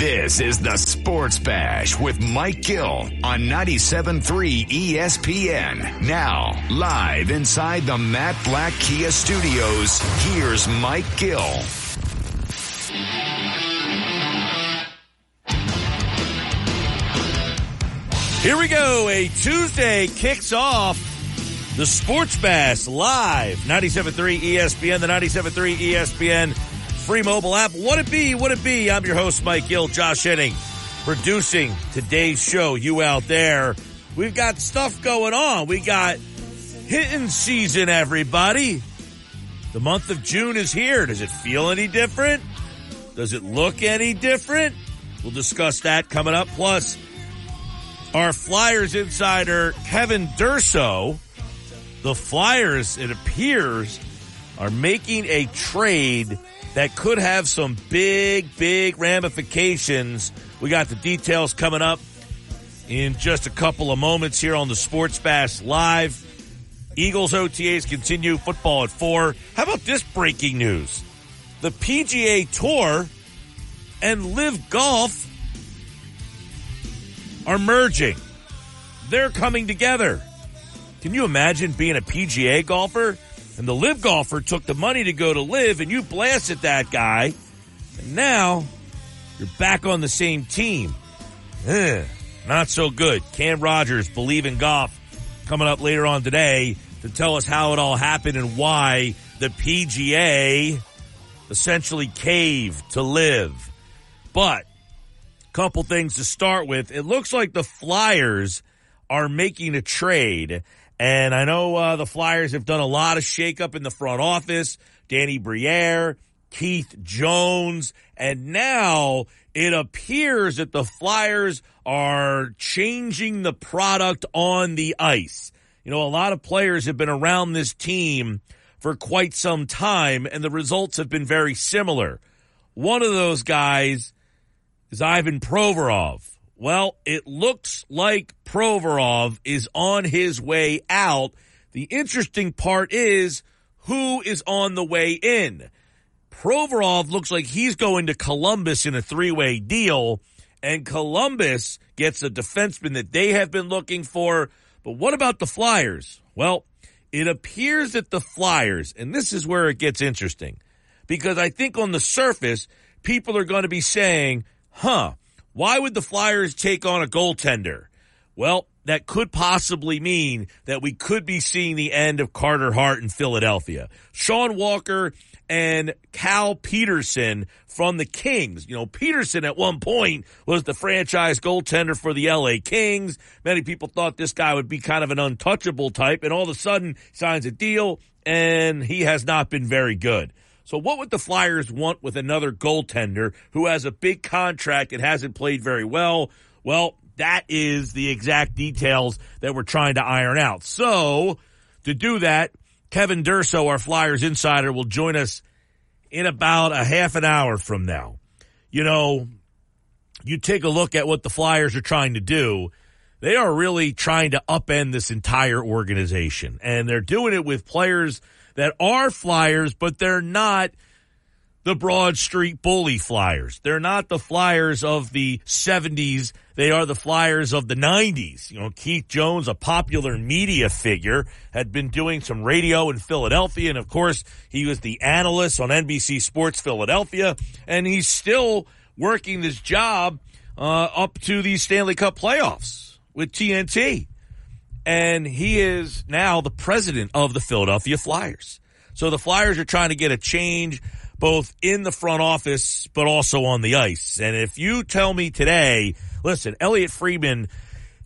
This is the Sports Bash with Mike Gill on 97.3 ESPN. Now, live inside the Matt Black Kia Studios, here's Mike Gill. Here we go. A Tuesday kicks off the Sports Bash live. 97.3 ESPN, the 97.3 ESPN free mobile app. Would it be? I'm your host, Mike Gill. Josh Henning producing today's show. You out there. We've got stuff going on. We got hitting season, everybody. The month of June is here. Does it feel any different? Does it look any different? We'll discuss that coming up. Plus, our Flyers insider, Kevin Durso, the Flyers, it appears, are making a trade that could have some big ramifications. We got the details coming up in just a couple of moments here on the Sports Bash Live. Eagles OTAs continue, football at 4. How about this breaking news? The PGA Tour and LIV Golf are merging. They're coming together. Can you imagine being a PGA golfer? And the LIV golfer took the money to go to LIV, and you blasted that guy. And now you're back on the same team. Not so good. Cam Rogers, Believe in Golf, coming up later on today to tell us how it all happened and why the PGA essentially caved to LIV. But couple things to start with. It looks like the Flyers are making a trade. And I know the Flyers have done a lot of shakeup in the front office. Danny Briere, Keith Jones. And now it appears that the Flyers are changing the product on the ice. You know, a lot of players have been around this team for quite some time, and the results have been very similar. One of those guys is Ivan Provorov. Well, it looks like Provorov is on his way out. The interesting part is who is on the way in. Provorov looks like he's going to Columbus in a three-way deal, and Columbus gets a defenseman that they have been looking for. But what about the Flyers? Well, it appears that the Flyers, and this is where it gets interesting, because I think on the surface, people are going to be saying, why would the Flyers take on a goaltender? Well, that could possibly mean that we could be seeing the end of Carter Hart in Philadelphia. Sean Walker and Cal Petersen from the Kings. You know, Petersen at one point was the franchise goaltender for the LA Kings. Many people thought this guy would be kind of an untouchable type, and all of a sudden signs a deal, and he has not been very good. So what would the Flyers want with another goaltender who has a big contract and hasn't played very well? Well, that is the exact details that we're trying to iron out. So to do that, Kevin Durso, our Flyers insider, will join us in about a half an hour from now. You know, you take a look at what the Flyers are trying to do. They are really trying to upend this entire organization, and they're doing it with players that are Flyers, but they're not the Broad Street bully Flyers. They're not the Flyers of the 70s. They are the Flyers of the 90s. You know, Keith Jones, a popular media figure, had been doing some radio in Philadelphia. And, of course, he was the analyst on NBC Sports Philadelphia. And he's still working this job up to the Stanley Cup playoffs with TNT. And he is now the president of the Philadelphia Flyers. So the Flyers are trying to get a change both in the front office but also on the ice. And if you tell me today, listen, Elliot Friedman,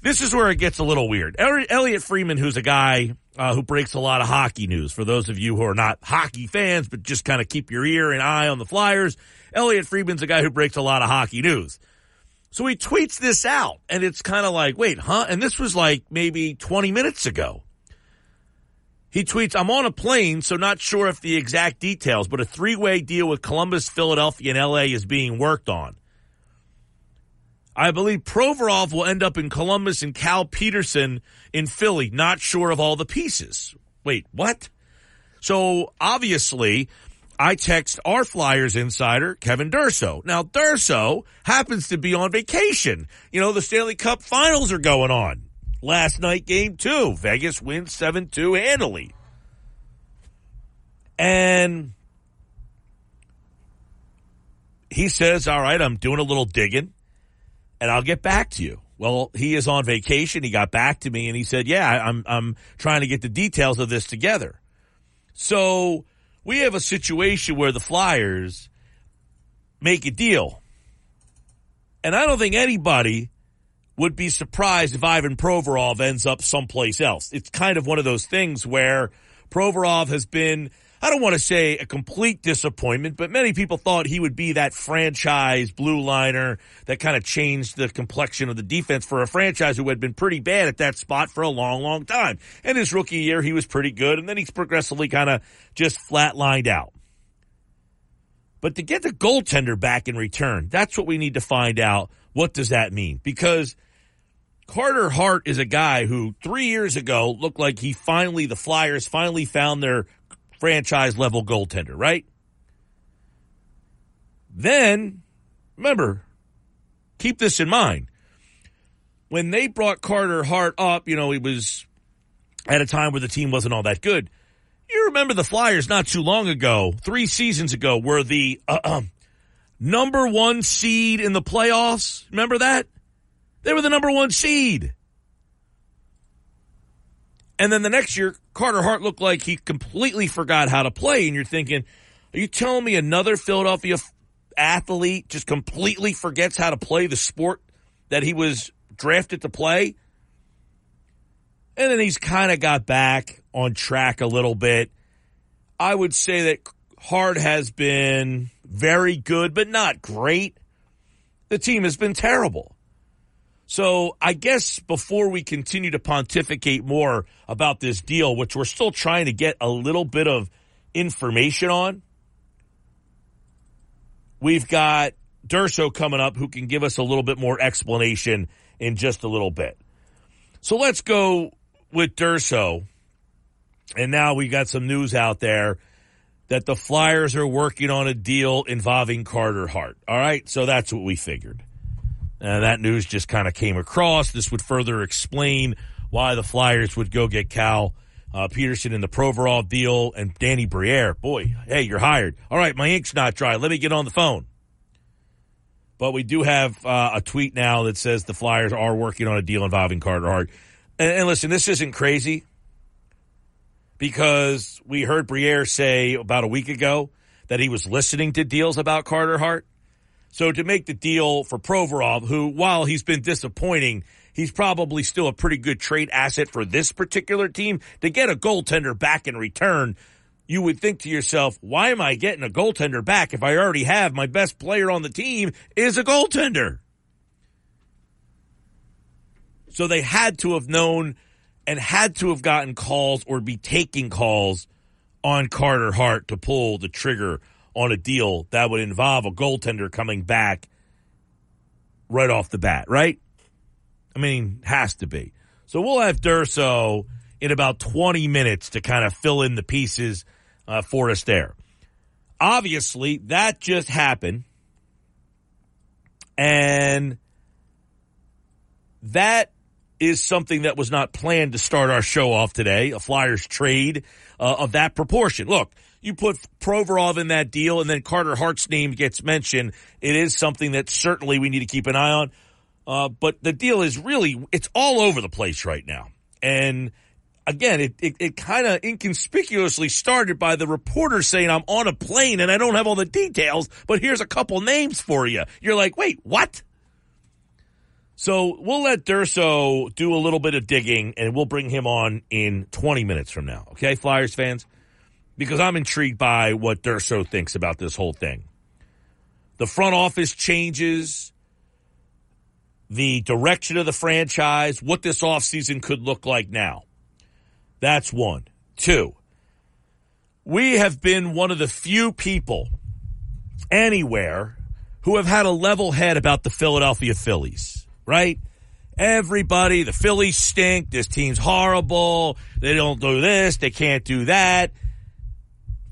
this is where it gets a little weird. Elliot Friedman, who's a guy who breaks a lot of hockey news. For those of you who are not hockey fans but just kind of keep your ear and eye on the Flyers, Elliot Friedman's a guy who breaks a lot of hockey news. So he tweets this out, and it's kind of like, wait, huh? And this was like maybe 20 minutes ago. He tweets, I'm on a plane, so not sure if the exact details, but a three-way deal with Columbus, Philadelphia, and L.A. is being worked on. I believe Provorov will end up in Columbus and Cal Petersen in Philly. Not sure of all the pieces. Wait, what? So obviously, I text our Flyers insider, Kevin Durso. Now, Durso happens to be on vacation. You know, the Stanley Cup finals are going on. Last night, game two. Vegas wins 7-2 handily. And he says, all right, I'm doing a little digging, and I'll get back to you. Well, he is on vacation. He got back to me, and he said, yeah, I'm trying to get the details of this together. So we have a situation where the Flyers make a deal. And I don't think anybody would be surprised if Ivan Provorov ends up someplace else. It's kind of one of those things where Provorov has been, I don't want to say a complete disappointment, but many people thought he would be that franchise blue liner that kind of changed the complexion of the defense for a franchise who had been pretty bad at that spot for a long, long time. And his rookie year, he was pretty good, and then he's progressively kind of just flatlined out. But to get the goaltender back in return, that's what we need to find out. What does that mean? Because Carter Hart is a guy who 3 years ago looked like he finally, the Flyers finally found their franchise-level goaltender, right? Then, remember, keep this in mind. When they brought Carter Hart up, you know, he was at a time where the team wasn't all that good. You remember the Flyers not too long ago, 3 seasons ago, were the number one seed in the playoffs. Remember that? They were the number one seed. And then the next year, Carter Hart looked like he completely forgot how to play. And you're thinking, are you telling me another Philadelphia athlete just completely forgets how to play the sport that he was drafted to play? And then he's kind of got back on track a little bit. I would say that Hart has been very good, but not great. The team has been terrible. So I guess before we continue to pontificate more about this deal, which we're still trying to get a little bit of information on, we've got Durso coming up who can give us a little bit more explanation in just a little bit. So let's go with Durso. And now we got some news out there that the Flyers are working on a deal involving Carter Hart. All right, so that's what we figured. That news just kind of came across. This would further explain why the Flyers would go get Cal Petersen in the Provorov deal and Danny Briere. Boy, hey, you're hired. All right, my ink's not dry. Let me get on the phone. But we do have a tweet now that says the Flyers are working on a deal involving Carter Hart. And listen, this isn't crazy because we heard Briere say about a week ago that he was listening to deals about Carter Hart. So to make the deal for Provorov, who, while he's been disappointing, he's probably still a pretty good trade asset for this particular team, to get a goaltender back in return, you would think to yourself, why am I getting a goaltender back if I already have my best player on the team is a goaltender? So they had to have known and had to have gotten calls or be taking calls on Carter Hart to pull the trigger on a deal that would involve a goaltender coming back right off the bat, right? I mean, has to be. So we'll have Durso in about 20 minutes to kind of fill in the pieces for us there. Obviously, that just happened. And that is something that was not planned to start our show off today, a Flyers trade of that proportion. Look, you put Provorov in that deal, and then Carter Hart's name gets mentioned. It is something that certainly we need to keep an eye on. But the deal is really, it's all over the place right now. And, again, it kind of inconspicuously started by the reporter saying, I'm on a plane and I don't have all the details, but here's a couple names for you. You're like, wait, what? So we'll let Durso do a little bit of digging, and we'll bring him on in 20 minutes from now. Okay, Flyers fans? Because I'm intrigued by what Durso thinks about this whole thing. The front office changes, the direction of the franchise, what this offseason could look like now. That's one. Two, we have been one of the few people anywhere who have had a level head about the Philadelphia Phillies, right? Everybody, the Phillies stink, this team's horrible, they don't do this, they can't do that.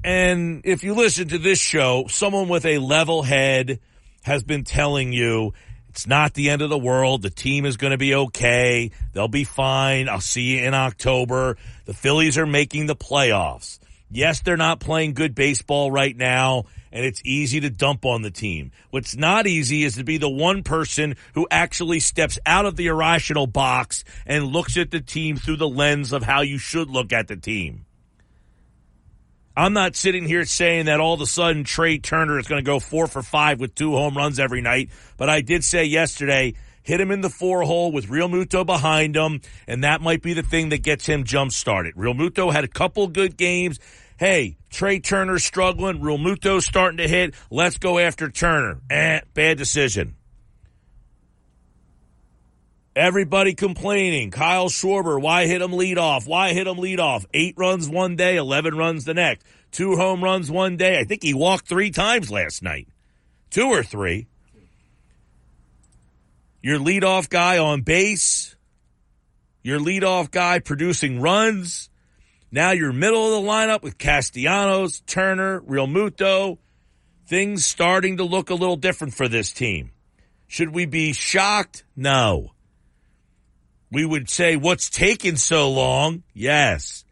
And if you listen to this show, someone with a level head has been telling you it's not the end of the world. The team is going to be okay. They'll be fine. I'll see you in October. The Phillies are making the playoffs. Yes, they're not playing good baseball right now, and it's easy to dump on the team. What's not easy is to be the one person who actually steps out of the irrational box and looks at the team through the lens of how you should look at the team. I'm not sitting here saying that all of a sudden Trey Turner is going to go 4 for 5 with 2 home runs every night, but I did say yesterday, hit him in the 4-hole with Realmuto behind him, and that might be the thing that gets him jump-started. Realmuto had a couple good games. Hey, Trey Turner's struggling. Realmuto's starting to hit. Let's go after Turner. Bad decision. Everybody complaining. Kyle Schwarber, why hit him leadoff? 8 runs one day, 11 runs the next. 2 home runs one day. I think he walked 3 times last night. 2 or 3. Your leadoff guy on base. Your leadoff guy producing runs. Now you're middle of the lineup with Castellanos, Turner, Realmuto. Things starting to look a little different for this team. Should we be shocked? No. We would say, what's taken so long? Yes.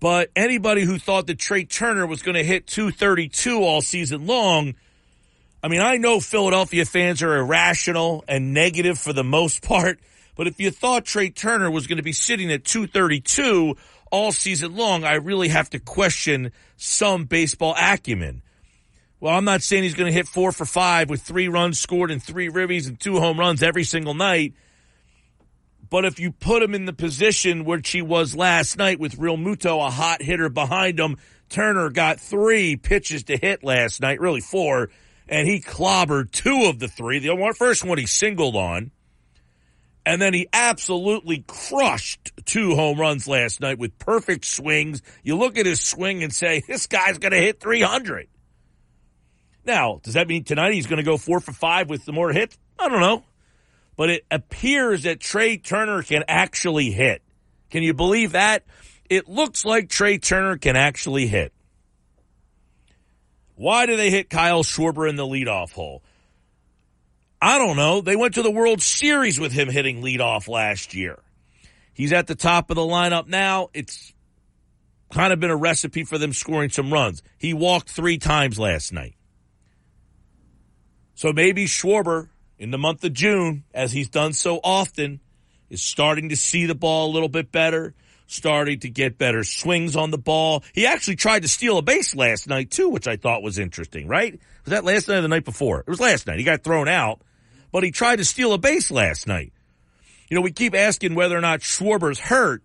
But anybody who thought that Trey Turner was going to hit 232 all season long, I mean, I know Philadelphia fans are irrational and negative for the most part, but if you thought Trey Turner was going to be sitting at 232 all season long, I really have to question some baseball acumen. Well, I'm not saying he's going to hit 4 for 5 with 3 runs scored and 3 ribbies and 2 home runs every single night. But if you put him in the position which he was last night with Realmuto, a hot hitter behind him, Turner got 3 pitches to hit last night, really 4, and he clobbered 2 of the 3. The first one he singled on, and then he absolutely crushed 2 home runs last night with perfect swings. You look at his swing and say, this guy's going to hit 300. Now, does that mean tonight he's going to go 4 for 5 with the more hits? I don't know. But it appears that Trey Turner can actually hit. Can you believe that? It looks like Trey Turner can actually hit. Why do they hit Kyle Schwarber in the leadoff hole? I don't know. They went to the World Series with him hitting leadoff last year. He's at the top of the lineup now. It's kind of been a recipe for them scoring some runs. He walked 3 times last night. So maybe Schwarber, in the month of June, as he's done so often, is starting to see the ball a little bit better, starting to get better swings on the ball. He actually tried to steal a base last night, too, which I thought was interesting, right? Was that last night or the night before? It was last night. He got thrown out, but he tried to steal a base last night. You know, we keep asking whether or not Schwarber's hurt,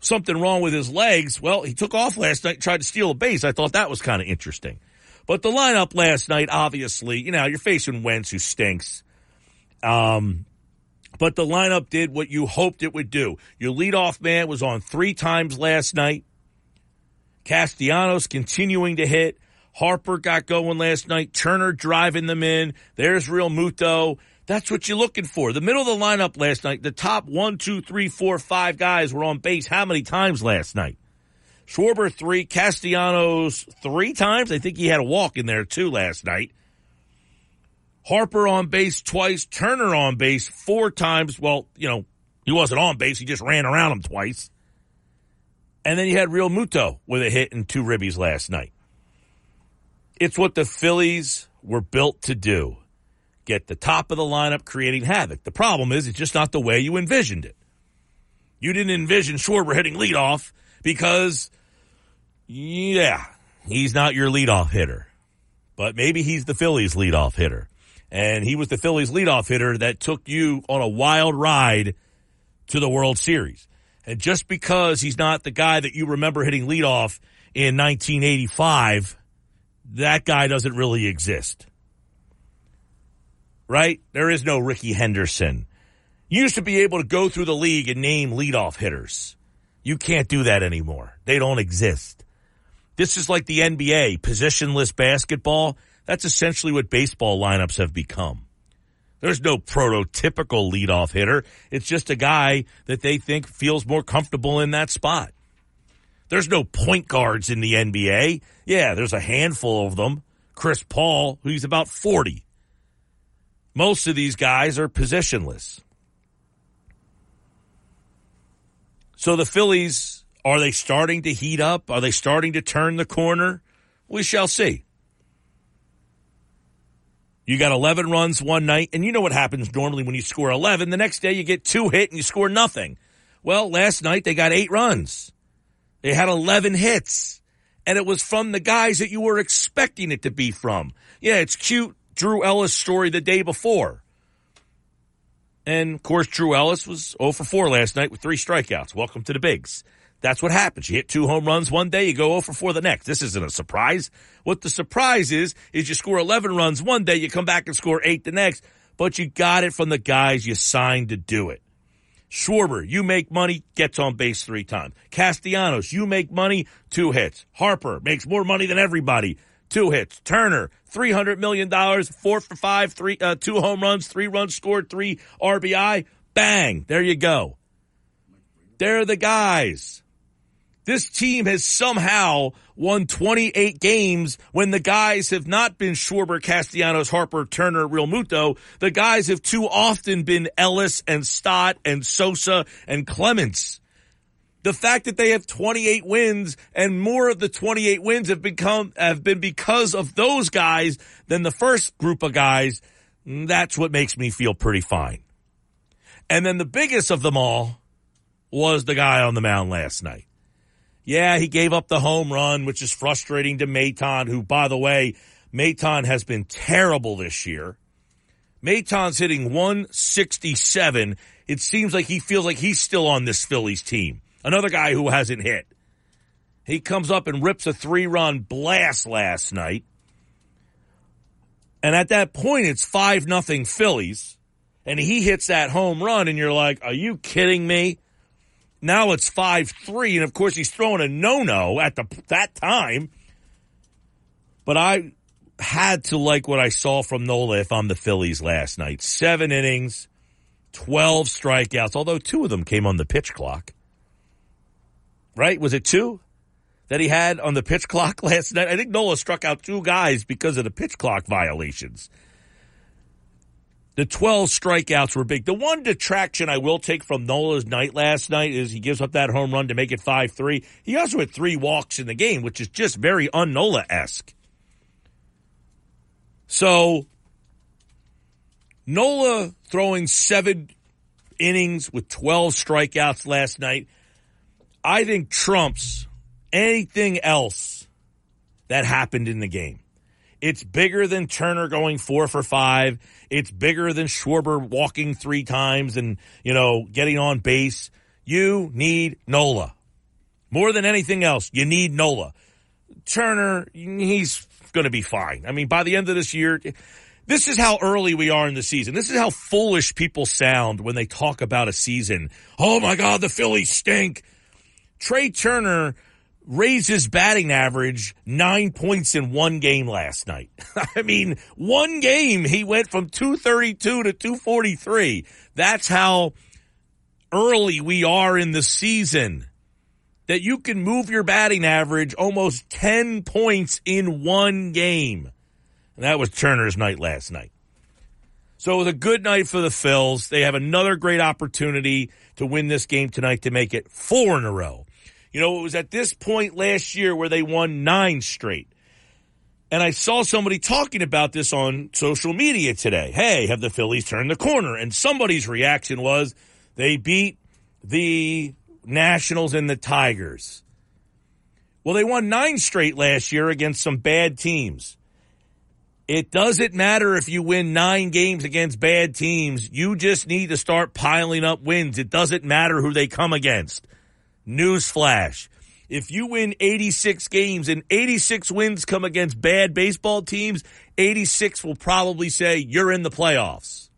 something wrong with his legs. Well, he took off last night and tried to steal a base. I thought that was kind of interesting. But the lineup last night, obviously, you know, you're facing Wentz, who stinks. But the lineup did what you hoped it would do. Your leadoff man was on 3 times last night. Castellanos continuing to hit. Harper got going last night. Turner driving them in. There's Realmuto. That's what you're looking for. The middle of the lineup last night, the top 1, 2, 3, 4, 5 guys were on base how many times last night? Schwarber 3, Castellanos 3 times. I think he had a walk in there, too, last night. Harper on base twice. Turner on base 4 times. Well, you know, he wasn't on base. He just ran around him twice. And then you had Realmuto with a hit and 2 ribbies last night. It's what the Phillies were built to do. Get the top of the lineup creating havoc. The problem is it's just not the way you envisioned it. You didn't envision Schwarber hitting leadoff because... he's not your leadoff hitter. But maybe he's the Phillies' leadoff hitter. And he was the Phillies' leadoff hitter that took you on a wild ride to the World Series. And just because he's not the guy that you remember hitting leadoff in 1985, that guy doesn't really exist. Right? There is no Rickey Henderson. You used to be able to go through the league and name leadoff hitters. You can't do that anymore. They don't exist. This is like the NBA, positionless basketball. That's essentially what baseball lineups have become. There's no prototypical leadoff hitter. It's just a guy that they think feels more comfortable in that spot. There's no point guards in the NBA. Yeah, there's a handful of them. Chris Paul, he's about 40. Most of these guys are positionless. So the Phillies, are they starting to heat up? Are they starting to turn the corner? We shall see. You got 11 runs one night, and you know what happens normally when you score 11. The next day you get two hit and you score nothing. Well, last night they got 8 runs. They had 11 hits, and it was from the guys that you were expecting it to be from. Yeah, it's cute Drew Ellis story the day before. And, of course, Drew Ellis was 0 for 4 last night with 3 strikeouts. Welcome to the bigs. That's what happens. You hit 2 home runs one day, you go 0 for 4 the next. This isn't a surprise. What the surprise is you score 11 runs one day, you come back and score 8 the next, but you got it from the guys you signed to do it. Schwarber, you make money, gets on base 3 times. Castellanos, you make money, 2 hits. Harper makes more money than everybody, 2 hits. Turner, $300 million, 4 for 5, 2 home runs, 3 runs scored, 3 RBI. Bang, there you go. They're the guys. This team has somehow won 28 games when the guys have not been Schwarber, Castellanos, Harper, Turner, Realmuto. The guys have too often been Ellis and Stott and Sosa and Clements. The fact that they have 28 wins and more of the 28 wins have been because of those guys than the first group of guys, that's what makes me feel pretty fine. And then the biggest of them all was the guy on the mound last night. Yeah, he gave up the home run, which is frustrating to Maton, who, by the way, Maton has been terrible this year. Maton's hitting 167. It seems like he feels like he's still on this Phillies team. Another guy who hasn't hit. He comes up and rips a 3-run blast last night. And at that point, it's 5-0 Phillies. And he hits that home run, and you're like, are you kidding me? Now it's 5-3, and of course he's throwing a no-no at that time. But I had to like what I saw from Nola if I'm the Phillies last night. 7 innings, 12 strikeouts, although 2 of them came on the pitch clock. Right? Was it 2 that he had on the pitch clock last night? I think Nola struck out 2 guys because of the pitch clock violations. The 12 strikeouts were big. The one detraction I will take from Nola's night last night is he gives up that home run to make it 5-3. He also had 3 walks in the game, which is just very un-Nola-esque. So, Nola throwing 7 innings with 12 strikeouts last night, I think trumps anything else that happened in the game. It's bigger than Turner going 4 for 5. It's bigger than Schwarber walking 3 times and, getting on base. You need Nola. More than anything else, you need Nola. Turner, he's going to be fine. I mean, by the end of this year, this is how early we are in the season. This is how foolish people sound when they talk about a season. Oh, my God, the Phillies stink. Trey Turner raised his batting average 9 points in one game last night. I mean, one game he went from 232 to 243. That's how early we are in the season, that you can move your batting average almost 10 points in one game. And that was Turner's night last night. So it was a good night for the Phils. They have another great opportunity to win this game tonight to make it 4 in a row. It was at this point last year where they won 9 straight. And I saw somebody talking about this on social media today. Hey, have the Phillies turned the corner? And somebody's reaction was they beat the Nationals and the Tigers. Well, they won 9 straight last year against some bad teams. It doesn't matter if you win 9 games against bad teams. You just need to start piling up wins. It doesn't matter who they come against. Newsflash. If you win 86 games and 86 wins come against bad baseball teams, 86 will probably say you're in the playoffs.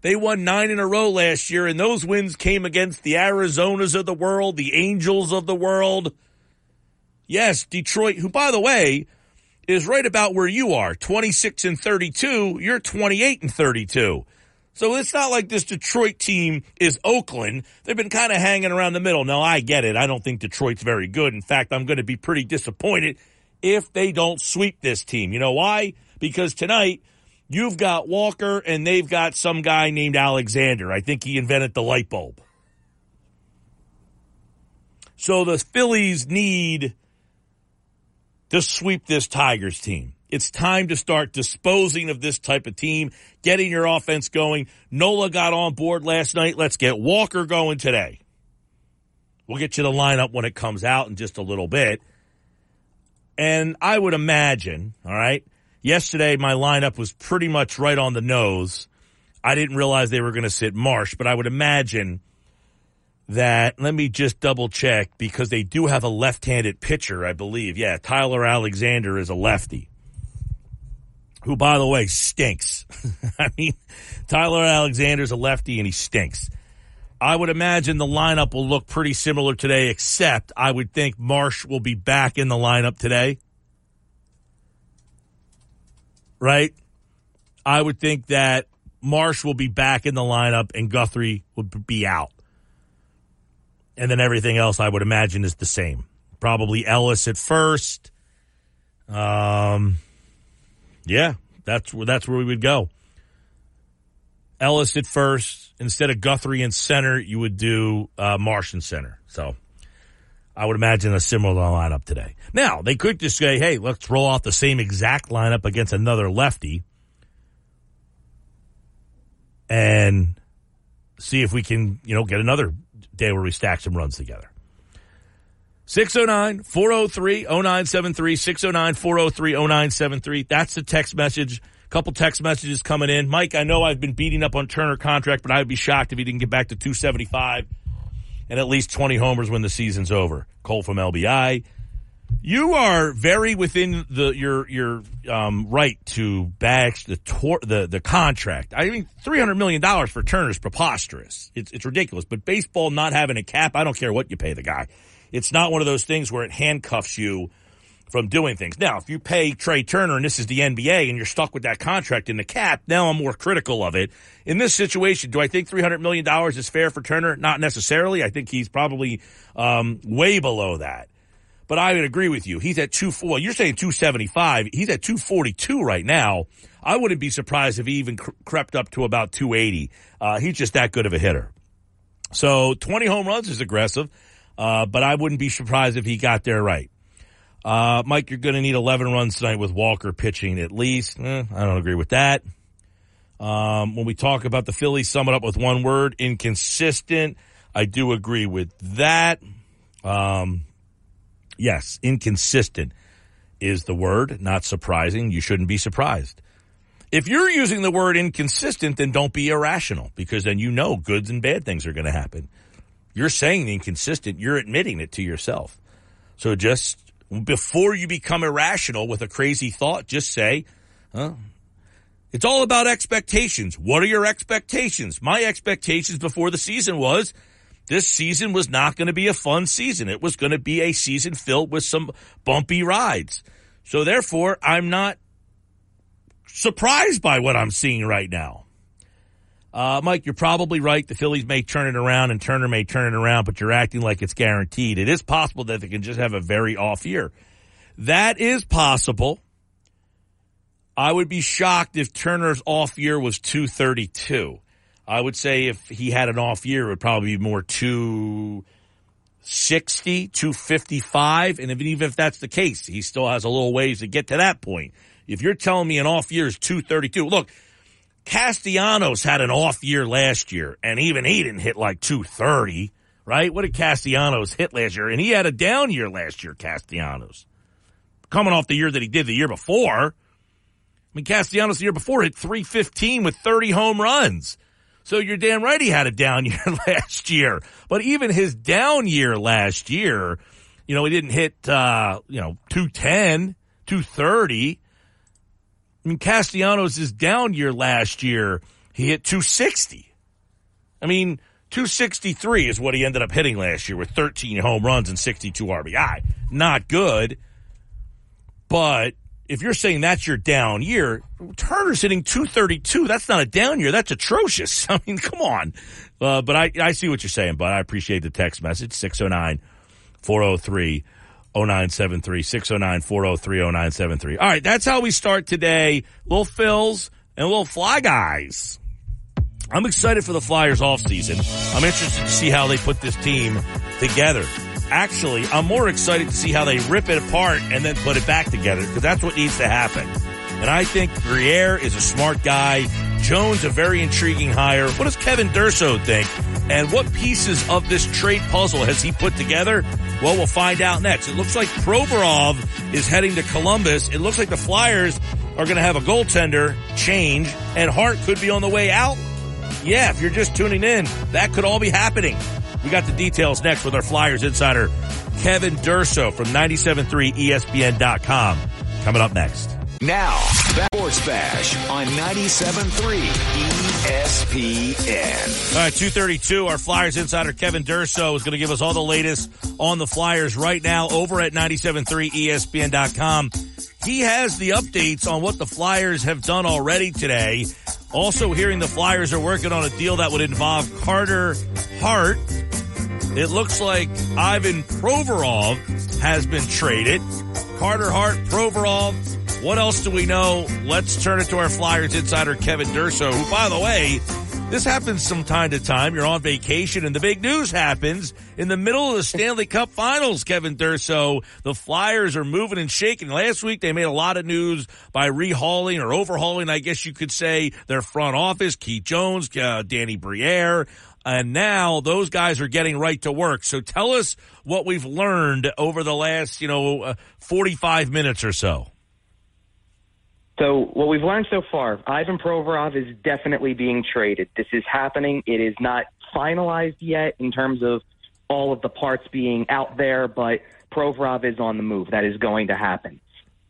They won 9 in a row last year, and those wins came against the Arizonas of the world, the Angels of the world. Yes, Detroit, who, by the way, is right about where you are, 26-32. You're 28-32. So it's not like this Detroit team is Oakland. They've been kind of hanging around the middle. Now, I get it. I don't think Detroit's very good. In fact, I'm going to be pretty disappointed if they don't sweep this team. You know why? Because tonight you've got Walker and they've got some guy named Alexander. I think he invented the light bulb. So the Phillies need to sweep this Tigers team. It's time to start disposing of this type of team, getting your offense going. Nola got on board last night. Let's get Walker going today. We'll get you the lineup when it comes out in just a little bit. And I would imagine, all right, yesterday my lineup was pretty much right on the nose. I didn't realize they were going to sit Marsh, but I would imagine that, let me just double check, because they do have a left-handed pitcher, I believe. Yeah, Tyler Alexander is a lefty, who, by the way, stinks. I mean, Tyler Alexander's a lefty and he stinks. I would imagine the lineup will look pretty similar today, except I would think Marsh will be back in the lineup today. Right? I would think that Marsh will be back in the lineup and Guthrie would be out. And then everything else I would imagine is the same. Probably Ellis at first. Yeah, that's where we would go. Ellis at first. Instead of Guthrie in center, you would do Marsh in center. So I would imagine a similar lineup today. Now, they could just say, hey, let's roll out the same exact lineup against another lefty and see if we can, you know, get another day where we stack some runs together. 609-403-0973, 609-403-0973. That's the text message. A couple text messages coming in. Mike, I know I've been beating up on Turner contract, but I would be shocked if he didn't get back to 275 and at least 20 homers when the season's over. Cole from LBI. You are very within your right to bash the contract. I mean, $300 million for Turner is preposterous. It's ridiculous. But baseball not having a cap, I don't care what you pay the guy. It's not one of those things where it handcuffs you from doing things. Now, if you pay Trey Turner, and this is the NBA, and you're stuck with that contract in the cap, now I'm more critical of it. In this situation, do I think $300 million is fair for Turner? Not necessarily. I think he's probably way below that. But I would agree with you. He's at 240. You're saying 275. He's at 242 right now. I wouldn't be surprised if he even crept up to about 280. He's just that good of a hitter. So 20 home runs is aggressive. But I wouldn't be surprised if he got there right. Mike, you're going to need 11 runs tonight with Walker pitching at least. I don't agree with that. When we talk about the Phillies, sum it up with one word, inconsistent. I do agree with that. Yes, inconsistent is the word. Not surprising. You shouldn't be surprised. If you're using the word inconsistent, then don't be irrational, because then you know goods and bad things are going to happen. You're saying inconsistent. You're admitting it to yourself. So just before you become irrational with a crazy thought, just say, it's all about expectations. What are your expectations? My expectations before the season was this season was not going to be a fun season. It was going to be a season filled with some bumpy rides. So therefore, I'm not surprised by what I'm seeing right now. Mike, you're probably right. The Phillies may turn it around and Turner may turn it around, but you're acting like it's guaranteed. It is possible that they can just have a very off year. That is possible. I would be shocked if Turner's off year was 232. I would say if he had an off year, it would probably be more 260, 255. And even if that's the case, he still has a little ways to get to that point. If you're telling me an off year is 232, look, Castellanos had an off year last year, and even he didn't hit like 230, right? What did Castellanos hit last year? And he had a down year last year, Castellanos. Coming off the year that he did the year before. I mean, Castellanos the year before hit 315 with 30 home runs. So you're damn right he had a down year last year. But even his down year last year, you know, he didn't hit, 210, 230. I mean, Castellanos' down year last year, he hit 260. I mean, 263 is what he ended up hitting last year with 13 home runs and 62 RBI. Not good, but if you're saying that's your down year, Turner's hitting 232. That's not a down year. That's atrocious. I mean, come on. But I see what you're saying, bud. I appreciate the text message, 609-403-0973, 609-403-0973. All right, that's how we start today. Little Phils and little Fly Guys. I'm excited for the Flyers offseason. I'm interested to see how they put this team together. Actually, I'm more excited to see how they rip it apart and then put it back together, because that's what needs to happen. And I think Briere is a smart guy. Jones, a very intriguing hire. What does Kevin Durso think? And what pieces of this trade puzzle has he put together? Well, we'll find out next. It looks like Provorov is heading to Columbus. It looks like the Flyers are going to have a goaltender change, and Hart could be on the way out. Yeah, if you're just tuning in, that could all be happening. We got the details next with our Flyers insider, Kevin Durso from 97.3 ESPN.com. Coming up next. Now, Sports Bash on 97.3 ESPN. All right, 2:32, our Flyers insider, Kevin Durso, is going to give us all the latest on the Flyers right now over at 97.3 ESPN.com. He has the updates on what the Flyers have done already today. Also hearing the Flyers are working on a deal that would involve Carter Hart. It looks like Ivan Provorov has been traded. Carter Hart, Provorov. What else do we know? Let's turn it to our Flyers insider, Kevin Durso, who, by the way, this happens from time to time. You're on vacation, and the big news happens in the middle of the Stanley Cup Finals, Kevin Durso. The Flyers are moving and shaking. Last week, they made a lot of news by rehauling or overhauling, I guess you could say, their front office, Keith Jones, Danny Briere. And now those guys are getting right to work. So tell us what we've learned over the last, 45 minutes or so. So what we've learned so far, Ivan Provorov is definitely being traded. This is happening. It is not finalized yet in terms of all of the parts being out there, but Provorov is on the move. That is going to happen.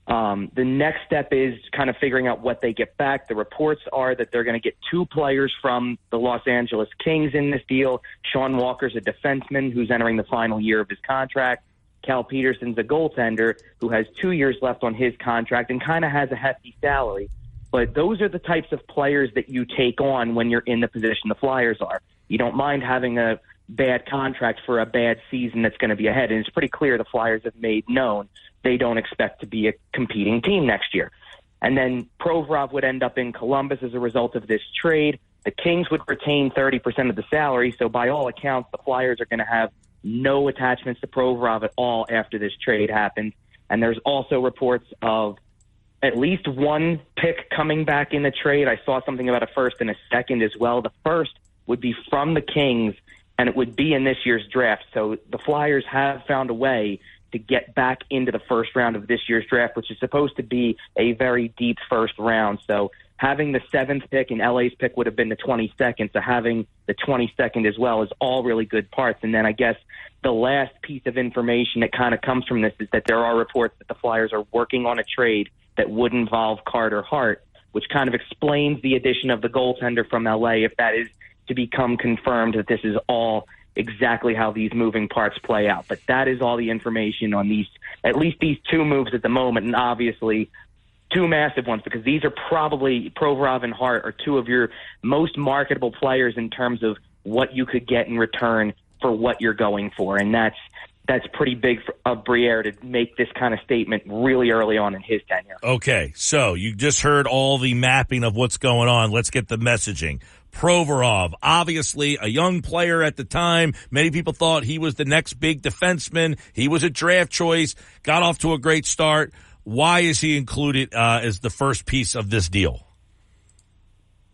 The next step is kind of figuring out what they get back. The reports are that they're going to get two players from the Los Angeles Kings in this deal. Sean Walker's a defenseman who's entering the final year of his contract. Cal Petersen's a goaltender who has 2 years left on his contract and kind of has a hefty salary. But those are the types of players that you take on when you're in the position the Flyers are. You don't mind having a bad contract for a bad season that's going to be ahead. And it's pretty clear the Flyers have made known they don't expect to be a competing team next year. And then Provorov would end up in Columbus as a result of this trade. The Kings would retain 30% of the salary. So by all accounts, the Flyers are going to have no attachments to Provorov at all after this trade happens. And there's also reports of at least one pick coming back in the trade. I saw something about a first and a second as well. The first would be from the Kings, and it would be in this year's draft. So the Flyers have found a way to get back into the first round of this year's draft, which is supposed to be a very deep first round. So having the 7th pick and LA's pick would have been the 22nd, so having the 22nd as well is all really good parts. And then I guess the last piece of information that kind of comes from this is that there are reports that the Flyers are working on a trade that would involve Carter Hart, which kind of explains the addition of the goaltender from LA, if that is to become confirmed, that this is all exactly how these moving parts play out. But that is all the information on these, at least these two moves at the moment, and obviously two massive ones, because these are probably, Provorov and Hart are two of your most marketable players in terms of what you could get in return for what you're going for. And that's pretty big of Briere to make this kind of statement really early on in his tenure. Okay, so you just heard all the mapping of what's going on. Let's get the messaging. Provorov, obviously a young player at the time. Many people thought he was the next big defenseman. He was a draft choice, got off to a great start. Why is he included as the first piece of this deal?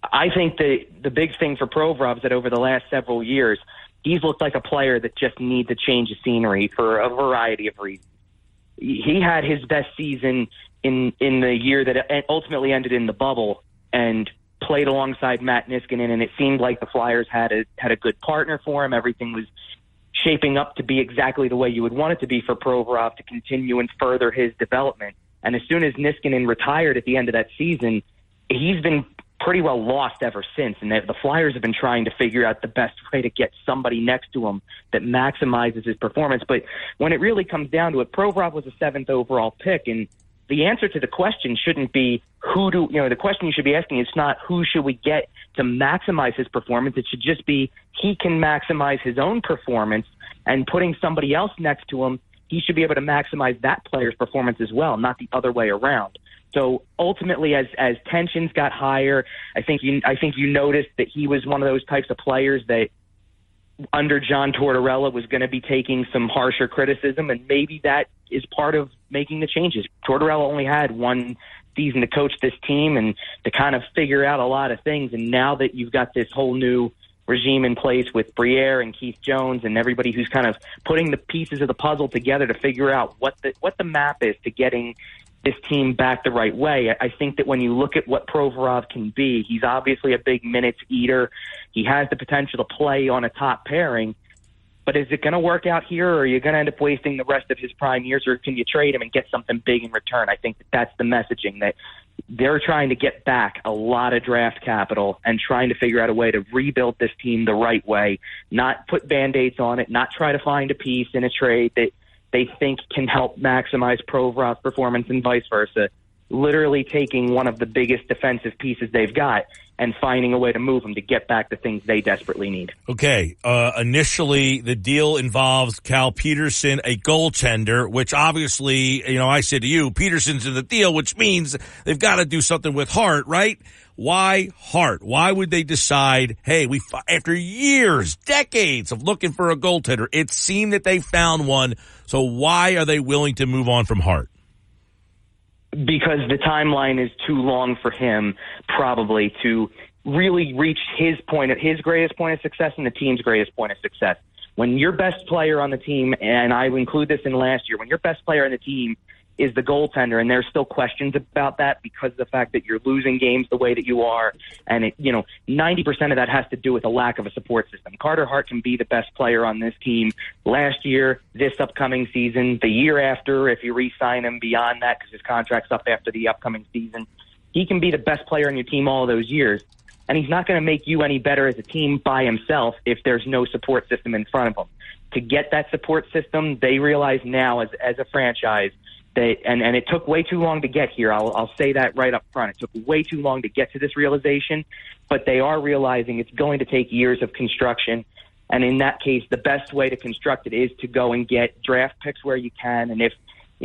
I think the big thing for Provorov is that over the last several years, he's looked like a player that just needs a change of scenery for a variety of reasons. He had his best season in the year that ultimately ended in the bubble and played alongside Matt Niskanen, and it seemed like the Flyers had a good partner for him. Everything was shaping up to be exactly the way you would want it to be for Provorov to continue and further his development. And as soon as Niskanen retired at the end of that season, he's been pretty well lost ever since. And the Flyers have been trying to figure out the best way to get somebody next to him that maximizes his performance. But when it really comes down to it, Provorov was a 7th overall pick, and the answer to the question shouldn't be the question you should be asking is not who should we get to maximize his performance. It should just be he can maximize his own performance, and putting somebody else next to him, he should be able to maximize that player's performance as well, not the other way around. So ultimately, as tensions got higher, I think you noticed that he was one of those types of players that under John Tortorella was going to be taking some harsher criticism, and maybe that is part of making the changes. Tortorella only had one season to coach this team and to kind of figure out a lot of things, and now that you've got this whole new regime in place with Briere and Keith Jones and everybody who's kind of putting the pieces of the puzzle together to figure out what the map is to getting this team back the right way. I think that when you look at what Provorov can be, he's obviously a big minutes eater. He has the potential to play on a top pairing, but is it going to work out here, or are you going to end up wasting the rest of his prime years, or can you trade him and get something big in return? I think that's the messaging, that they're trying to get back a lot of draft capital and trying to figure out a way to rebuild this team the right way, not put Band-Aids on it, not try to find a piece in a trade that they think can help maximize Provorov's performance and vice versa. Literally taking one of the biggest defensive pieces they've got and finding a way to move them to get back the things they desperately need. Okay. Initially, the deal involves Cal Petersen, a goaltender, which obviously, I said to you, Peterson's in the deal, which means they've got to do something with Hart, right? Why Hart? Why would they decide, hey, after years, decades of looking for a goaltender, it seemed that they found one, so why are they willing to move on from Hart? Because the timeline is too long for him, probably, to really reach his greatest point of success and the team's greatest point of success. When your best player on the team, and I include this in last year, when your best player on the team is the goaltender, and there's still questions about that because of the fact that you're losing games the way that you are, and 90% of that has to do with a lack of a support system. Carter Hart can be the best player on this team last year, this upcoming season, the year after, if you re-sign him beyond that because his contract's up after the upcoming season. He can be the best player on your team all those years, and he's not going to make you any better as a team by himself if there's no support system in front of him. To get that support system, they realize now as a franchise, and it took way too long to get here. I'll say that right up front. It took way too long to get to this realization, but they are realizing it's going to take years of construction. And in that case, the best way to construct it is to go and get draft picks where you can. And if,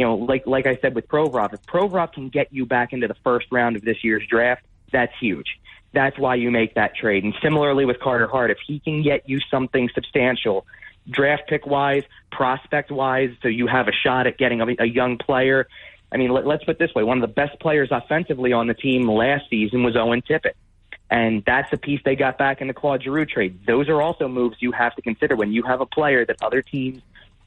like I said with Provorov, if Provorov can get you back into the first round of this year's draft, that's huge. That's why you make that trade. And similarly with Carter Hart, if he can get you something substantial, draft pick-wise, prospect-wise, so you have a shot at getting a young player. I mean, let's put it this way. One of the best players offensively on the team last season was Owen Tippett, and that's a piece they got back in the Claude Giroux trade. Those are also moves you have to consider when you have a player that other teams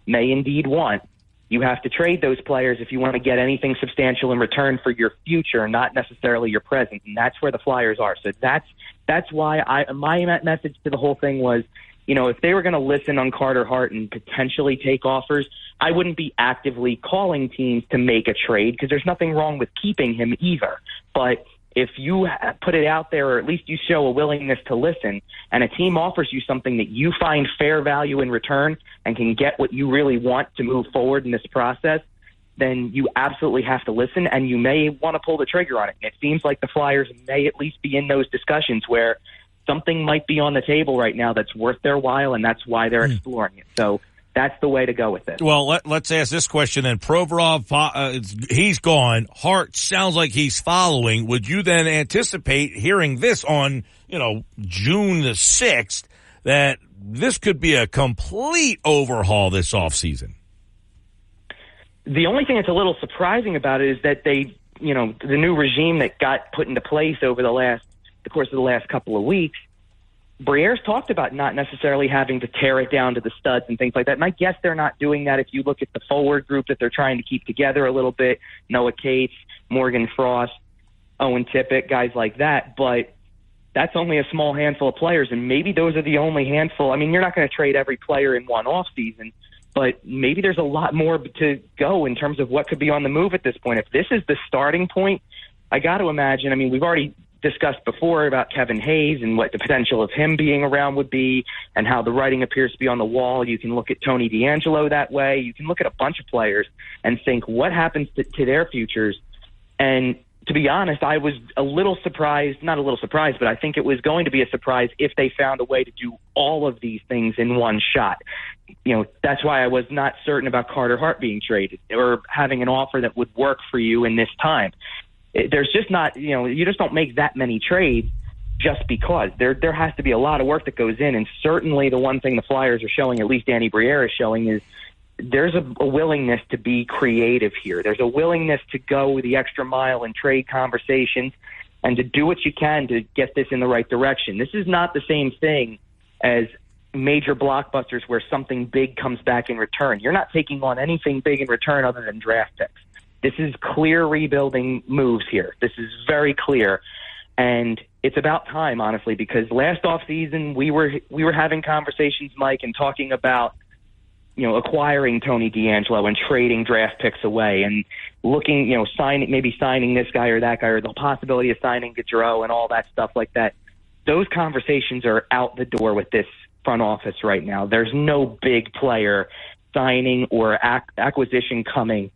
may indeed want. You have to trade those players if you want to get anything substantial in return for your future, not necessarily your present, and that's where the Flyers are. So that's why my message to the whole thing was, if they were going to listen on Carter Hart and potentially take offers, I wouldn't be actively calling teams to make a trade because there's nothing wrong with keeping him either. But if you put it out there, or at least you show a willingness to listen, and a team offers you something that you find fair value in return and can get what you really want to move forward in this process, then you absolutely have to listen, and you may want to pull the trigger on it. And it seems like the Flyers may at least be in those discussions where something might be on the table right now that's worth their while, and that's why they're exploring it. So that's the way to go with it. Well, let's ask this question then. Provorov, he's gone. Hart sounds like he's following. Would you then anticipate hearing this on, June the 6th, that this could be a complete overhaul this offseason? The only thing that's a little surprising about it is that they, the new regime that got put into place over the course of the last couple of weeks, Briere's talked about not necessarily having to tear it down to the studs and things like that. And I guess they're not doing that if you look at the forward group that they're trying to keep together a little bit, Noah Cates, Morgan Frost, Owen Tippett, guys like that. But that's only a small handful of players, and maybe those are the only handful. I mean, you're not going to trade every player in one offseason, but maybe there's a lot more to go in terms of what could be on the move at this point. If this is the starting point, I got to imagine, we've already discussed before about Kevin Hayes and what the potential of him being around would be and how the writing appears to be on the wall. You can look at Tony DeAngelo that way. You can look at a bunch of players and think what happens to their futures And to be honest, I was a little surprised, not a little surprised, but I think it was going to be a surprise if they found a way to do all of these things in one shot. You know, that's why I was not certain about Carter Hart being traded or having an offer that would work for you in this time. There's just not, you know, you just don't make that many trades just because. There has to be a lot of work that goes in, and certainly the one thing the Flyers are showing, at least Danny Briere is showing, is there's a willingness to be creative here. There's a willingness to go the extra mile in trade conversations and to do what you can to get this in the right direction. This is not the same thing as major blockbusters where something big comes back in return. You're not taking on anything big in return other than draft picks. This is clear rebuilding moves here. This is very clear. And it's about time, honestly, because last offseason we were having conversations, Mike, and talking about, you know, acquiring Tony DeAngelo and trading draft picks away and looking, you know, maybe signing this guy or that guy, or the possibility of signing Gaudreau and all that stuff like that. Those conversations are out the door with this front office right now. There's no big player signing or acquisition coming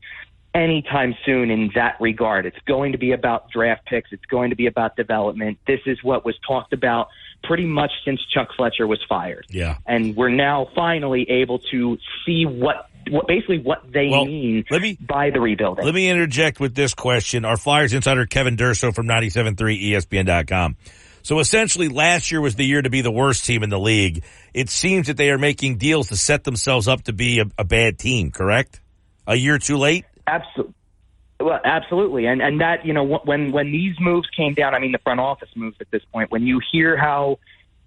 anytime soon in that regard. It's going to be about draft picks. It's going to be about development. This is what was talked about pretty much since Chuck Fletcher was fired. Yeah. And we're now finally able to see what they mean by the rebuilding. Let me interject with this question. Our Flyers insider Kevin Durso from 97.3 ESPN.com. So essentially last year was the year to be the worst team in the league. It seems that they are making deals to set themselves up to be a bad team, correct? A year too late? Absolutely. Well, absolutely. And that, you know, when these moves came down, I mean, the front office moves at this point, when you hear how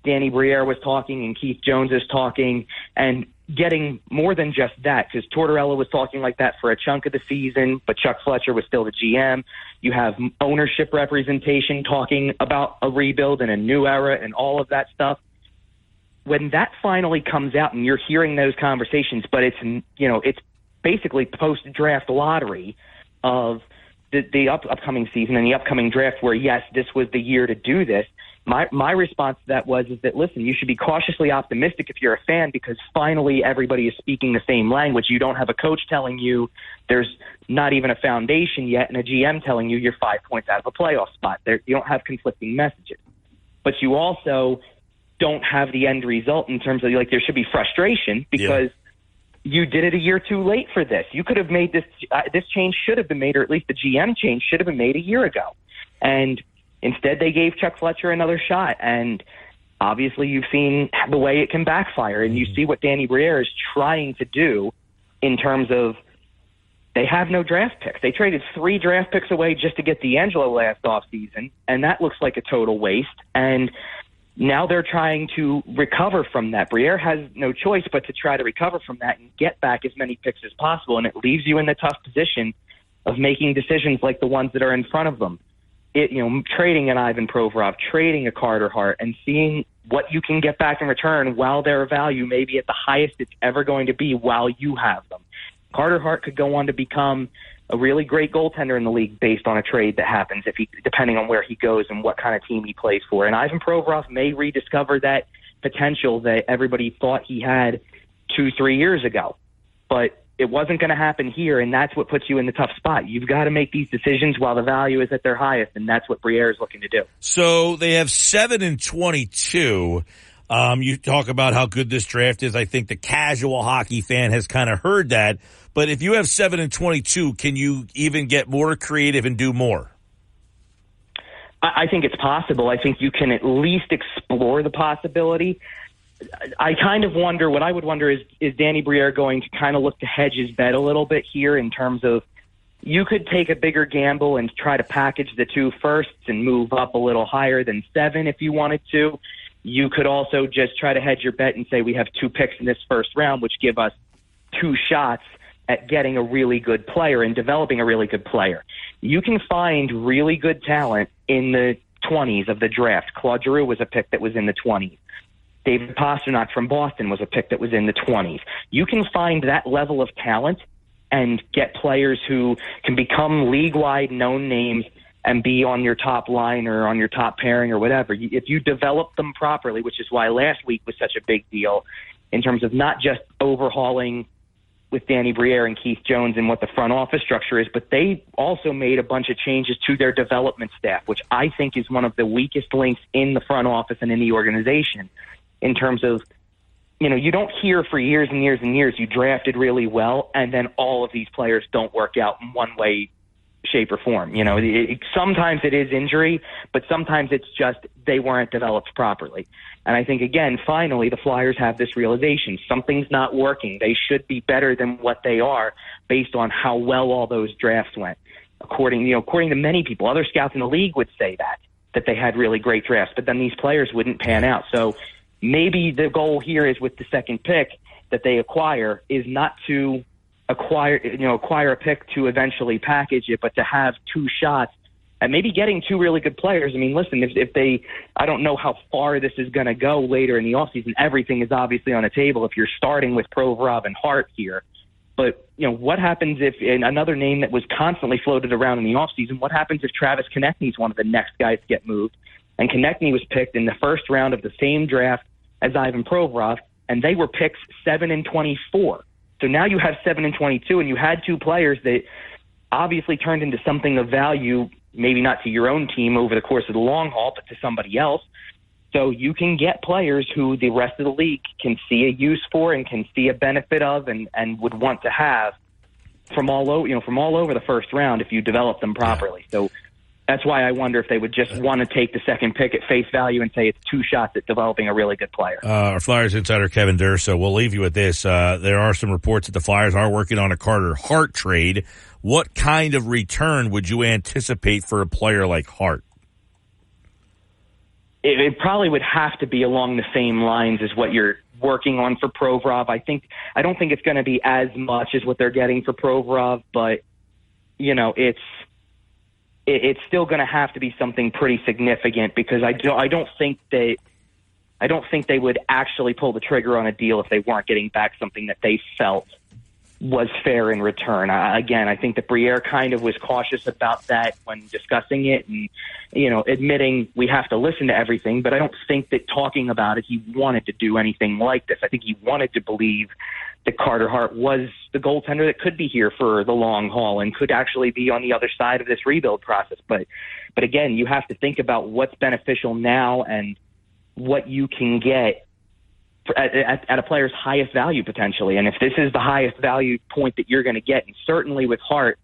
Danny Briere was talking and Keith Jones is talking, and getting more than just that, because Tortorella was talking like that for a chunk of the season, but Chuck Fletcher was still the GM. You have ownership representation talking about a rebuild and a new era and all of that stuff. When that finally comes out and you're hearing those conversations, but it's, you know, it's basically post-draft lottery of the upcoming season and the upcoming draft where, yes, this was the year to do this. My response to that was that, listen, you should be cautiously optimistic if you're a fan, because finally everybody is speaking the same language. You don't have a coach telling you there's not even a foundation yet and a GM telling you you're 5 points out of a playoff spot. You don't have conflicting messages. But you also don't have the end result in terms of, like, there should be frustration because – you did it a year too late for this. You could have made this change should have been made, or at least the GM change should have been made a year ago. And instead they gave Chuck Fletcher another shot. And obviously you've seen the way it can backfire. And you see what Danny Briere is trying to do in terms of they have no draft picks. They traded 3 draft picks away just to get DeAngelo last offseason, and that looks like a total waste. And now they're trying to recover from that. Briere has no choice but to try to recover from that and get back as many picks as possible, and it leaves you in the tough position of making decisions like the ones that are in front of them. Trading an Ivan Provorov, trading a Carter Hart, and seeing what you can get back in return while their value may be at the highest it's ever going to be while you have them. Carter Hart could go on to become a really great goaltender in the league based on a trade that happens, depending on where he goes and what kind of team he plays for. And Ivan Provorov may rediscover that potential that everybody thought he had 2-3 years ago. But it wasn't going to happen here, and that's what puts you in the tough spot. You've got to make these decisions while the value is at their highest, and that's what Briere is looking to do. So they have 7-22. You talk about how good this draft is. I think the casual hockey fan has kind of heard that. But if you have 7-22, can you even get more creative and do more? I think it's possible. I think you can at least explore the possibility. I kind of wonder, what I would wonder is Danny Briere going to kind of look to hedge his bet a little bit here in terms of you could take a bigger gamble and try to package the 2 firsts and move up a little higher than 7 if you wanted to. You could also just try to hedge your bet and say we have 2 picks in this first round, which give us 2 shots at getting a really good player and developing a really good player. You can find really good talent in the 20s of the draft. Claude Giroux was a pick that was in the 20s. David Pastrnak from Boston was a pick that was in the 20s. You can find that level of talent and get players who can become league-wide known names and be on your top line or on your top pairing or whatever. If you develop them properly, which is why last week was such a big deal in terms of not just overhauling with Danny Briere and Keith Jones and what the front office structure is, but they also made a bunch of changes to their development staff, which I think is one of the weakest links in the front office and in the organization in terms of, you know, you don't hear for years and years and years, you drafted really well, and then all of these players don't work out in one way, shape, or form. You know, sometimes it is injury, but sometimes it's just they weren't developed properly. And I think, again, finally, the Flyers have this realization. Something's not working. They should be better than what they are based on how well all those drafts went. According to many people, other scouts in the league would say that they had really great drafts, but then these players wouldn't pan out. So maybe the goal here is with the second pick that they acquire is not to acquire a pick to eventually package it, but to have two shots and maybe getting two really good players. I mean, listen, if they, I don't know how far this is going to go later in the offseason. Everything is obviously on the table if you're starting with Provorov and Hart here. But, you know, what happens if, and another name that was constantly floated around in the offseason, what happens if Travis Konecny is one of the next guys to get moved? And Konecny was picked in the first round of the same draft as Ivan Provorov, and they were picks 7 and 24. So now you have 7 and 22, and you had two players that obviously turned into something of value, maybe not to your own team over the course of the long haul, but to somebody else. So you can get players who the rest of the league can see a use for and can see a benefit of and would want to have from all over the first round if you develop them properly. Yeah. So that's why I wonder if they would just want to take the second pick at face value and say it's two shots at developing a really good player. Our Flyers insider, Kevin Durso, we'll leave you with this. There are some reports that the Flyers are working on a Carter Hart trade. What kind of return would you anticipate for a player like Hart? It probably would have to be along the same lines as what you're working on for Provorov. I don't think it's going to be as much as what they're getting for Provorov, but, you know, it's still going to have to be something pretty significant because I don't think they would actually pull the trigger on a deal if they weren't getting back something that they felt was fair in return. Again, I think that Briere kind of was cautious about that when discussing it and, you know, admitting we have to listen to everything, but I don't think that talking about it, he wanted to do anything like this. I think he wanted to believe that Carter Hart was the goaltender that could be here for the long haul and could actually be on the other side of this rebuild process. But again, you have to think about what's beneficial now and what you can get at a player's highest value potentially. And if this is the highest value point that you're going to get, and certainly with Hart,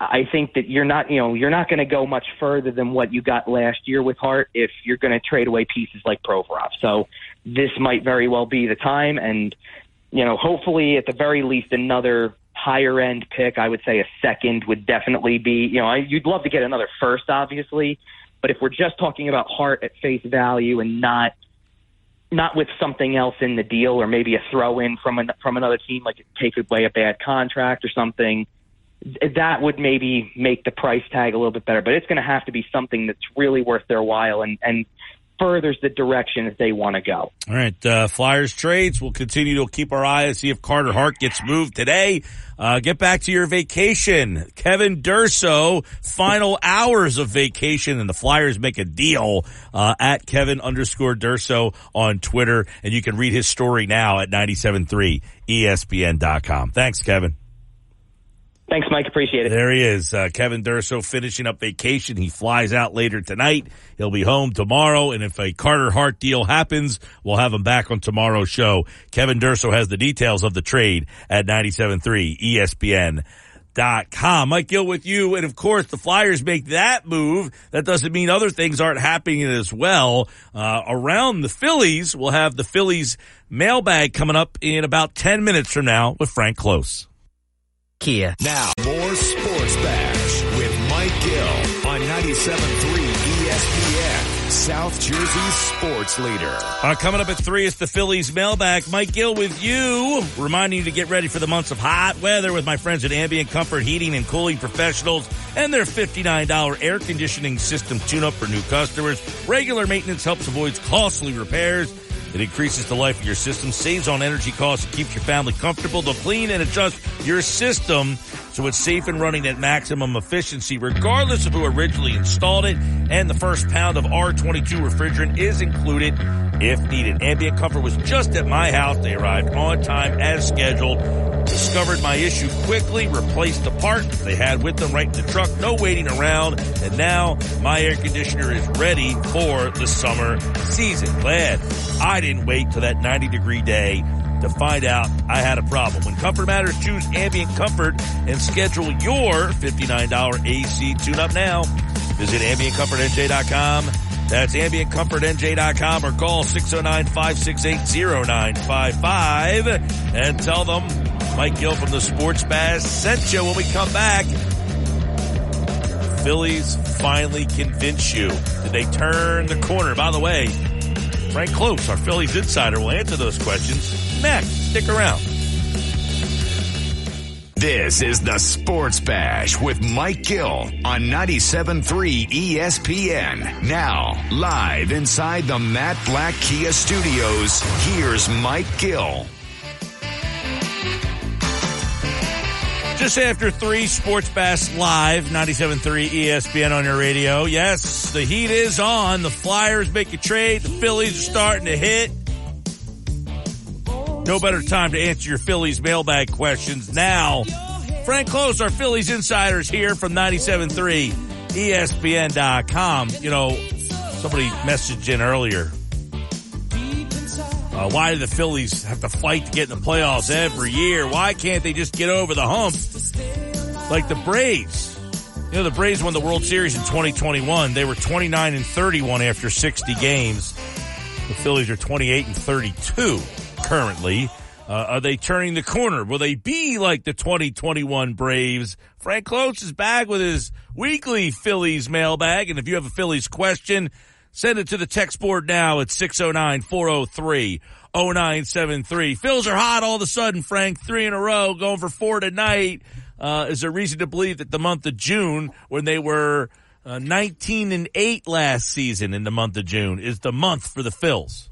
I think that you're not going to go much further than what you got last year with Hart if you're going to trade away pieces like Provorov. So this might very well be the time, and you know, hopefully at the very least another higher end pick. I would say a second would definitely be, you know, you'd love to get another first, obviously, but if we're just talking about Hart at face value and not with something else in the deal or maybe a throw in from another team, like take away a bad contract or something, that would maybe make the price tag a little bit better. But it's going to have to be something that's really worth their while and furthers the direction that they want to go. All right, Flyers trades. We'll continue to keep our eye and see if Carter Hart gets moved today. Get back to your vacation. Kevin Durso, final hours of vacation, and the Flyers make a deal at Kevin_Durso on Twitter, and you can read his story now at 97.3 ESPN.com. Thanks, Kevin. Thanks, Mike. Appreciate it. There he is. Kevin Durso finishing up vacation. He flies out later tonight. He'll be home tomorrow. And if a Carter Hart deal happens, we'll have him back on tomorrow's show. Kevin Durso has the details of the trade at 97.3 ESPN.com. Mike Gill with you. And, of course, the Flyers make that move. That doesn't mean other things aren't happening as well. Around the Phillies, we'll have the Phillies mailbag coming up in about 10 minutes from now with Frank Close. Kia. Now, more Sports Bash with Mike Gill on 97.3 ESPN, South Jersey's sports leader. Coming up at 3 is the Phillies mailbag. Mike Gill with you, reminding you to get ready for the months of hot weather with my friends at Ambient Comfort Heating and Cooling Professionals and their $59 air conditioning system tune-up for new customers. Regular maintenance helps avoid costly repairs. It increases the life of your system, saves on energy costs, and keeps your family comfortable. They'll clean and adjust your system so it's safe and running at maximum efficiency regardless of who originally installed it, and the first pound of R22 refrigerant is included if needed. Ambient Comfort was just at my house. They arrived on time as scheduled. Discovered my issue quickly, replaced the part they had with them right in the truck, no waiting around, and now my air conditioner is ready for the summer season. Glad I didn't wait till that 90-degree day to find out I had a problem. When comfort matters, choose Ambient Comfort and schedule your $59 AC tune-up now. Visit AmbientComfortNJ.com. That's AmbientComfortNJ.com, or call 609-568-0955 and tell them Mike Gill from the Sports Bass sent you. When we come back, the Phillies finally convince you. Did they turn the corner? By the way, Frank Close, our Phillies insider, will answer those questions next. Stick around. This is the Sports Bash with Mike Gill on 97.3 ESPN. Now, live inside the Matt Black Kia Studios, here's Mike Gill. Just after 3, Sports Bash live, 97.3 ESPN on your radio. Yes, the heat is on. The Flyers make a trade. The Phillies are starting to hit. No better time to answer your Phillies mailbag questions now. Frank Close, our Phillies insiders here from 97.3 ESPN.com. You know, somebody messaged in earlier. Why do the Phillies have to fight to get in the playoffs every year? Why can't they just get over the hump like the Braves? You know, the Braves won the World Series in 2021. They were 29-31 after 60 games. The Phillies are 28-32. Currently, are they turning the corner? Will they be like the 2021 Braves? Frank Close is back with his weekly Phillies mailbag. And if you have a Phillies question, send it to the text board now at 609-403-0973. Phils are hot all of a sudden, Frank. 3 in a row, going for 4 tonight. Is there reason to believe that the month of June, when they were 19-8 last season in the month of June, is the month for the Phils?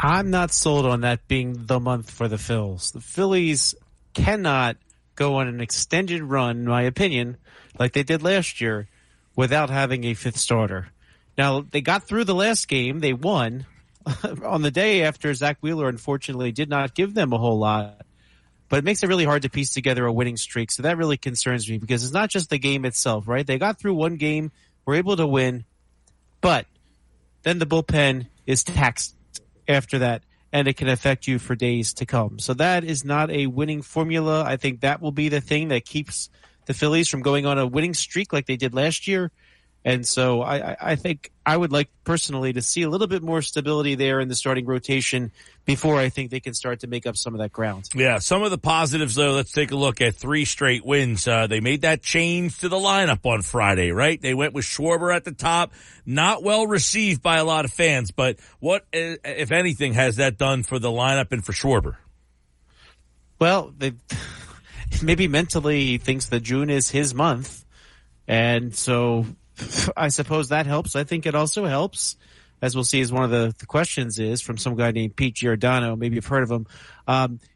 I'm not sold on that being the month for the Phils. The Phillies cannot go on an extended run, in my opinion, like they did last year, without having a fifth starter. Now, they got through the last game. They won on the day after. Zach Wheeler, unfortunately, did not give them a whole lot. But it makes it really hard to piece together a winning streak. So that really concerns me, because it's not just the game itself, right? They got through one game, were able to win, but then the bullpen is taxed after that, and it can affect you for days to come. So that is not a winning formula. I think that will be the thing that keeps the Phillies from going on a winning streak like they did last year. And so I think I would like personally to see a little bit more stability there in the starting rotation before I think they can start to make up some of that ground. Yeah, some of the positives, though, let's take a look at 3 straight wins. They made that change to the lineup on Friday, right? They went with Schwarber at the top, not well received by a lot of fans. But what, if anything, has that done for the lineup and for Schwarber? Well, maybe mentally he thinks that June is his month, and so I suppose that helps. I think it also helps, as we'll see, as one of the questions is from some guy named Pete Giordano. Maybe you've heard of him.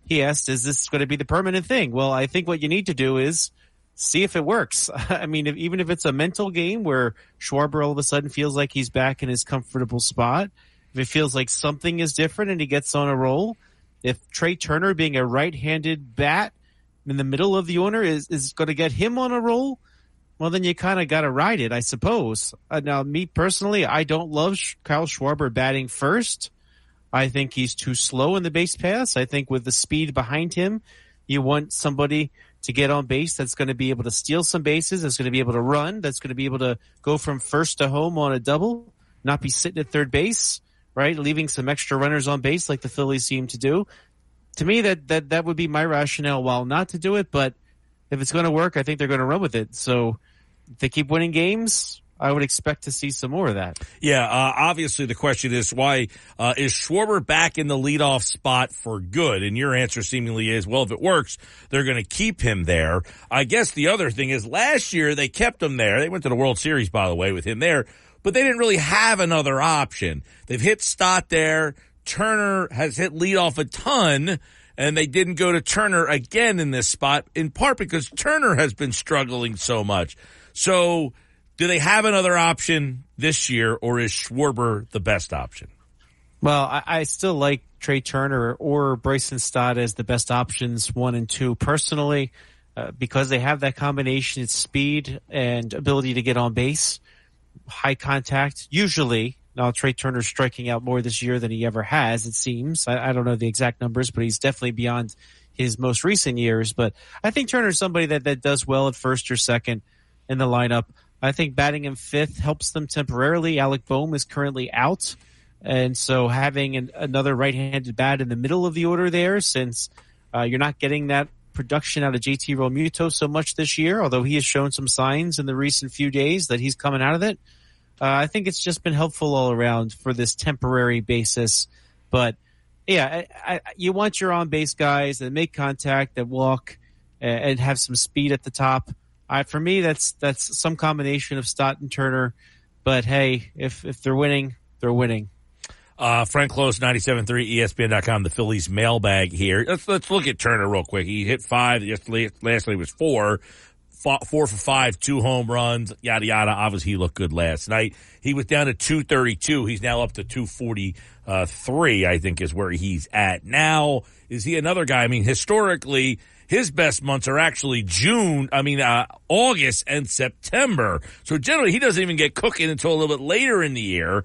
He asked, is this going to be the permanent thing? Well, I think what you need to do is see if it works. I mean, even if it's a mental game where Schwarber all of a sudden feels like he's back in his comfortable spot, if it feels like something is different and he gets on a roll, if Trey Turner being a right-handed bat in the middle of the order is going to get him on a roll, well, then you kind of got to ride it, I suppose. Now, me personally, I don't love Kyle Schwarber batting first. I think he's too slow in the base pass. I think with the speed behind him, you want somebody to get on base that's going to be able to steal some bases, that's going to be able to run, that's going to be able to go from first to home on a double, not be sitting at third base, right, leaving some extra runners on base like the Phillies seem to do. To me, that would be my rationale while not to do it, but if it's going to work, I think they're going to run with it. So if they keep winning games, I would expect to see some more of that. Yeah, obviously the question is why is Schwarber back in the leadoff spot for good? And your answer seemingly is, well, if it works, they're going to keep him there. I guess the other thing is last year they kept him there. They went to the World Series, by the way, with him there, but they didn't really have another option. They've hit Stott there. Turner has hit leadoff a ton. and they didn't go to Turner again in this spot, in part because Turner has been struggling so much. So do they have another option this year, or is Schwarber the best option? Well, I still like Trey Turner or Bryson Stott as the best options 1 and 2 personally, because they have that combination of speed and ability to get on base, high contact usually. Now, Trey Turner's striking out more this year than he ever has, it seems. I don't know the exact numbers, but he's definitely beyond his most recent years. But I think Turner's somebody that does well at first or second in the lineup. I think batting in fifth helps them temporarily. Alec Bohm is currently out, and so having another right-handed bat in the middle of the order there, since you're not getting that production out of J.T. Realmuto so much this year, although he has shown some signs in the recent few days that he's coming out of it. I think it's just been helpful all around for this temporary basis. But, yeah, you want your on-base guys that make contact, that walk, and have some speed at the top. For me, that's some combination of Stott and Turner. But, hey, if they're winning, they're winning. Frank Close, 97.3, ESPN.com, the Phillies mailbag here. Let's look at Turner real quick. He hit 5. Lastly was 4. 4 for 5, 2 home runs, yada, yada. Obviously, he looked good last night. He was down to 232. He's now up to 243, I think, is where he's at now. Is he another guy? I mean, historically, his best months are actually August and September. So generally, he doesn't even get cooking until a little bit later in the year.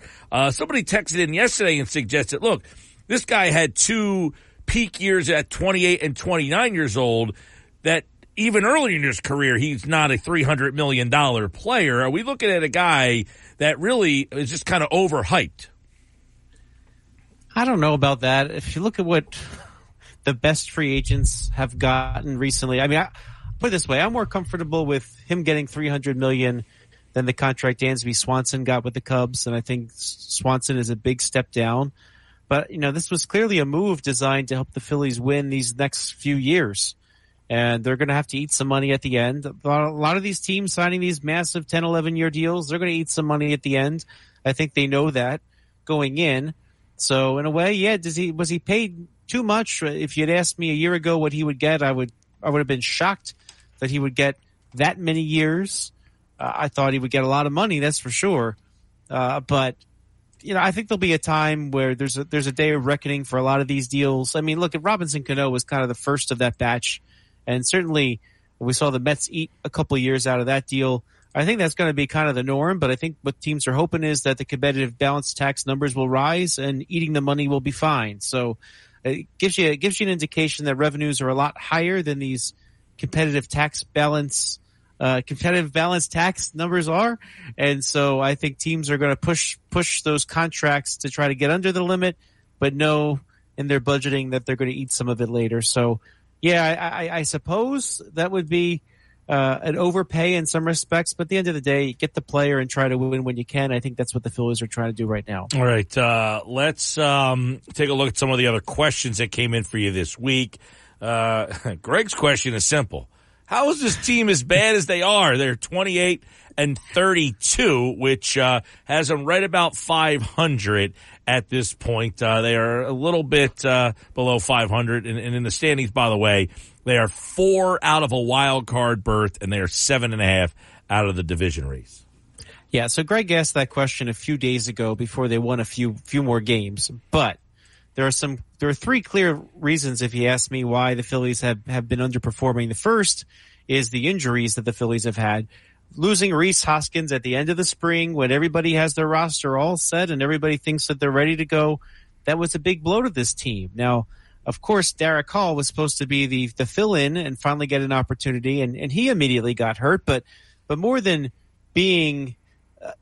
Somebody texted in yesterday and suggested, look, this guy had 2 peak years at 28 and 29 years old that even early in his career, he's not a $300 million player. Are we looking at a guy that really is just kind of overhyped? I don't know about that. If you look at what the best free agents have gotten recently, I mean, I put it this way. I'm more comfortable with him getting $300 million than the contract Dansby Swanson got with the Cubs, and I think Swanson is a big step down. But, you know, this was clearly a move designed to help the Phillies win these next few years. And they're going to have to eat some money at the end. A lot of these teams signing these massive 10, 11-year deals, they're going to eat some money at the end. I think they know that going in. So in a way, yeah, was he paid too much? If you'd asked me a year ago what he would get, I would have been shocked that he would get that many years. I thought he would get a lot of money, that's for sure. But you know, I think there'll be a time where there's a day of reckoning for a lot of these deals. I mean, look at Robinson Cano was kind of the first of that batch. And certainly we saw the Mets eat a couple of years out of that deal. I think that's going to be kind of the norm, but I think what teams are hoping is that the competitive balance tax numbers will rise and eating the money will be fine. So it gives you an indication that revenues are a lot higher than these competitive balance tax numbers are. And so I think teams are going to push those contracts to try to get under the limit, but know in their budgeting that they're going to eat some of it later. So yeah, I suppose that would be an overpay in some respects, but at the end of the day, get the player and try to win when you can. I think that's what the Phillies are trying to do right now. All right, let's take a look at some of the other questions that came in for you this week. Greg's question is simple. How is this team as bad as they are? They're 28 and 32, which has them right about 500 at this point. They are a little bit below 500. And in the standings, by the way, they are 4 out of a wild card berth, and they are 7.5 out of the division race. Yeah, so Greg asked that question a few days ago before they won a few more games. But there are 3 clear reasons, if you ask me, why the Phillies have been underperforming. The first is the injuries that the Phillies have had. Losing Rhys Hoskins at the end of the spring when everybody has their roster all set and everybody thinks that they're ready to go, that was a big blow to this team. Now, of course, Derek Hall was supposed to be the fill-in and finally get an opportunity, and he immediately got hurt. But more than being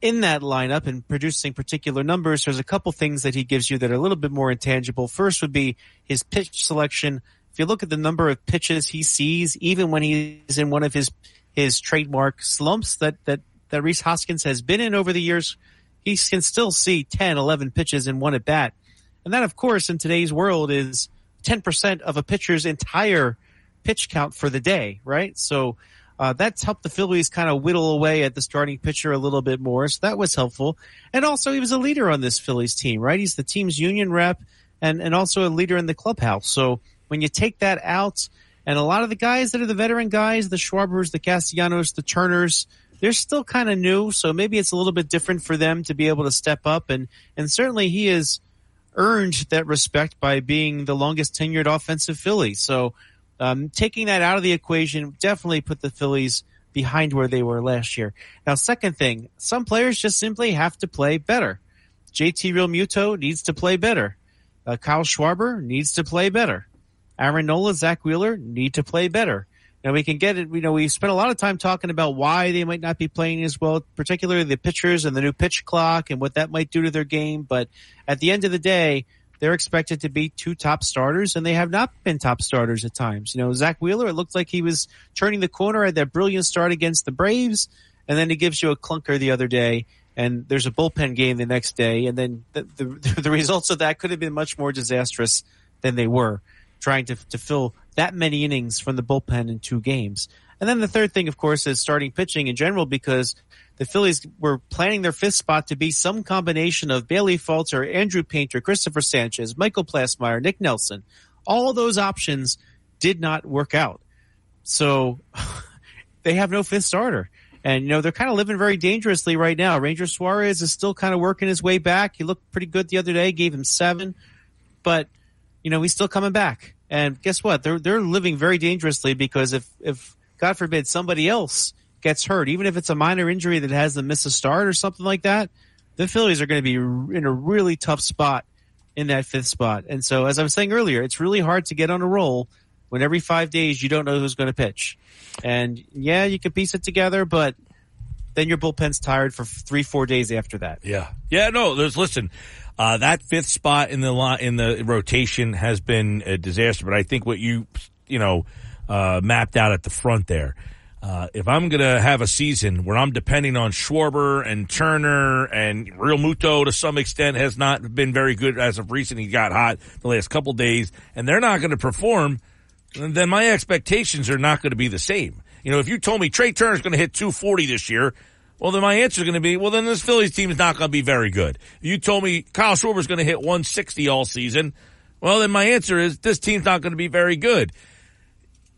in that lineup and producing particular numbers, there's a couple things that he gives you that are a little bit more intangible. First would be his pitch selection. If you look at the number of pitches he sees, even when he's in one of his trademark slumps that Rhys Hoskins has been in over the years, he can still see 10, 11 pitches in one at bat. And that, of course, in today's world is 10% of a pitcher's entire pitch count for the day, right? So that's helped the Phillies kind of whittle away at the starting pitcher a little bit more. So that was helpful. And also he was a leader on this Phillies team, right? He's the team's union rep and also a leader in the clubhouse. So When you take that out, and a lot of the guys that are the veteran guys, the Schwarbers, the Castellanos, the Turners, they're still kind of new, so maybe it's a little bit different for them to be able to step up. And certainly he has earned that respect by being the longest-tenured offensive Philly. So taking that out of the equation definitely put the Phillies behind where they were last year. Now, second thing, some players just simply have to play better. J.T. Realmuto needs to play better. Kyle Schwarber needs to play better. Aaron Nola, Zach Wheeler need to play better. Now, we can get it. You know, we spent a lot of time talking about why they might not be playing as well, particularly the pitchers and the new pitch clock and what that might do to their game. But at the end of the day, they're expected to be two top starters, and they have not been top starters at times. You know, Zach Wheeler, it looked like he was turning the corner at that brilliant start against the Braves, and then he gives you a clunker the other day, and there's a bullpen game the next day, and then the results of that could have been much more disastrous than they were, trying to fill that many innings from the bullpen in two games. And then the third thing, of course, is starting pitching in general, because the Phillies were planning their fifth spot to be some combination of Bailey Falter, Andrew Painter, Christopher Sanchez, Michael Plassmeyer, Nick Nelson. All of those options did not work out. So they have no fifth starter. And, you know, they're kind of living very dangerously right now. Ranger Suarez is still kind of working his way back. He looked pretty good the other day, gave him 7. But, you know, he's still coming back. And guess what? They're living very dangerously, because if God forbid somebody else gets hurt, even if it's a minor injury that has them miss a start or something like that, the Phillies are going to be in a really tough spot in that fifth spot. And so, as I was saying earlier, it's really hard to get on a roll when every 5 days you don't know who's going to pitch. And, yeah, you can piece it together, but then your bullpen's tired for 3-4 days after that. Yeah. Yeah, no, listen, that fifth spot in the rotation has been a disaster, but I think what you mapped out at the front there. If I'm going to have a season where I'm depending on Schwarber and Turner, and Realmuto to some extent has not been very good as of recent. He got hot the last couple days, and they're not going to perform, then my expectations are not going to be the same. You know, if you told me Trey Turner's going to hit 240 this year, well, then my answer is going to be, well, then this Phillies team is not going to be very good. If you told me Kyle Schwarber's going to hit 160 all season, well, then my answer is this team's not going to be very good.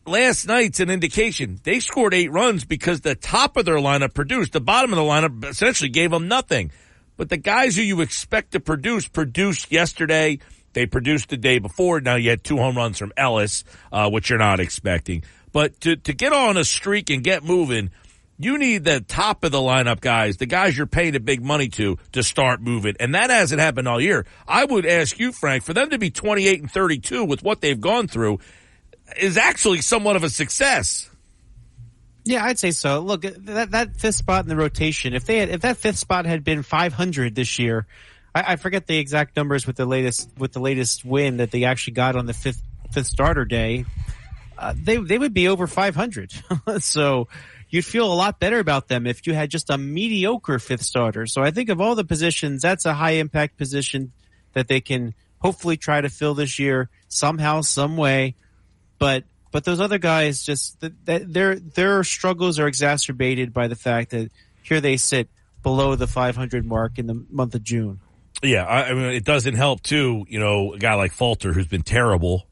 Last night's an indication. They scored 8 runs because the top of their lineup produced. The bottom of the lineup essentially gave them nothing. But the guys who you expect to produce produced yesterday. They produced the day before. Now you had 2 home runs from Ellis, which you're not expecting. But to get on a streak and get moving, you need the top of the lineup guys, the guys you're paying the big money to start moving. And that hasn't happened all year. I would ask you, Frank, for them to be 28 and 32 with what they've gone through is actually somewhat of a success. Yeah, I'd say so. Look, that fifth spot in the rotation, if that fifth spot had been 500 this year, I forget the exact numbers with the latest win that they actually got on the fifth starter day, they would be over 500. So you'd feel a lot better about them if you had just a mediocre fifth starter. So I think of all the positions, that's a high impact position that they can hopefully try to fill this year somehow, some way. But those other guys, just their struggles are exacerbated by the fact that here they sit below the 500 mark in the month of June. Yeah, I mean, it doesn't help too. You know, a guy like Falter, who's been terrible.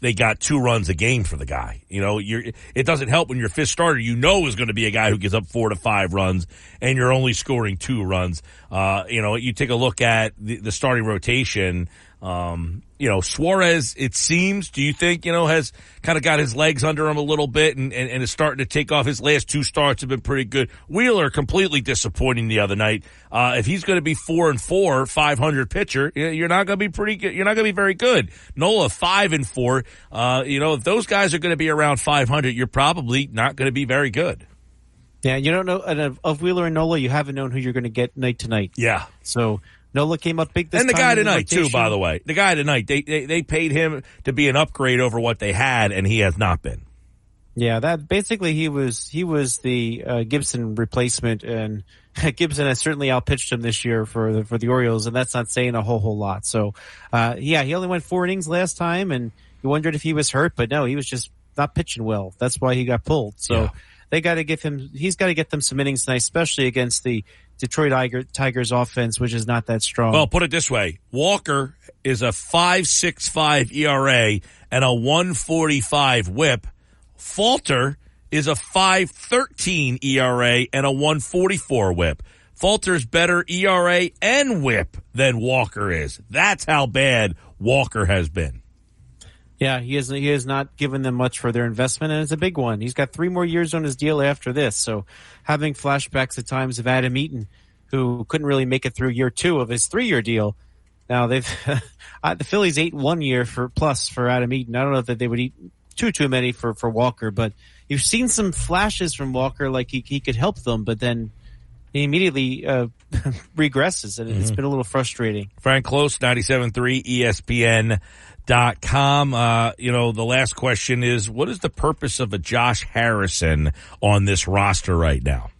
They got 2 runs a game for the guy. You know, it doesn't help when your fifth starter, you know, is going to be a guy who gives up 4 to 5 runs, and you're only scoring 2 runs. You know, you take a look at the starting rotation. You know, Suarez, it seems, do you think, you know, has kind of got his legs under him a little bit and is starting to take off. His last 2 starts have been pretty good. Wheeler, completely disappointing the other night. If he's going to be 4-4, 500 pitcher, you're not going to be pretty good. You're not going to be very good. Nola, 5-4. You know, if those guys are going to be around 500, you're probably not going to be very good. Yeah. You don't know. And of Wheeler and Nola, you haven't known who you're going to get night to night. Yeah. So Nola came up big this time. And the guy tonight, too, by the way. The guy tonight, they paid him to be an upgrade over what they had, and he has not been. Yeah, that basically he was the Gibson replacement, and Gibson has certainly outpitched him this year for the Orioles, and that's not saying a whole lot. So, yeah, he only went 4 innings last time, and you wondered if he was hurt, but no, he was just not pitching well. That's why he got pulled. So yeah. They got to give him. He's got to get them some innings tonight, especially against the Detroit Tigers offense, which is not that strong. Well, put it this way: Walker is a 5.65 ERA and a 1.45 WHIP. Falter is a 5.13 ERA and a 1.44 WHIP. Falter's better ERA and WHIP than Walker is. That's how bad Walker has been. Yeah, he has not given them much for their investment, and it's a big one. He's got 3 more years on his deal after this. So having flashbacks at times of Adam Eaton, who couldn't really make it through year 2 of his 3-year deal. Now they've the Phillies ate 1 year for plus for Adam Eaton. I don't know that they would eat too many for Walker, but you've seen some flashes from Walker, like he could help them, but then he immediately regresses, and it's been a little frustrating. Frank Close, 97.3 ESPN.com. You know, the last question is, what is the purpose of a Josh Harrison on this roster right now?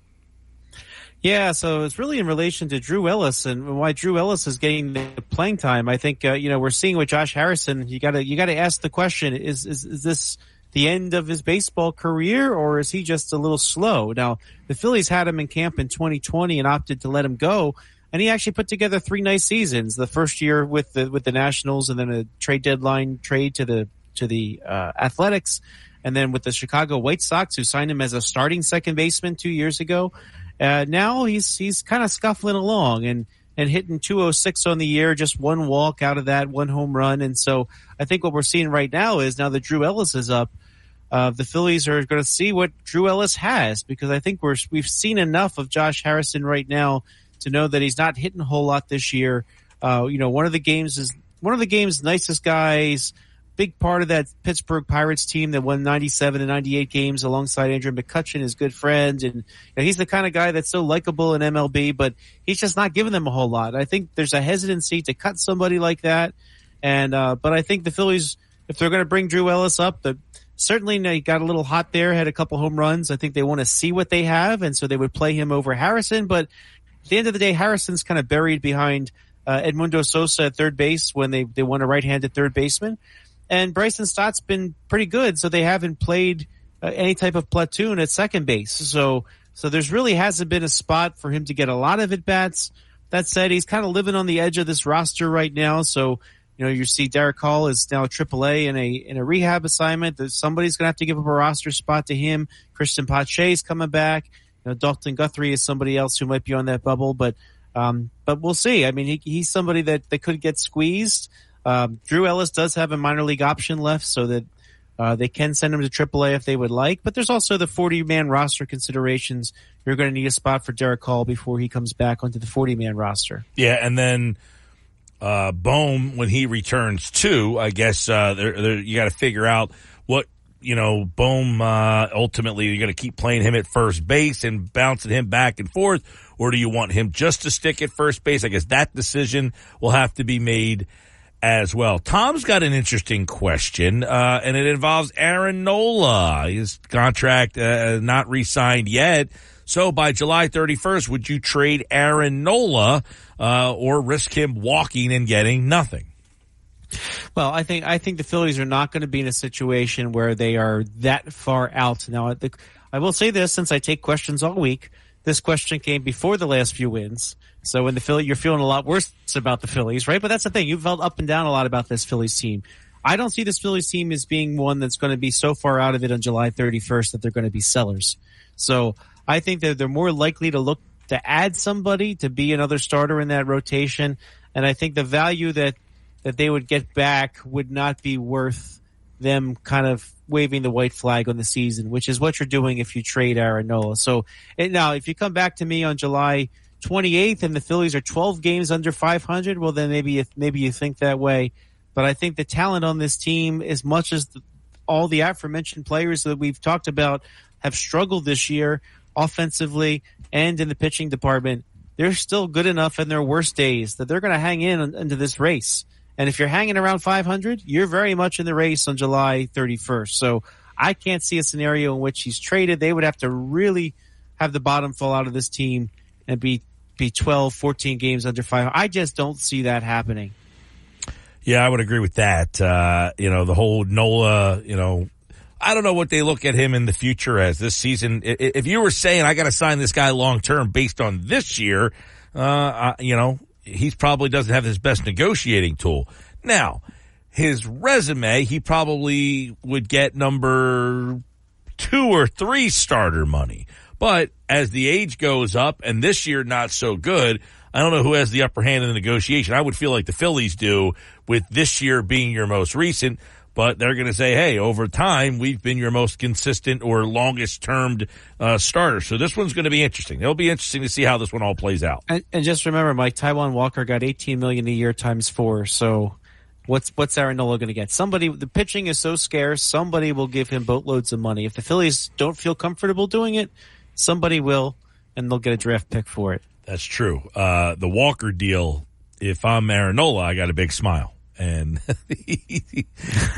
Yeah, so it's really in relation to Drew Ellis and why Drew Ellis is getting the playing time. I think you know, we're seeing with Josh Harrison, you got to ask the question: is this the end of his baseball career, or is he just a little slow? Now, the Phillies had him in camp in 2020 and opted to let him go, and he actually put together 3 nice seasons. The first year with the Nationals, and then a trade deadline trade to the Athletics, and then with the Chicago White Sox, who signed him as a starting second baseman 2 years ago. Now he's kind of scuffling along and hitting .206 on the year, just 1 walk out of that, 1 home run. And so I think what we're seeing right now is, now that Drew Ellis is up, the Phillies are going to see what Drew Ellis has, because I think we've seen enough of Josh Harrison right now to know that he's not hitting a whole lot this year. You know, one of the game's nicest guys, big part of that Pittsburgh Pirates team that won 97 and 98 games alongside Andrew McCutchen, his good friend. And you know, he's the kind of guy that's so likable in MLB, but he's just not giving them a whole lot. I think there's a hesitancy to cut somebody like that. And, but I think the Phillies, if they're going to bring Drew Ellis up, certainly they got a little hot there, had a couple home runs. I think they want to see what they have. And so they would play him over Harrison. But at the end of the day, Harrison's kind of buried behind, Edmundo Sosa at third base when they want a right-handed third baseman. And Bryson Stott's been pretty good, so they haven't played any type of platoon at second base. So there's really hasn't been a spot for him to get a lot of at-bats. That said, he's kind of living on the edge of this roster right now. So, you know, you see Derek Hall is now AAA in a rehab assignment. Somebody's going to have to give up a roster spot to him. Christian Pache is coming back. You know, Dalton Guthrie is somebody else who might be on that bubble, but we'll see. I mean, he's somebody that could get squeezed. Drew Ellis does have a minor league option left, so that they can send him to AAA if they would like. But there's also the 40-man roster considerations. You're going to need a spot for Derek Hall before he comes back onto the 40-man roster. Yeah, and then Bohm, when he returns too, I guess you got to figure out what, you know, Bohm, ultimately you're going to keep playing him at first base and bouncing him back and forth, or do you want him just to stick at first base? I guess that decision will have to be made as well. Tom's got an interesting question, and it involves Aaron Nola. His contract not re-signed yet. So by July 31st, would you trade Aaron Nola or risk him walking and getting nothing? Well, I think the Phillies are not going to be in a situation where they are that far out. Now, I will say this, since I take questions all week, this question came before the last few wins. So when you're feeling a lot worse about the Phillies, right? But that's the thing. You felt up and down a lot about this Phillies team. I don't see this Phillies team as being one that's going to be so far out of it on July 31st that they're going to be sellers. So I think that they're more likely to look to add somebody to be another starter in that rotation. And I think the value that they would get back would not be worth them kind of waving the white flag on the season, which is what you're doing if you trade Aaron Nola. So now, if you come back to me on July 28th and the Phillies are 12 games under 500, well, then maybe you think that way. But I think the talent on this team, as much as all the aforementioned players that we've talked about have struggled this year offensively and in the pitching department, they're still good enough in their worst days that they're going to hang in into this race. And if you're hanging around 500, you're very much in the race on July 31st. So I can't see a scenario in which he's traded. They would have to really have the bottom fall out of this team and be 12, 14 games under 500. I just don't see that happening. Yeah, I would agree with that. You know, the whole Nola, you know, I don't know what they look at him in the future as this season. If you were saying, I got to sign this guy long term based on this year, you know, he probably doesn't have his best negotiating tool. Now, his resume, he probably would get number 2 or 3 starter money. But as the age goes up, and this year not so good, I don't know who has the upper hand in the negotiation. I would feel like the Phillies do with this year being your most recent, but they're going to say, hey, over time, we've been your most consistent or longest-termed starter. So this one's going to be interesting. It'll be interesting to see how this one all plays out. And just remember, Mike, Taiwan Walker got $18 million a year times 4, so what's Aaron Nola going to get? Somebody, the pitching is so scarce, somebody will give him boatloads of money. If the Phillies don't feel comfortable doing it, somebody will, and they'll get a draft pick for it. That's true. The Walker deal, if I'm Aaron Nola, I got a big smile. And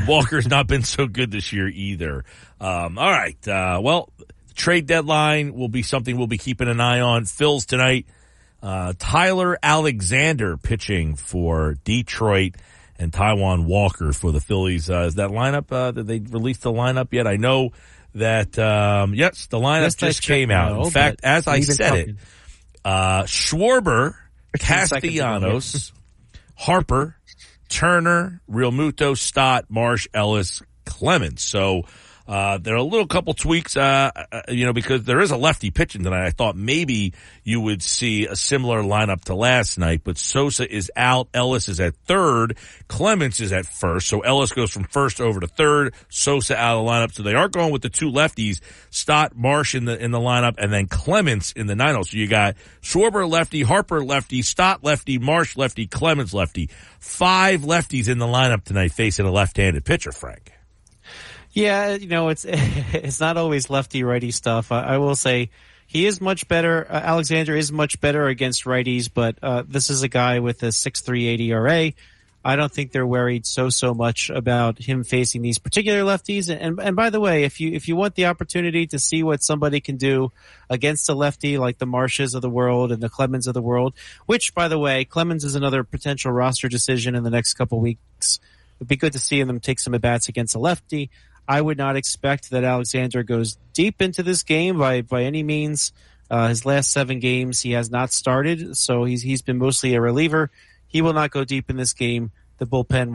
Walker's not been so good this year either. All right. Well, the trade deadline will be something we'll be keeping an eye on. Phil's tonight. Tyler Alexander pitching for Detroit and Taiwan Walker for the Phillies. Is that lineup? Did they release the lineup yet? I know that, yes, the lineup just came out. In fact, as I said it, Schwarber, Castellanos, Harper, Turner, Realmuto, Stott, Marsh, Ellis, Clemens. So there are a little couple tweaks, you know, because there is a lefty pitching tonight. I thought maybe you would see a similar lineup to last night, but Sosa is out. Ellis is at third. Clemens is at first. So Ellis goes from first over to third. Sosa out of the lineup. So they are going with the 2 lefties, Stott, Marsh in the lineup, and then Clemens in the 9-0. So you got Schwarber lefty, Harper lefty, Stott lefty, Marsh lefty, Clemens lefty. 5 lefties in the lineup tonight facing a left-handed pitcher, Frank. Yeah, you know, it's not always lefty-righty stuff. I will say he is much better. Alexander is much better against righties, but this is a guy with a 6.38 ERA. I don't think they're worried so much about him facing these particular lefties. And by the way, if you want the opportunity to see what somebody can do against a lefty like the Marshes of the world and the Clemens of the world, which, by the way, Clemens is another potential roster decision in the next couple weeks. It'd be good to see them take some at-bats against a lefty. I would not expect that Alexander goes deep into this game by any means. His last 7 games he has not started, so he's been mostly a reliever. He will not go deep in this game. The bullpen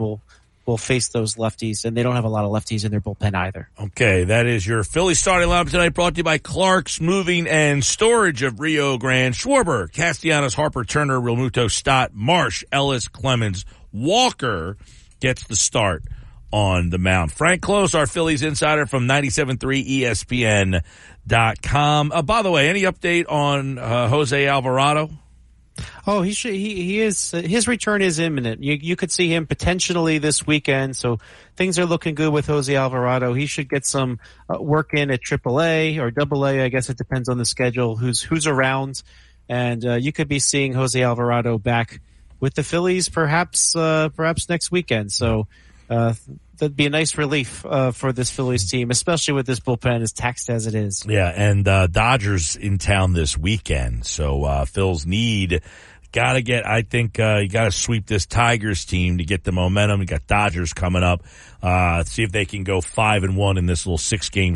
will face those lefties, and they don't have a lot of lefties in their bullpen either. Okay, that is your Philly starting lineup tonight, brought to you by Clark's Moving and Storage of Rio Grande. Schwarber, Castellanos, Harper, Turner, Realmuto, Stott, Marsh, Ellis, Clemens, Walker gets the start on the mound. Frank Close, our Phillies insider from 97.3 ESPN.com. By the way, any update on Jose Alvarado? Oh, he is. His return is imminent. You could see him potentially this weekend. So things are looking good with Jose Alvarado. He should get some work in at AAA or AA. I guess it depends on the schedule, who's around, and you could be seeing Jose Alvarado back with the Phillies perhaps next weekend. So that'd be a nice relief for this Phillies team, especially with this bullpen as taxed as it is. Yeah, and Dodgers in town this weekend. So Phil's need, you got to sweep this Tigers team to get the momentum. You got Dodgers coming up. See if they can go 5-1 in this little 6-game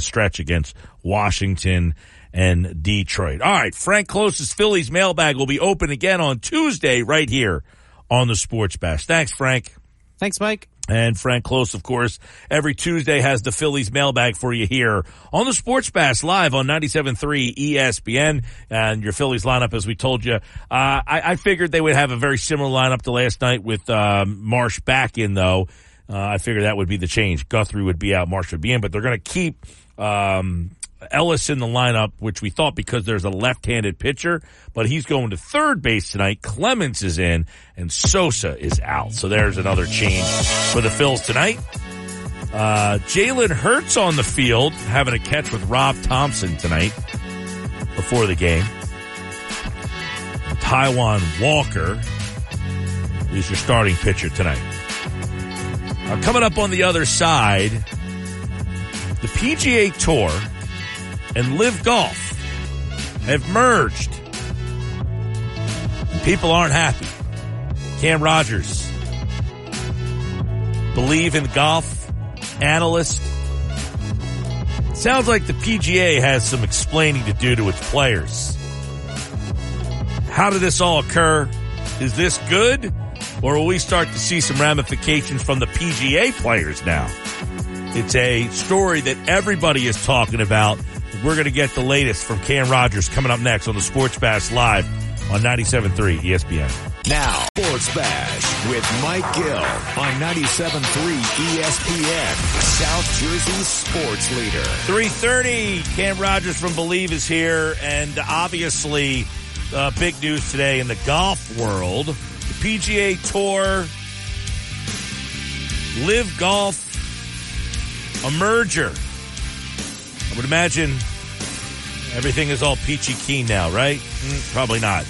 stretch against Washington and Detroit. All right, Frank Close's Phillies mailbag will be open again on Tuesday right here on the Sports Bash. Thanks, Frank. Thanks, Mike. And Frank Close, of course, every Tuesday has the Phillies mailbag for you here on the Sports Bash live on 97.3 ESPN. And your Phillies lineup, as we told you, I figured they would have a very similar lineup to last night with Marsh back in, though. I figured that would be the change. Guthrie would be out, Marsh would be in, but they're going to keep Ellis in the lineup, which we thought because there's a left-handed pitcher, but he's going to third base tonight. Clemens is in, and Sosa is out. So there's another change for the Phils tonight. Jalen Hurts on the field, having a catch with Rob Thompson tonight before the game. Taiwan Walker is your starting pitcher tonight. Coming up on the other side, the PGA Tour and LIV Golf have merged. And people aren't happy. Cam Rogers, Believe in Golf analyst, Sounds like the PGA has some explaining to do to its players. How did this all occur? Is this good? Or will we start to see some ramifications from the PGA players now? It's a story that everybody is talking about. We're going to get the latest from Cam Rogers coming up next on the Sports Bash Live on 97.3 ESPN. Now, Sports Bash with Mike Gill on 97.3 ESPN, South Jersey's sports leader. 3:30, Cam Rogers from Believe is here, and obviously big news today in the golf world. The PGA Tour, Live Golf, a merger. I would imagine everything is all peachy keen now, right? Probably not.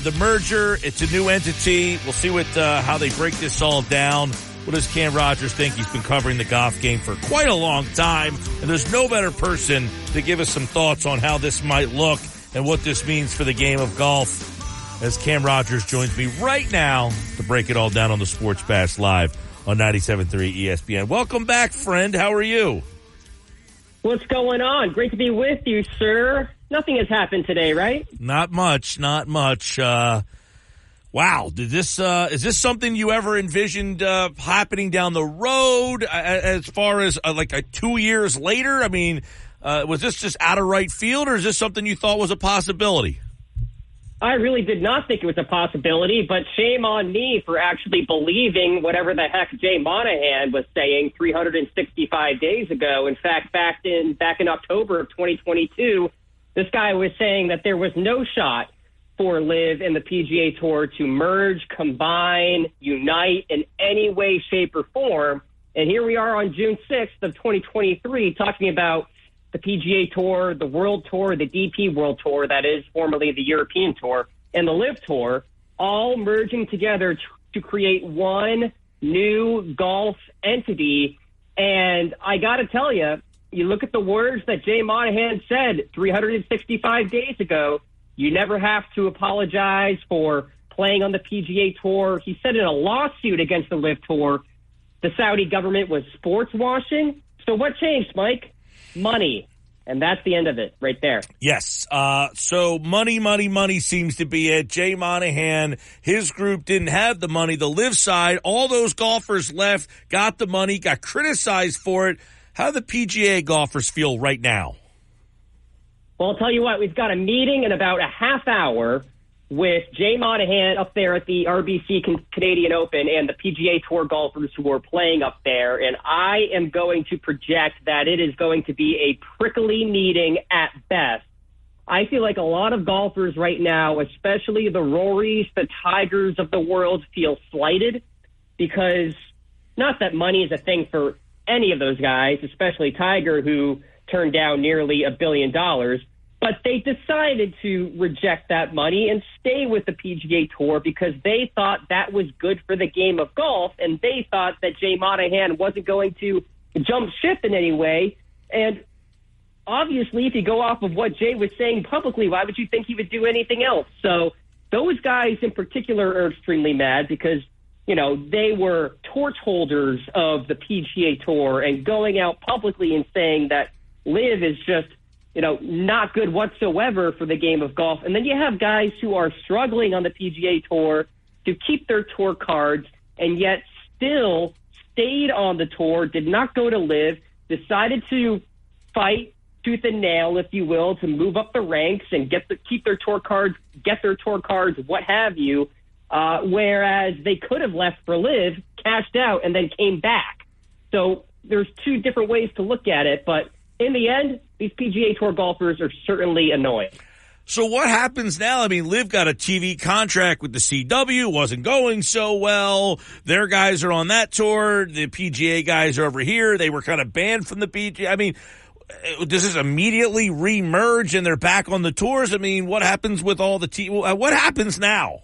The merger, it's a new entity. We'll see what how they break this all down. What does Cam Rogers think? He's been covering the golf game for quite a long time, and there's no better person to give us some thoughts on how this might look and what this means for the game of golf, as Cam Rogers joins me right now to break it all down on the Sports Bash Live on 97.3 ESPN. Welcome back, friend. How are you? What's going on? Great to be with you, sir. Nothing has happened today, right? Not much. Wow. Is this something you ever envisioned happening down the road as far as like 2 years later? I mean, was this just out of right field, or is this something you thought was a possibility? I really did not think it was a possibility, but shame on me for actually believing whatever the heck Jay Monahan was saying 365 days ago. In fact, back in October of 2022, this guy was saying that there was no shot for LIV and the PGA Tour to merge, combine, unite in any way, shape, or form. And here we are on June 6th of 2023 talking about the PGA Tour, the World Tour, the DP World Tour, that is formerly the European Tour, and the LIV Tour, all merging together to create one new golf entity. And I got to tell you, you look at the words that Jay Monahan said 365 days ago, you never have to apologize for playing on the PGA Tour. He said in a lawsuit against the LIV Tour, the Saudi government was sports washing. So what changed, Mike? Money. And that's the end of it right there. Yes. So money seems to be it. Jay Monahan, his group didn't have the money. The LIV side, all those golfers left, got the money, got criticized for it. How do the PGA golfers feel right now? Well, I'll tell you what. We've got a meeting in about a half hour with Jay Monahan up there at the RBC Canadian Open and the PGA Tour golfers who are playing up there. And I am going to project that it is going to be a prickly meeting at best. I feel like a lot of golfers right now, especially the Rorys, the Tigers of the world, feel slighted, because not that money is a thing for any of those guys, especially Tiger, who turned down nearly $1 billion. But they decided to reject that money and stay with the PGA Tour because they thought that was good for the game of golf, and they thought that Jay Monahan wasn't going to jump ship in any way. And obviously, if you go off of what Jay was saying publicly, why would you think he would do anything else? So those guys in particular are extremely mad because, you know, they were torch holders of the PGA Tour, and going out publicly and saying that LIV is just, you know, not good whatsoever for the game of golf. And then you have guys who are struggling on the PGA Tour to keep their tour cards and yet still stayed on the tour, did not go to LIV, decided to fight tooth and nail, if you will, to move up the ranks and keep their tour cards, get their tour cards, what have you, whereas they could have left for LIV, cashed out, and then came back. So there's two different ways to look at it, but in the end, these PGA Tour golfers are certainly annoyed. So what happens now? I mean, LIV got a TV contract with the CW, wasn't going so well. Their guys are on that tour. The PGA guys are over here. They were kind of banned from the PGA. I mean, does this immediately remerge and they're back on the tours? I mean, what happens with all the what happens now?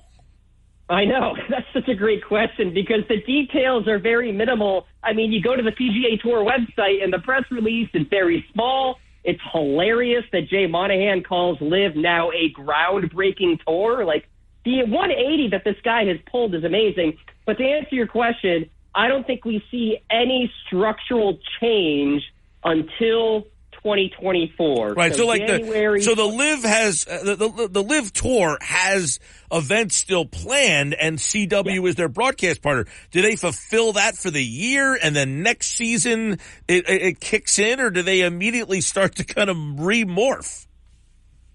I know. That's such a great question because the details are very minimal. I mean, you go to the PGA Tour website and the press release is very small. It's hilarious that Jay Monahan calls LIV now a groundbreaking tour. Like, the 180 that this guy has pulled is amazing. But to answer your question, I don't think we see any structural change until 2024. Right. So like the Live has the Live Tour has events still planned, and CW is their broadcast partner. Do they fulfill that for the year, and then next season it kicks in, or do they immediately start to kind of remorph?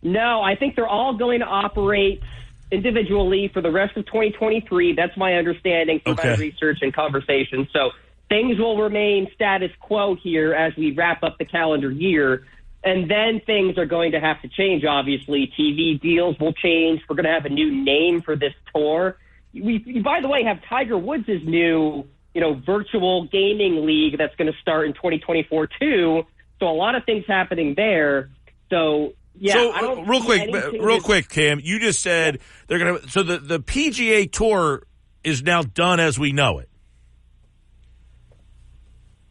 No, I think they're all going to operate individually for the rest of 2023. That's my understanding from my research and conversation. So things will remain status quo here as we wrap up the calendar year. And then things are going to have to change, obviously. TV deals will change. We're going to have a new name for this tour. We by the way, have Tiger Woods' new, virtual gaming league that's going to start in 2024, too. So a lot of things happening there. So... Yeah, so real quick, Cam, you just said they're going to. So the PGA Tour is now done as we know it.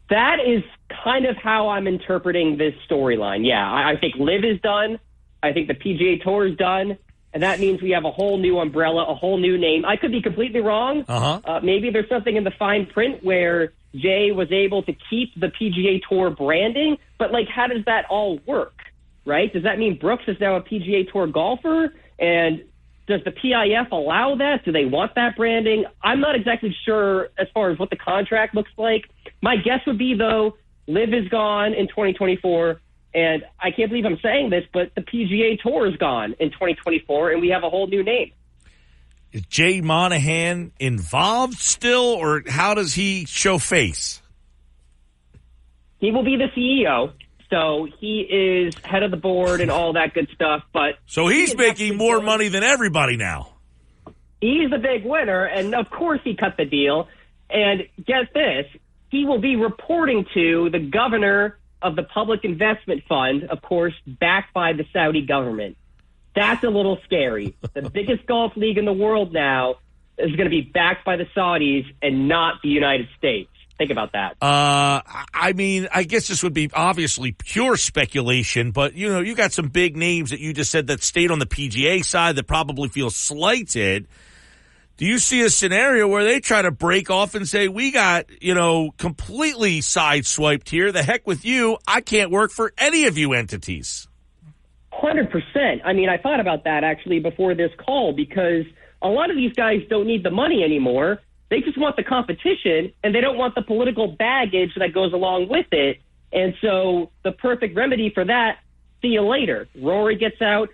That is kind of how I'm interpreting this storyline. Yeah, I think Live is done. I think the PGA Tour is done, and that means we have a whole new umbrella, a whole new name. I could be completely wrong. Uh-huh. Maybe there's something in the fine print where Jay was able to keep the PGA Tour branding, but like, how does that all work? Right? Does that mean Brooks is now a PGA Tour golfer? And does the PIF allow that? Do they want that branding? I'm not exactly sure as far as what the contract looks like. My guess would be, though, Live is gone in 2024. And I can't believe I'm saying this, but the PGA Tour is gone in 2024, and we have a whole new name. Is Jay Monahan involved still, or how does he show face? He will be the CEO. So he is head of the board and all that good stuff. But so he's making more money than everybody now. He's the big winner, and of course he cut the deal. And get this, he will be reporting to the governor of the Public Investment Fund, of course, backed by the Saudi government. That's a little scary. The biggest golf league in the world now is going to be backed by the Saudis and not the United States. Think about that. I mean, I guess this would be obviously pure speculation, but, you got some big names that you just said that stayed on the PGA side that probably feel slighted. Do you see a scenario where they try to break off and say, we got, completely sideswiped here. The heck with you. I can't work for any of you entities. 100%. I mean, I thought about that actually before this call because a lot of these guys don't need the money anymore. They just want the competition, and they don't want the political baggage that goes along with it. And so the perfect remedy for that, see you later. Rory gets out.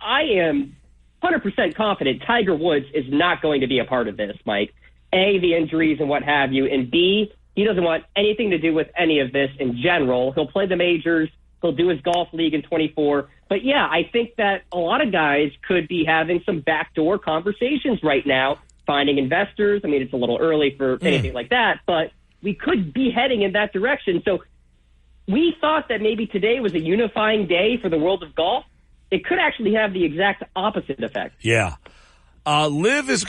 I am 100% confident Tiger Woods is not going to be a part of this, Mike. A, the injuries and what have you, and B, he doesn't want anything to do with any of this in general. He'll play the majors. He'll do his golf league in 24. But, yeah, I think that a lot of guys could be having some backdoor conversations right now. Finding investors. I mean, it's a little early for anything like that, but we could be heading in that direction. So we thought that maybe today was a unifying day for the world of golf. It could actually have the exact opposite effect. Yeah. Live is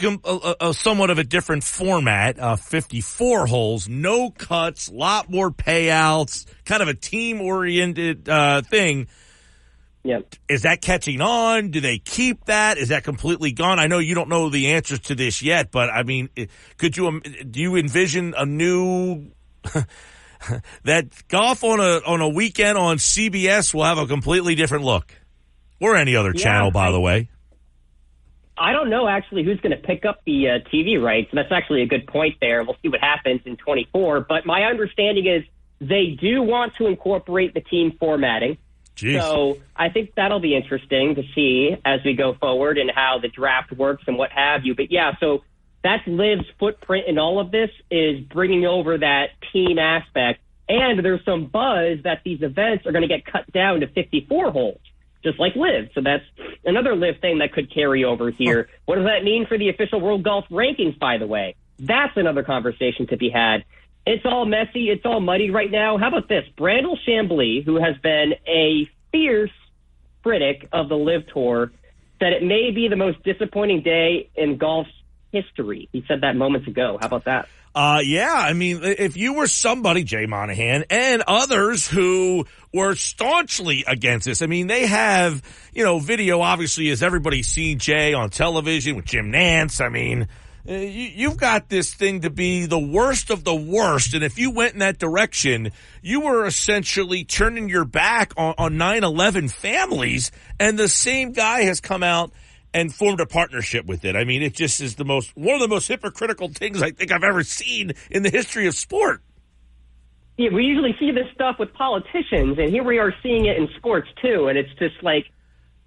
somewhat of a different format, 54 holes, no cuts, a lot more payouts, kind of a team-oriented thing. Yep. Is that catching on? Do they keep that? Is that completely gone? I know you don't know the answers to this yet, but I mean, do you envision a new that golf on a weekend on CBS will have a completely different look, or any other channel, by the way? I don't know actually who's going to pick up the TV rights. That's actually a good point there. We'll see what happens in 24. But my understanding is they do want to incorporate the team formatting. Jeez. So I think that'll be interesting to see as we go forward and how the draft works and what have you. But, yeah, so that's Liv's footprint in all of this is bringing over that team aspect. And there's some buzz that these events are going to get cut down to 54 holes, just like Liv. So that's another Liv thing that could carry over here. Oh. What does that mean for the official World Golf Rankings, by the way? That's another conversation to be had. It's all messy. It's all muddy right now. How about this? Brandel Chambly, who has been a fierce critic of the Live Tour, said it may be the most disappointing day in golf's history. He said that moments ago. How about that? Yeah, I mean, if you were somebody, Jay Monahan, and others who were staunchly against this, I mean, they have, video, obviously, as everybody's seen Jay on television with Jim Nantz. I mean, You've got this thing to be the worst of the worst, and if you went in that direction, you were essentially turning your back on 9/11 families, and the same guy has come out and formed a partnership with it. I mean, it just is the most one of the most hypocritical things I think I've ever seen in the history of sport. Yeah, we usually see this stuff with politicians, and here we are seeing it in sports too, and it's just like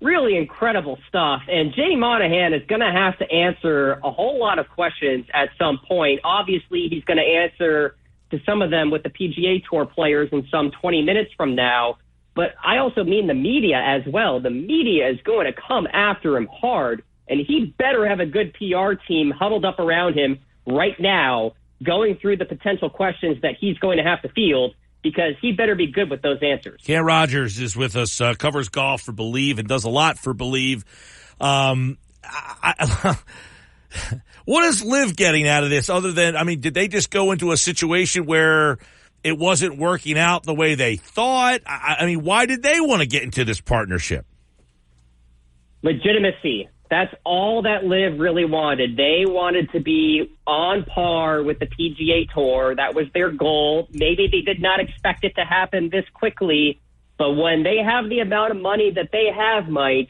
really incredible stuff. And Jay Monahan is going to have to answer a whole lot of questions at some point. Obviously, he's going to answer to some of them with the PGA Tour players in some 20 minutes from now. But I also mean the media as well. The media is going to come after him hard, and he better have a good PR team huddled up around him right now going through the potential questions that he's going to have to field, because he better be good with those answers. Cam Rogers is with us, covers golf for Believe and does a lot for Believe. What is Liv getting out of this other than, I mean, did they just go into a situation where it wasn't working out the way they thought? I mean, why did they want to get into this partnership? Legitimacy. That's all that Liv really wanted. They wanted to be on par with the PGA Tour. That was their goal. Maybe they did not expect it to happen this quickly, but when they have the amount of money that they have, Mike,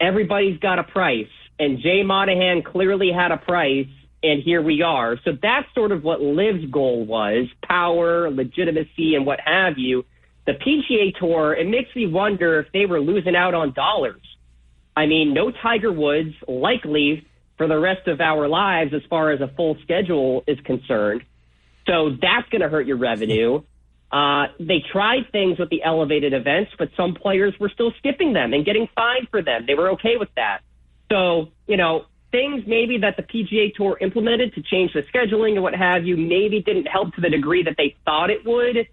everybody's got a price. And Jay Monahan clearly had a price, and here we are. So that's sort of what Liv's goal was, power, legitimacy, and what have you. The PGA Tour, it makes me wonder if they were losing out on dollars. I mean, no Tiger Woods likely for the rest of our lives as far as a full schedule is concerned. So that's going to hurt your revenue. They tried things with the elevated events, but some players were still skipping them and getting fined for them. They were okay with that. So, you know, things maybe that the PGA Tour implemented to change the scheduling and what have you maybe didn't help to the degree that they thought it would.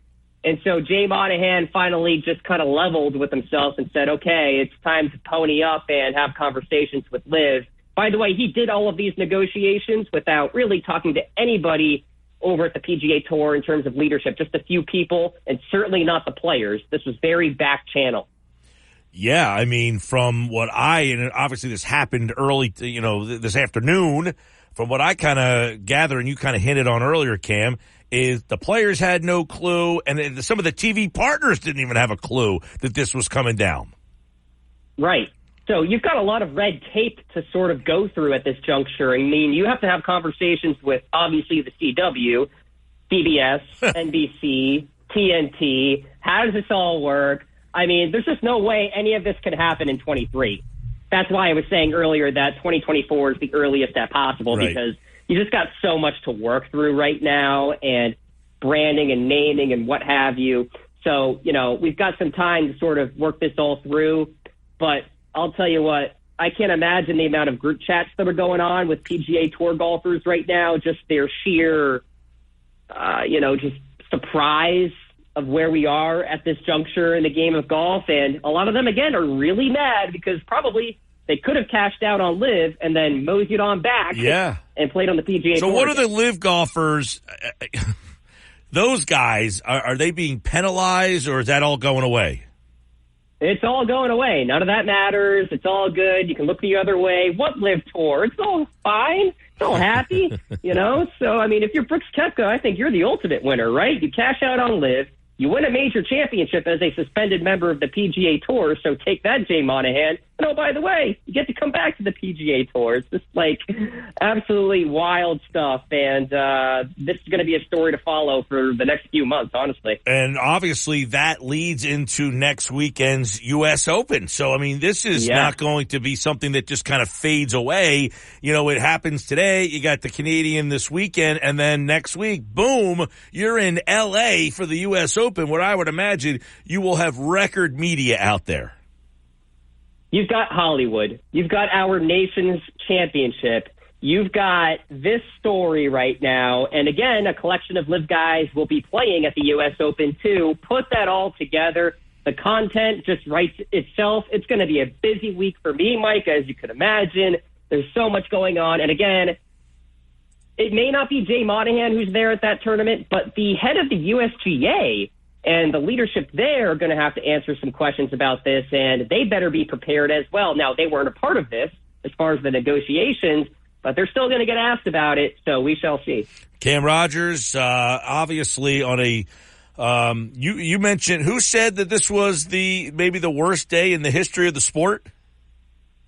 And so Jay Monahan finally just kind of leveled with himself and said, okay, it's time to pony up and have conversations with Liv. By the way, he did all of these negotiations without really talking to anybody over at the PGA Tour in terms of leadership, just a few people, and certainly not the players. This was very back channel. Yeah, I mean, from what and obviously this happened early, this afternoon, from what I kind of gather and you kind of hinted on earlier, Cam, is the players had no clue, and some of the TV partners didn't even have a clue that this was coming down. Right. So you've got a lot of red tape to sort of go through at this juncture. I mean, you have to have conversations with, obviously, the CW, CBS, NBC, TNT. How does this all work? I mean, there's just no way any of this could happen in 23. That's why I was saying earlier that 2024 is the earliest that possible, right? Because you just got so much to work through right now, and branding and naming and what have you. So, you know, we've got some time to sort of work this all through. But I'll tell you what, I can't imagine the amount of group chats that are going on with PGA Tour golfers right now, just their sheer, just surprise of where we are at this juncture in the game of golf. And a lot of them, again, are really mad because probably they could have cashed out on Liv and then moseyed on back and played on the PGA Tour. So what are the Liv golfers, those guys, are they being penalized, or is that all going away? It's all going away. None of that matters. It's all good. You can look the other way. What Liv Tour? It's all fine. It's all happy, So, I mean, if you're Brooks Koepka, I think you're the ultimate winner, right? You cash out on Liv. You win a major championship as a suspended member of the PGA Tour, so take that, Jay Monahan. And, oh, by the way, you get to come back to the PGA Tour. It's just, like, absolutely wild stuff. And this is going to be a story to follow for the next few months, honestly. And, obviously, that leads into next weekend's U.S. Open. So, I mean, this is not going to be something that just kind of fades away. You know, it happens today. You got the Canadian this weekend. And then next week, boom, you're in L.A. for the U.S. Open, where I would imagine you will have record media out there. You've got Hollywood. You've got our nation's championship. You've got this story right now. And again, a collection of live guys will be playing at the U.S. Open too. Put that all together. The content just writes itself. It's going to be a busy week for me, Mike, as you can imagine. There's so much going on. And again, it may not be Jay Monahan who's there at that tournament, but the head of the USGA and the leadership there are going to have to answer some questions about this, and they better be prepared as well. Now, they weren't a part of this as far as the negotiations, But they're still going to get asked about it, so we shall see. Cam Rogers, obviously on a you mentioned, who said that this was maybe the worst day in the history of the sport?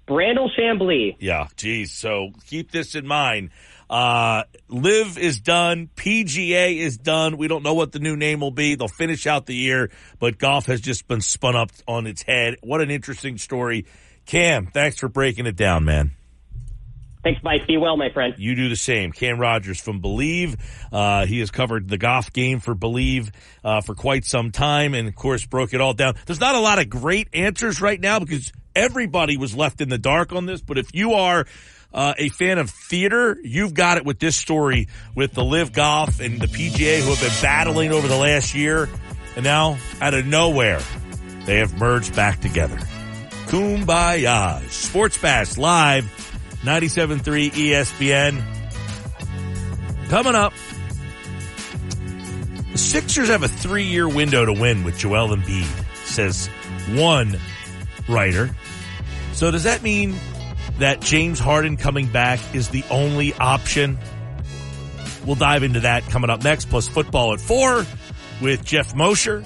Brandel Chambly. Yeah, geez. So keep this in mind. Live is done. PGA is done. We don't know what the new name will be. They'll finish out the year, but golf has just been spun up on its head. What an interesting story. Cam, thanks for breaking it down, man. Thanks, Mike. Be well, my friend. You do the same. Cam Rogers from Believe. He has covered the golf game for Believe for quite some time and, of course, broke it all down. There's not a lot of great answers right now because everybody was left in the dark on this. But if you are a fan of theater, you've got it with this story with the LIV Golf and the PGA, who have been battling over the last year. And now, out of nowhere, they have merged back together. Kumbaya. Sports Pass Live. 97.3 ESPN. Coming up, the Sixers have a 3-year window to win with Joel Embiid, says one writer. So does that mean that James Harden coming back is the only option? We'll dive into that coming up next, plus football at 4 with Jeff Mosher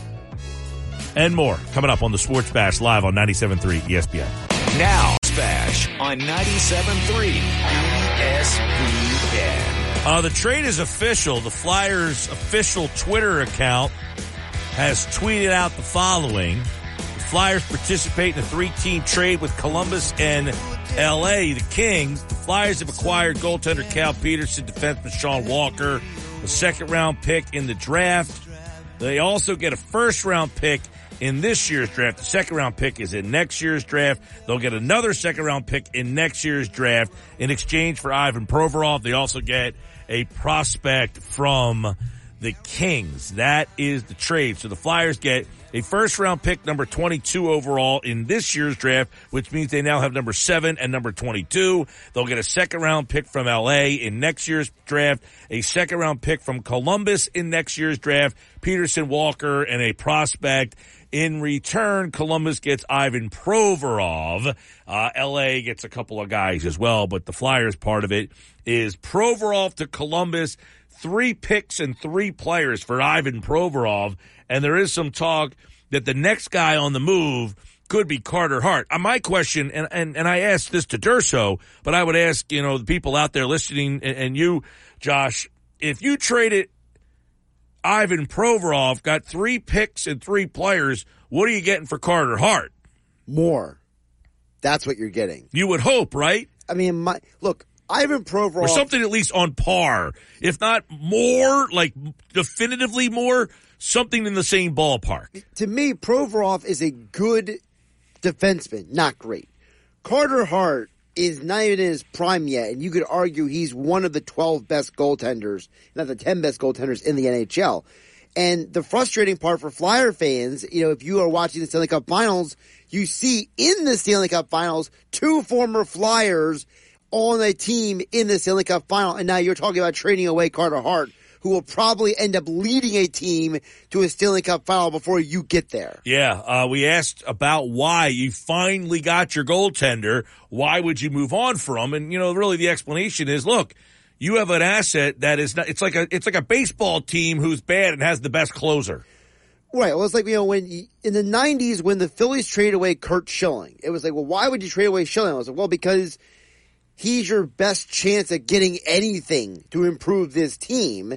and more coming up on the Sports Bash Live on 97.3 ESPN. Now. Bash on 97.3 ESPN. The trade is official. The Flyers' official Twitter account has tweeted out the following. The Flyers participate in a 3-team trade with Columbus and L.A., the Kings. The Flyers have acquired goaltender Cal Petersen, defenseman Sean Walker, a second-round pick in the draft. They also get a first-round pick in this year's draft. The second-round pick is in next year's draft. They'll get another second-round pick in next year's draft in exchange for Ivan Provorov. They also get a prospect from the Kings. That is the trade. So the Flyers get a first-round pick, number 22 overall in this year's draft, which means they now have number 7 and number 22. They'll get a second-round pick from L.A. in next year's draft, a second-round pick from Columbus in next year's draft, Peterson, Walker, and a prospect. In return, Columbus gets Ivan Provorov. L.A. gets a couple of guys as well, but the Flyers part of it is Provorov to Columbus, 3 picks and 3 players for Ivan Provorov, and there is some talk that the next guy on the move could be Carter Hart. My question, and I asked this to Durso, but I would ask, the people out there listening, and you, Josh, if you traded Ivan Provorov, got 3 picks and 3 players, what are you getting for Carter Hart? More. That's what you're getting. You would hope, right? Look, Ivan Provorov. Or something at least on par. If not more, like definitively more, something in the same ballpark. To me, Provorov is a good defenseman, not great. Carter Hart is not even in his prime yet, and you could argue he's one of the 12 best goaltenders, not the 10 best goaltenders in the NHL. And the frustrating part for Flyer fans, if you are watching the Stanley Cup Finals, you see in the Stanley Cup Finals 2 former Flyers on a team in the Stanley Cup Final, and now you're talking about trading away Carter Hart, who will probably end up leading a team to a Stanley Cup Final before you get there. Yeah, we asked about why you finally got your goaltender. Why would you move on from? And really the explanation is, look, you have an asset that is not. It's like a baseball team who's bad and has the best closer. Right. Well, it's like, when in the 90s when the Phillies traded away Curt Schilling, it was like, well, why would you trade away Schilling? I was like, well, because he's your best chance at getting anything to improve this team.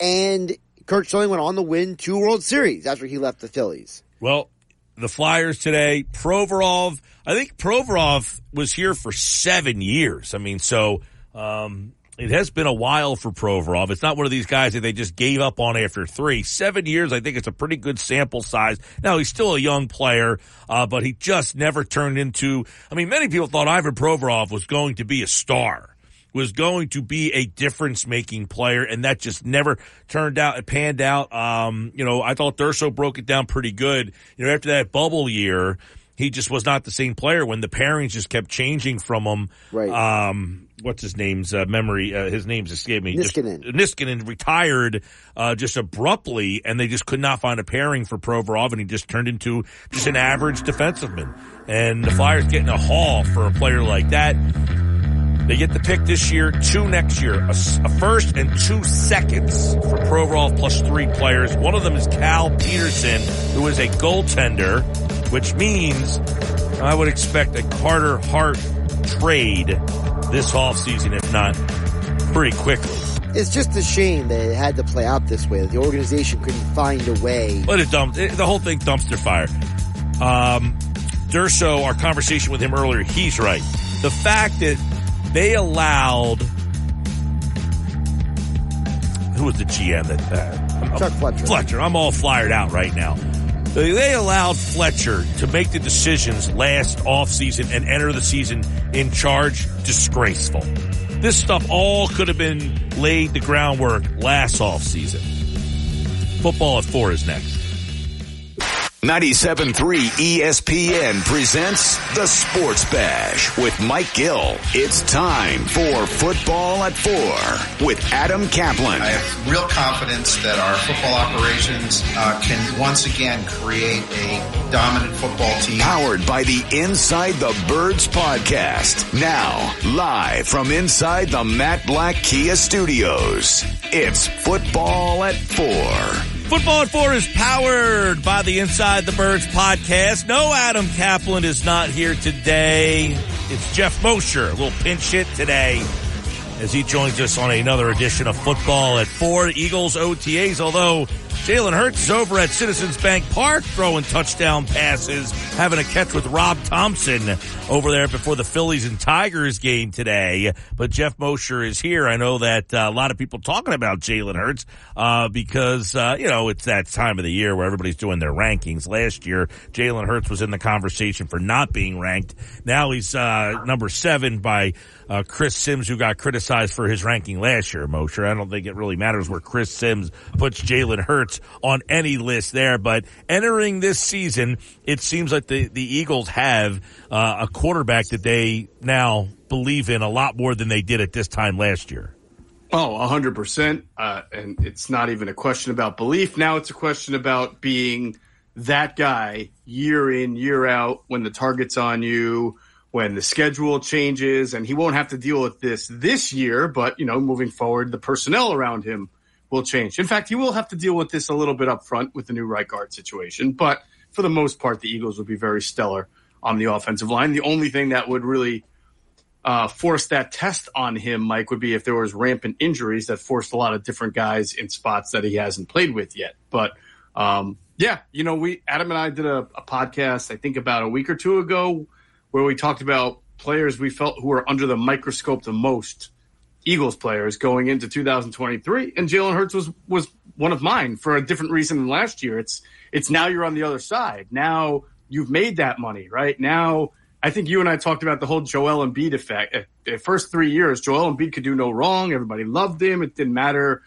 And Curt Schilling went on to win 2 World Series after he left the Phillies. Well, the Flyers today, Provorov. I think Provorov was here for 7 years. It has been a while for Provorov. It's not one of these guys that they just gave up on after 3. 7 years, I think it's a pretty good sample size. Now, he's still a young player, but he just never turned into – many people thought Ivan Provorov was going to be a star, was going to be a difference-making player, and that just never turned out. It panned out. I thought Durso broke it down pretty good. After that bubble year, he just was not the same player when the pairings just kept changing from him. Right. What's his name's memory? His name's escaped me. Niskanen retired just abruptly, and they just could not find a pairing for Provorov, and he just turned into just an average defenseman. And the Flyers getting a haul for a player like that. They get the pick this year, two next year, a first and 2 seconds for Provorov plus 3 players. One of them is Cal Petersen, who is a goaltender, which means I would expect a Carter Hart trade this offseason, if not pretty quickly. It's just a shame that it had to play out this way. The organization couldn't find a way. But the whole thing dumpster fire. Durso, our conversation with him earlier, he's right. The fact that they allowed, who was the GM that, Chuck Fletcher. Fletcher, I'm all flyered out right now. They allowed Fletcher to make the decisions last offseason and enter the season in charge. Disgraceful. This stuff all could have been laid the groundwork last offseason. Football at 4 is next. 97.3 ESPN presents The Sports Bash with Mike Gill. It's time for Football at 4 with Adam Kaplan. I have real confidence that our football operations can once again create a dominant football team. Powered by the Inside the Birds podcast. Now, live from inside the Matt Black Kia Studios, it's Football at 4. Football at 4 is powered by the Inside the Birds podcast. No, Adam Kaplan is not here today. It's Jeff Mosher, a little pinch hit today, as he joins us on another edition of Football at 4. Eagles OTAs, although Jalen Hurts is over at Citizens Bank Park throwing touchdown passes, having a catch with Rob Thompson over there before the Phillies and Tigers game today. But Jeff Mosher is here. I know that a lot of people talking about Jalen Hurts because, you know, it's that time of the year where everybody's doing their rankings. Last year, Jalen Hurts was in the conversation for not being ranked. Now he's number 7 by Chris Sims, who got criticized for his ranking last year, Mosher. I don't think it really matters where Chris Sims puts Jalen Hurts on any list there. But entering this season, it seems like the Eagles have a quarterback that they now believe in a lot more than they did at this time last year. Oh, 100%. And it's not even a question about belief. Now it's a question about being that guy year in, year out, when the target's on you, when the schedule changes, and he won't have to deal with this year, but, you know, moving forward, the personnel around him will change. In fact, he will have to deal with this a little bit up front with the new right guard situation, but for the most part, the Eagles will be very stellar on the offensive line. The only thing that would really force that test on him, Mike, would be if there was rampant injuries that forced a lot of different guys in spots that he hasn't played with yet. But, yeah, you know, Adam and I did a podcast, I think about a week or two ago, where we talked about players we felt who were under the microscope the most, Eagles players, going into 2023. And Jalen Hurts was one of mine for a different reason than last year. It's now you're on the other side. Now you've made that money, right? Now, I think you and I talked about the whole Joel Embiid effect. The first 3 years, Joel Embiid could do no wrong. Everybody loved him. It didn't matter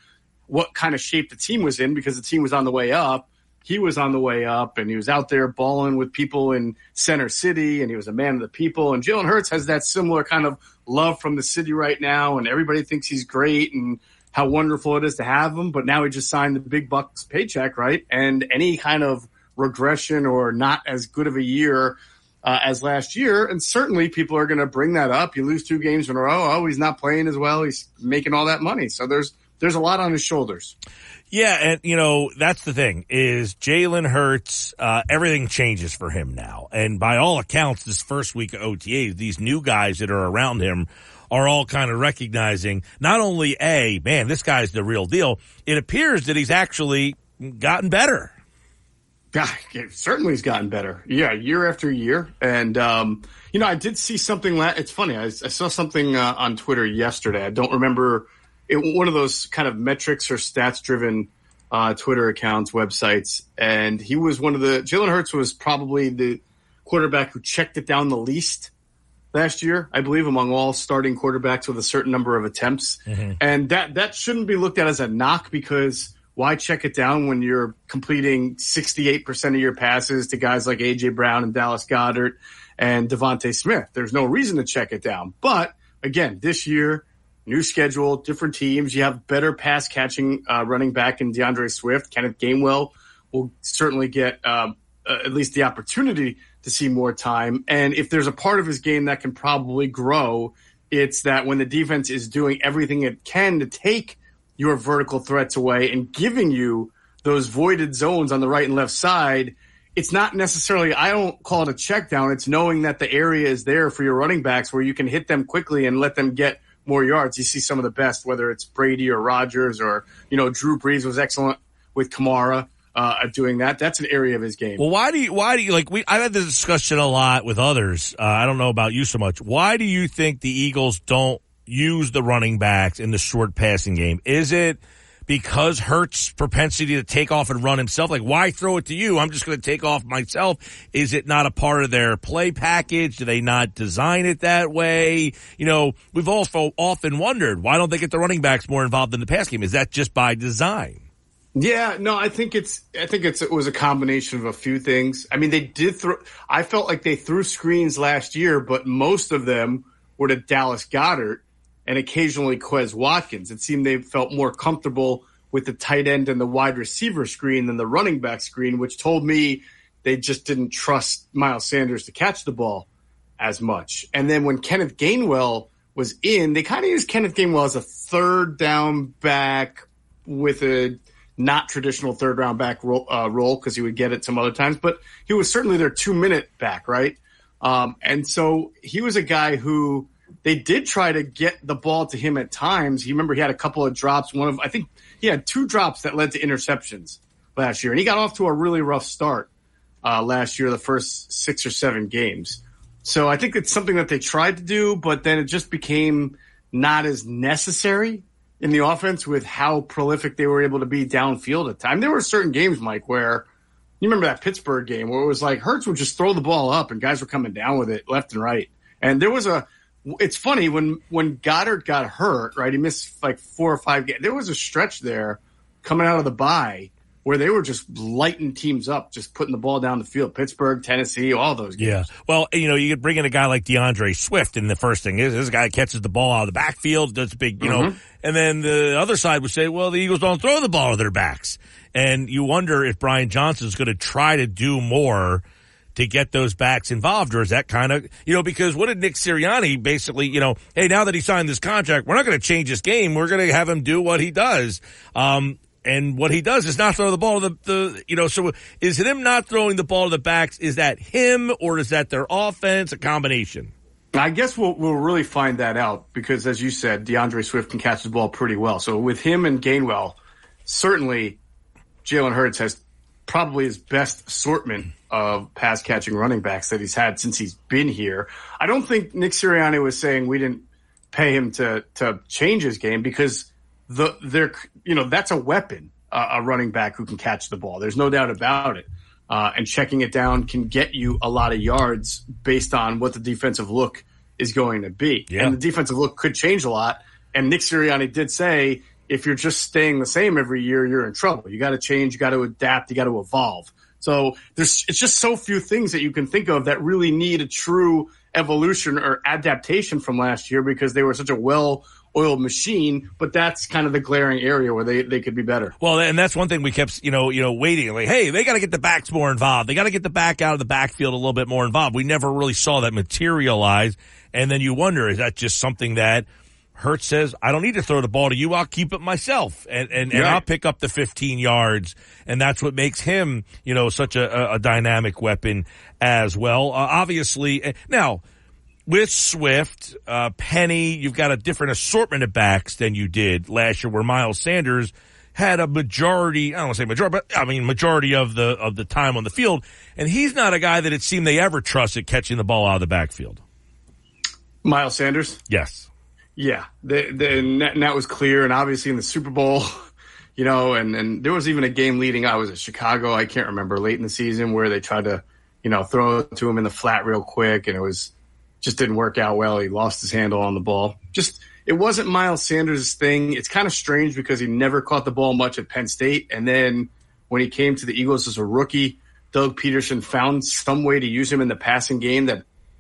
what kind of shape the team was in because the team was on the way up. He was on the way up, and he was out there balling with people in Center City, and he was a man of the people. And Jalen Hurts has that similar kind of love from the city right now, and everybody thinks he's great and how wonderful it is to have him. But now he just signed the big bucks paycheck, right? And any kind of regression or not as good of a year as last year, and certainly people are going to bring that up. You lose 2 games in a row. Oh, he's not playing as well. He's making all that money. So there's a lot on his shoulders. Yeah, and, you know, that's the thing, is Jalen Hurts, everything changes for him now. And by all accounts, this first week of OTAs, these new guys that are around him are all kind of recognizing not only, man, this guy's the real deal, it appears that he's actually gotten better. God, certainly he's gotten better. Yeah, year after year. And, you know, I did see something. It's funny. I saw something on Twitter yesterday. I don't remember. One of those kind of metrics or stats-driven Twitter accounts, websites, and he was one of the – Jalen Hurts was probably the quarterback who checked it down the least last year, I believe, among all starting quarterbacks with a certain number of attempts. Mm-hmm. And that shouldn't be looked at as a knock, because why check it down when you're completing 68% of your passes to guys like A.J. Brown and Dallas Goedert and Devonta Smith? There's no reason to check it down. But, again, this year – new schedule, different teams. You have better pass-catching running back in DeAndre Swift. Kenneth Gainwell will certainly get at least the opportunity to see more time. And if there's a part of his game that can probably grow, It's that when the defense is doing everything it can to take your vertical threats away and giving you those voided zones on the right and left side, it's not necessarily, I don't call it a check down. It's knowing that the area is there for your running backs where you can hit them quickly and let them get more yards. You see some of the best, whether it's Brady or Rodgers or, you know, Drew Brees was excellent with Kamara at doing that. That's an area of his game. Well, why do you like, I've had this discussion a lot with others. I don't know about you so much. Why do you think the Eagles don't use the running backs in the short passing game? Is it because Hurts' propensity to take off and run himself? Like, why throw it to you? I'm just going to take off myself. Is it not a part of their play package? Do they not design it that way? You know, we've also often wondered, why don't they get the running backs more involved in the pass game? Is that just by design? Yeah, no, I think it was a combination of a few things. I mean, they did throw, I felt like they threw screens last year, but most of them were to Dallas Goedert and occasionally Quez Watkins. It seemed they felt more comfortable with the tight end and the wide receiver screen than the running back screen, which told me they just didn't trust Miles Sanders to catch the ball as much. And then when Kenneth Gainwell was in, they kind of used Kenneth Gainwell as a third down back with a not traditional third round back role because he would get it some other times, but he was certainly their 2-minute back, right? And so he was a guy who, they did try to get the ball to him at times. You remember he had a couple of drops. I think he had 2 drops that led to interceptions last year. And he got off to a really rough start last year, the first 6 or 7 games. So I think it's something that they tried to do, but then it just became not as necessary in the offense with how prolific they were able to be downfield at time. There were certain games, Mike, where you remember that Pittsburgh game where it was like Hurts would just throw the ball up and guys were coming down with it left and right. And there was a, it's funny when Goddard got hurt, right? He missed like 4 or 5 games. There was a stretch there coming out of the bye where they were just lighting teams up, just putting the ball down the field. Pittsburgh, Tennessee, all those games. Yeah. Well, you know, you could bring in a guy like DeAndre Swift, and the first thing is this guy catches the ball out of the backfield, does big, you know, and then the other side would say, well, the Eagles don't throw the ball to their backs. And you wonder if Brian Johnson is going to try to do more to get those backs involved, or is that kind of, you know, because what did Nick Sirianni basically, you know, hey, now that he signed this contract, we're not going to change his game. We're going to have him do what he does. And what he does is not throw the ball to the, you know, so is him not throwing the ball to the backs, is that him or is that their offense, a combination? I guess we'll really find that out because, as you said, DeAndre Swift can catch the ball pretty well. So with him and Gainwell, certainly Jalen Hurts has probably his best assortment of pass-catching running backs that he's had since he's been here. I don't think Nick Sirianni was saying we didn't pay him to change his game because that's a weapon, a running back who can catch the ball. There's no doubt about it. And checking it down can get you a lot of yards based on what the defensive look is going to be. Yeah. And the defensive look could change a lot. And Nick Sirianni did say, if you're just staying the same every year, you're in trouble. You got to change, you got to adapt, you got to evolve. So it's just so few things that you can think of that really need a true evolution or adaptation from last year because they were such a well-oiled machine, but that's kind of the glaring area where they could be better. Well, and that's one thing we kept, you know, waiting. Like, hey, they got to get the backs more involved. They got to get the back out of the backfield a little bit more involved. We never really saw that materialize. And then you wonder, is that just something that Hurts says, I don't need to throw the ball to you. I'll keep it myself. And I'll pick up the 15 yards. And that's what makes him, you know, such a dynamic weapon as well. Obviously, now, with Swift, Penny, you've got a different assortment of backs than you did last year where Miles Sanders had a majority, I don't want to say majority, but I mean majority of the time on the field. And he's not a guy that it seemed they ever trusted catching the ball out of the backfield. Miles Sanders? Yes. Yeah, and that was clear, and obviously in the Super Bowl, you know, and there was even a game leading, I was at Chicago, I can't remember, late in the season where they tried to, you know, throw it to him in the flat real quick, and it was just didn't work out well. He lost his handle on the ball. Just, it wasn't Miles Sanders' thing. It's kind of strange because he never caught the ball much at Penn State, and then when he came to the Eagles as a rookie, Doug Peterson found some way to use him in the passing game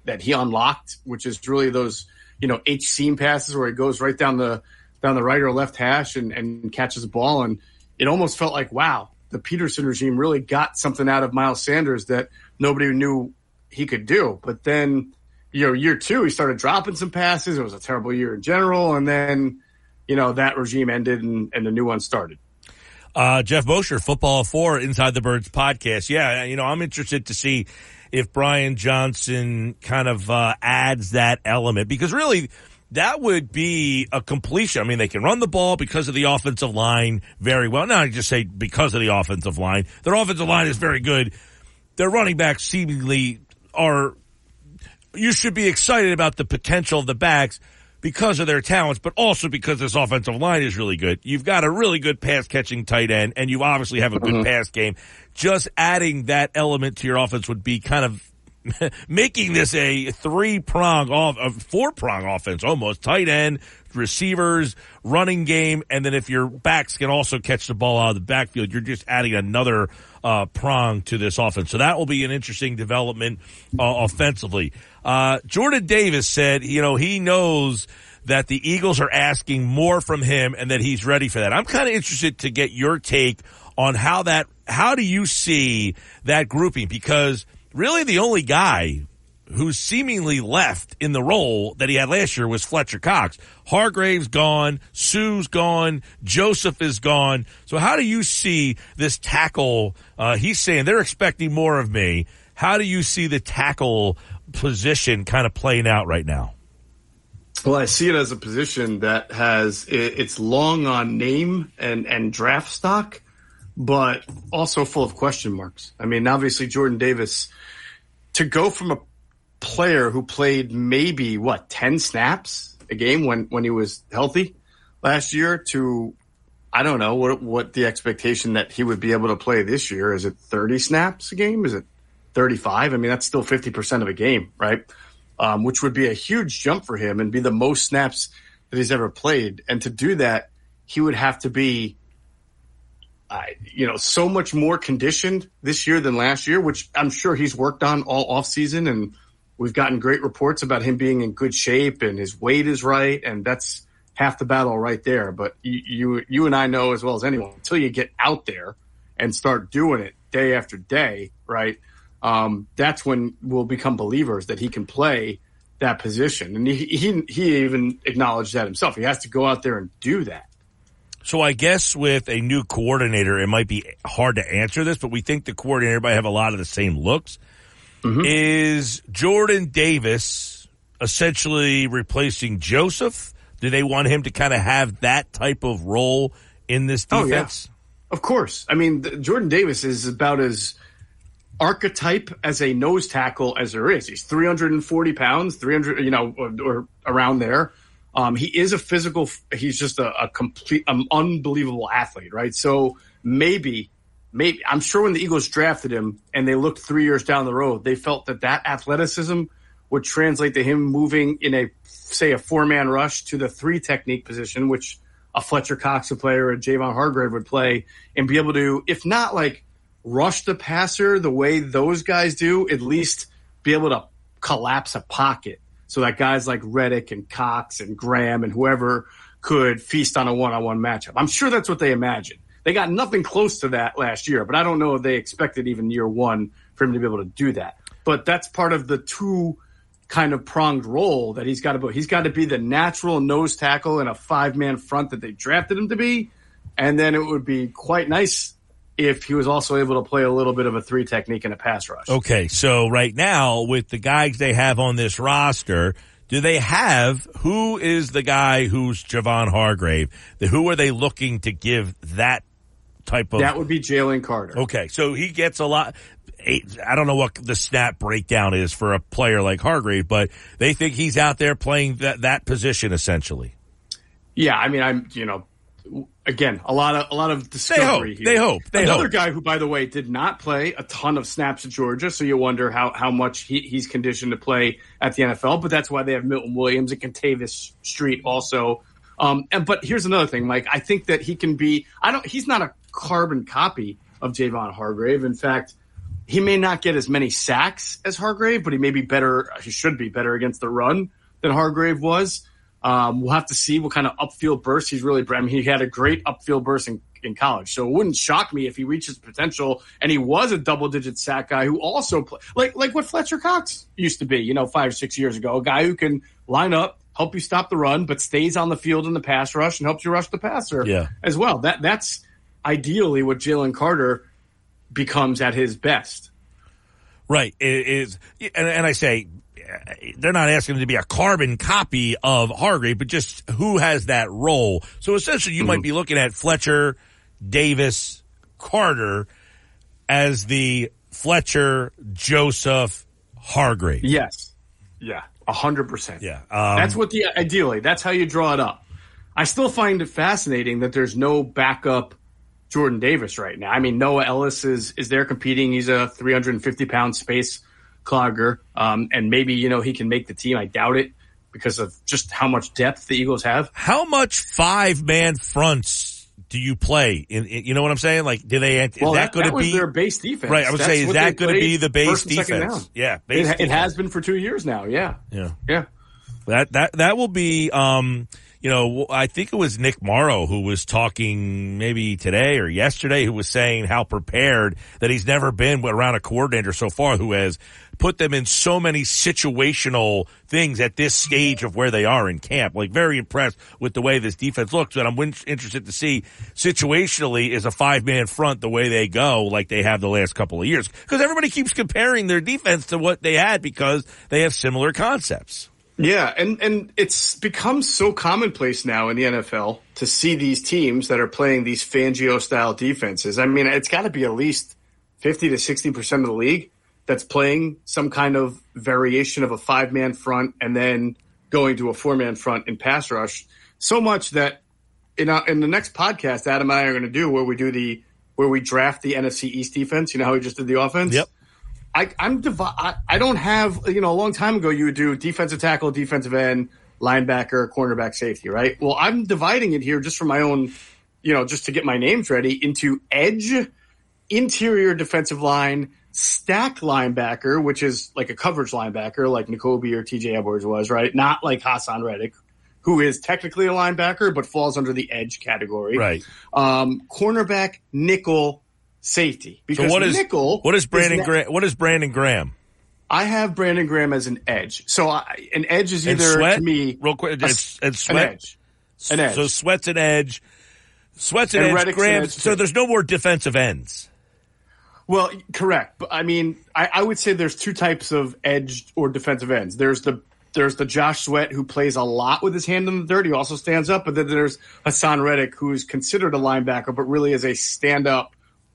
that he unlocked, which is really those, you know, H-seam passes where he goes right down the right or left hash and catches the ball. And it almost felt like, wow, the Peterson regime really got something out of Miles Sanders that nobody knew he could do. But then you know, year two, he started dropping some passes. It was a terrible year in general. And then, you know, that regime ended and a new one started. Jeff Mosher, Football 4, Inside the Birds podcast. Yeah, you know, I'm interested to see if Brian Johnson kind of adds that element, because really that would be a completion. I mean, they can run the ball because of the offensive line very well. Now I just say because of the offensive line. Their offensive line is very good. Their running backs seemingly are – you should be excited about the potential of the backs because of their talents, but also because this offensive line is really good. You've got a really good pass-catching tight end, and you obviously have a good pass game. Just adding that element to your offense would be kind of making this a four-prong offense almost. Tight end, receivers, running game, and then if your backs can also catch the ball out of the backfield, you're just adding another prong to this offense. So that will be an interesting development offensively. Jordan Davis said, you know, he knows that the Eagles are asking more from him and that he's ready for that. I'm kind of interested to get your take on how do you see that grouping? Because really the only guy who's seemingly left in the role that he had last year was Fletcher Cox. Hargrave's gone. Sue's gone. Joseph is gone. So how do you see this tackle? He's saying they're expecting more of me. How do you see the tackle position kind of playing out right now? Well, I see it as a position that has it's long on name and draft stock, but also full of question marks. I mean, obviously Jordan Davis, to go from a player who played maybe, 10 snaps a game when he was healthy last year to, I don't know, what the expectation that he would be able to play this year. Is it 30 snaps a game? Is it 35? I mean, that's still 50% of a game, right? Which would be a huge jump for him and be the most snaps that he's ever played. And to do that, he would have to be, so much more conditioned this year than last year, which I'm sure he's worked on all offseason. And we've gotten great reports about him being in good shape and his weight is right. And that's half the battle right there. But you and I know as well as anyone, until you get out there and start doing it day after day, right? That's when we'll become believers that he can play that position. And he even acknowledged that himself. He has to go out there and do that. So I guess with a new coordinator, it might be hard to answer this, but we think the coordinator might have a lot of the same looks. Mm-hmm. Is Jordan Davis essentially replacing Joseph? Do they want him to kind of have that type of role in this defense? Oh, yeah. Of course. I mean, Jordan Davis is about as archetype as a nose tackle as there is. He's 340 pounds, 300, or around there. He is a physical, he's just a complete, unbelievable athlete, right? So maybe, I'm sure when the Eagles drafted him and they looked 3 years down the road, they felt that athleticism would translate to him moving in a four-man rush to the three technique position, which a Fletcher Cox would play or a Javon Hargrave would play, and be able to, if not rush the passer the way those guys do, at least be able to collapse a pocket so that guys like Reddick and Cox and Graham and whoever could feast on a one-on-one matchup. I'm sure that's what they imagined. They got nothing close to that last year, but I don't know if they expected even year one for him to be able to do that. But that's part of the two kind of pronged role that he's got to be. He's got to be the natural nose tackle in a five-man front that they drafted him to be, and then it would be quite nice if he was also able to play a little bit of a three technique in a pass rush. Okay, so right now with the guys they have on this roster, do they have who is the guy who's Javon Hargrave? Who are they looking to give that type of? That would be Jalen Carter. Okay, so he gets a lot. I don't know what the snap breakdown is for a player like Hargrave, but they think he's out there playing that position essentially. Yeah, I mean, Again, a lot of discovery here. They hope. Another guy who, by the way, did not play a ton of snaps at Georgia, so you wonder how much he's conditioned to play at the NFL, but that's why they have Milton Williams and Contavious Street also. But here's another thing, Mike. I think that he can be he's not a carbon copy of Javon Hargrave. In fact, he may not get as many sacks as Hargrave, but he should be better against the run than Hargrave was. We'll have to see what kind of upfield burst he's really – I mean, he had a great upfield burst in, in college. So it wouldn't shock me if he reaches potential and he was a double-digit sack guy who also play, like what Fletcher Cox used to be, 5 or 6 years ago, a guy who can line up, help you stop the run, but stays on the field in the pass rush and helps you rush the passer as well. That's ideally what Jalen Carter becomes at his best. Right. It is, and I say they're not asking him to be a carbon copy of Hargrave, but just who has that role. So essentially you might be looking at Fletcher, Davis, Carter as the Fletcher, Joseph, Hargrave. Yes. Yeah. 100%. Yeah. That's what ideally, that's how you draw it up. I still find it fascinating that there's no backup Jordan Davis right now. I mean, Noah Ellis is there competing. He's a 350-pound space clogger. And maybe, he can make the team. I doubt it because of just how much depth the Eagles have. How much five-man fronts do you play? You know what I'm saying? Like, do they, is well, that going to be? That was their base defense. Right. I would say, is that going to be the base defense? Yeah. It has been for 2 years now. Yeah. Yeah. Yeah. That will be, I think it was Nick Morrow who was talking maybe today or yesterday who was saying how prepared that he's never been around a coordinator so far who has put them in so many situational things at this stage of where they are in camp. Like, very impressed with the way this defense looks. And I'm interested to see situationally is a five-man front the way they go like they have the last couple of years. Because everybody keeps comparing their defense to what they had because they have similar concepts. Yeah, and it's become so commonplace now in the NFL to see these teams that are playing these Fangio-style defenses. I mean, it's got to be at least 50 to 60% of the league that's playing some kind of variation of a five-man front and then going to a four-man front in pass rush. So much that in the next podcast, Adam and I are going to do where we draft the NFC East defense. You know how we just did the offense? Yep. I don't have, a long time ago you would do defensive tackle, defensive end, linebacker, cornerback, safety, right? Well, I'm dividing it here just for my own, just to get my names ready, into edge, interior defensive line, stack linebacker, which is like a coverage linebacker like Nakobe or TJ Edwards was, right? Not like Hassan Reddick, who is technically a linebacker but falls under the edge category. Right. Cornerback, nickel, safety. Because so what is Brandon Graham? I have Brandon Graham as an edge. So an edge is either Sweat, to me real quick. And Sweat. An edge. So Sweat's an edge. Sweat's an edge. Graham's. So there's no more defensive ends. Well, correct. But I mean, I would say there's two types of edge or defensive ends. There's the Josh Sweat who plays a lot with his hand in the dirt. He also stands up. But then there's Hassan Reddick who's considered a linebacker, but really is a stand up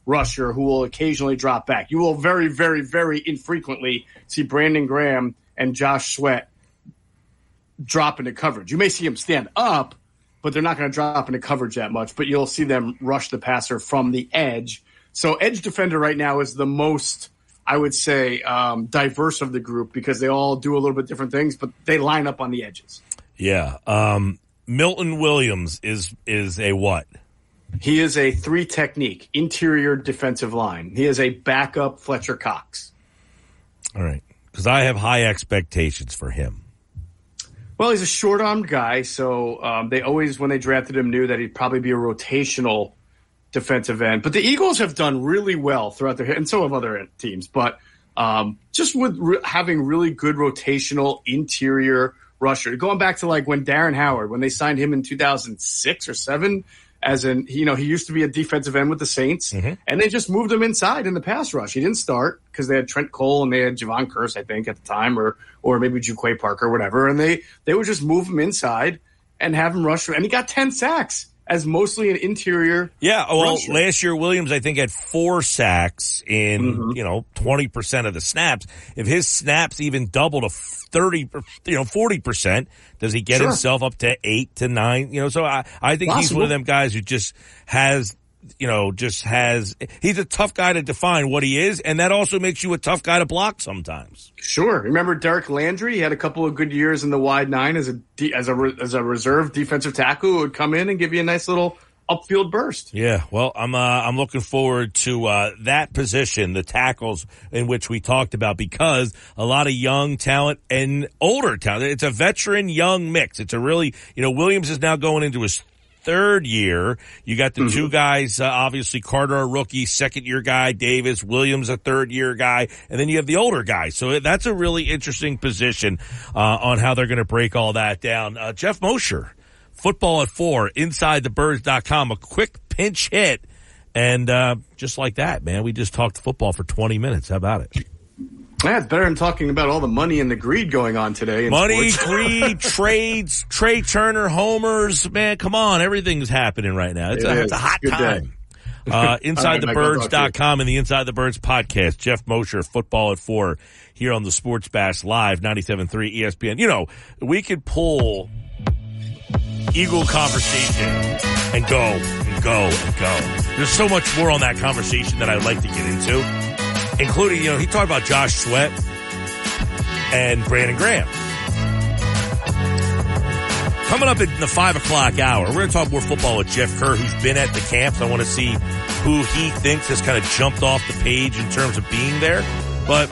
rusher who will occasionally drop back. You will very, very, very infrequently see Brandon Graham and Josh Sweat drop into coverage. You may see them stand up, but they're not going to drop into coverage that much, but you'll see them rush the passer from the edge. So edge defender right now is the most, I would say, diverse of the group because they all do a little bit different things, but they line up on the edges. Yeah. Milton Williams is a what? He is a three technique, interior defensive line. He is a backup Fletcher Cox. All right. Because I have high expectations for him. Well, he's a short-armed guy, so they always, when they drafted him, knew that he'd probably be a rotational defensive end. But the Eagles have done really well throughout their – and so have other teams. But just with having really good rotational interior rusher. Going back to like when Darren Howard, when they signed him in 2006 or 2007 – as in, he used to be a defensive end with the Saints, and they just moved him inside in the pass rush. He didn't start because they had Trent Cole and they had Javon Curse, I think, at the time, or maybe Juquay Parker, whatever. And they would just move him inside and have him rush. And he got 10 sacks as mostly an interior. Yeah, well, rusher. Last year Williams, I think, had 4 sacks in, 20% of the snaps. If his snaps even double to 40%, does he get himself up to 8 to 9? So I think he's one of them guys who just has, he's a tough guy to define what he is, and that also makes you a tough guy to block sometimes. Sure. Remember Derek Landry? He had a couple of good years in the wide nine as a reserve defensive tackle who would come in and give you a nice little upfield burst. Yeah, well, I'm looking forward to that position, the tackles in which we talked about, because a lot of young talent and older talent. It's a veteran young mix. It's a really, Williams is now going into his third year. You got the two guys, obviously Carter, a rookie, second-year guy, Davis, Williams, a third-year guy, and then you have the older guy. So that's a really interesting position on how they're going to break all that down. Jeff Mosher, Football at 4, InsideTheBirds.com, a quick pinch hit. And just like that, man, we just talked football for 20 minutes. How about it? Yeah, it's better than talking about all the money and the greed going on today. Money, greed, trades, Trey Turner, homers. Man, come on. Everything's happening right now. It's a hot time. InsideTheBirds.com and the Inside the Birds podcast. Jeff Mosher, Football at 4, here on the Sports Bash Live, 97.3 ESPN. You know, we could pull Eagle conversation and go and go and go. There's so much more on that conversation that I'd like to get into. Including, you know, he talked about Josh Sweat and Brandon Graham. Coming up in the 5 o'clock hour, we're going to talk more football with Jeff Kerr, who's been at the camps. I want to see who he thinks has kind of jumped off the page in terms of being there. But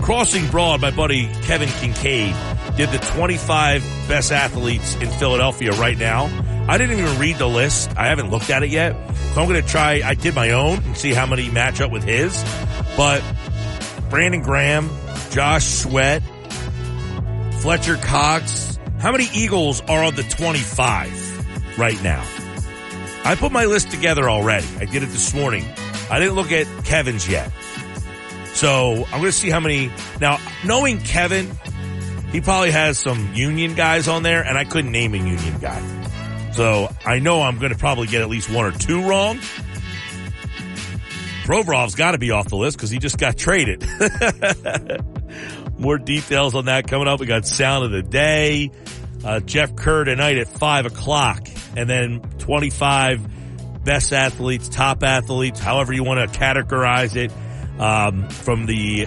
Crossing Broad, my buddy Kevin Kincaid, did the 25 best athletes in Philadelphia right now. I didn't even read the list. I haven't looked at it yet. So I'm going to try. I did my own and see how many match up with his. But Brandon Graham, Josh Sweat, Fletcher Cox. How many Eagles are on the 25 right now? I put my list together already. I did it this morning. I didn't look at Kevin's yet. So I'm going to see how many. Now, knowing Kevin, he probably has some union guys on there, and I couldn't name a union guy. So I know I'm going to probably get at least one or two wrong. Provorov's got to be off the list because he just got traded. More details on that coming up. We got Sound of the Day. Jeff Kerr tonight at 5 o'clock. And then 25 best athletes, top athletes, however you want to categorize it, from the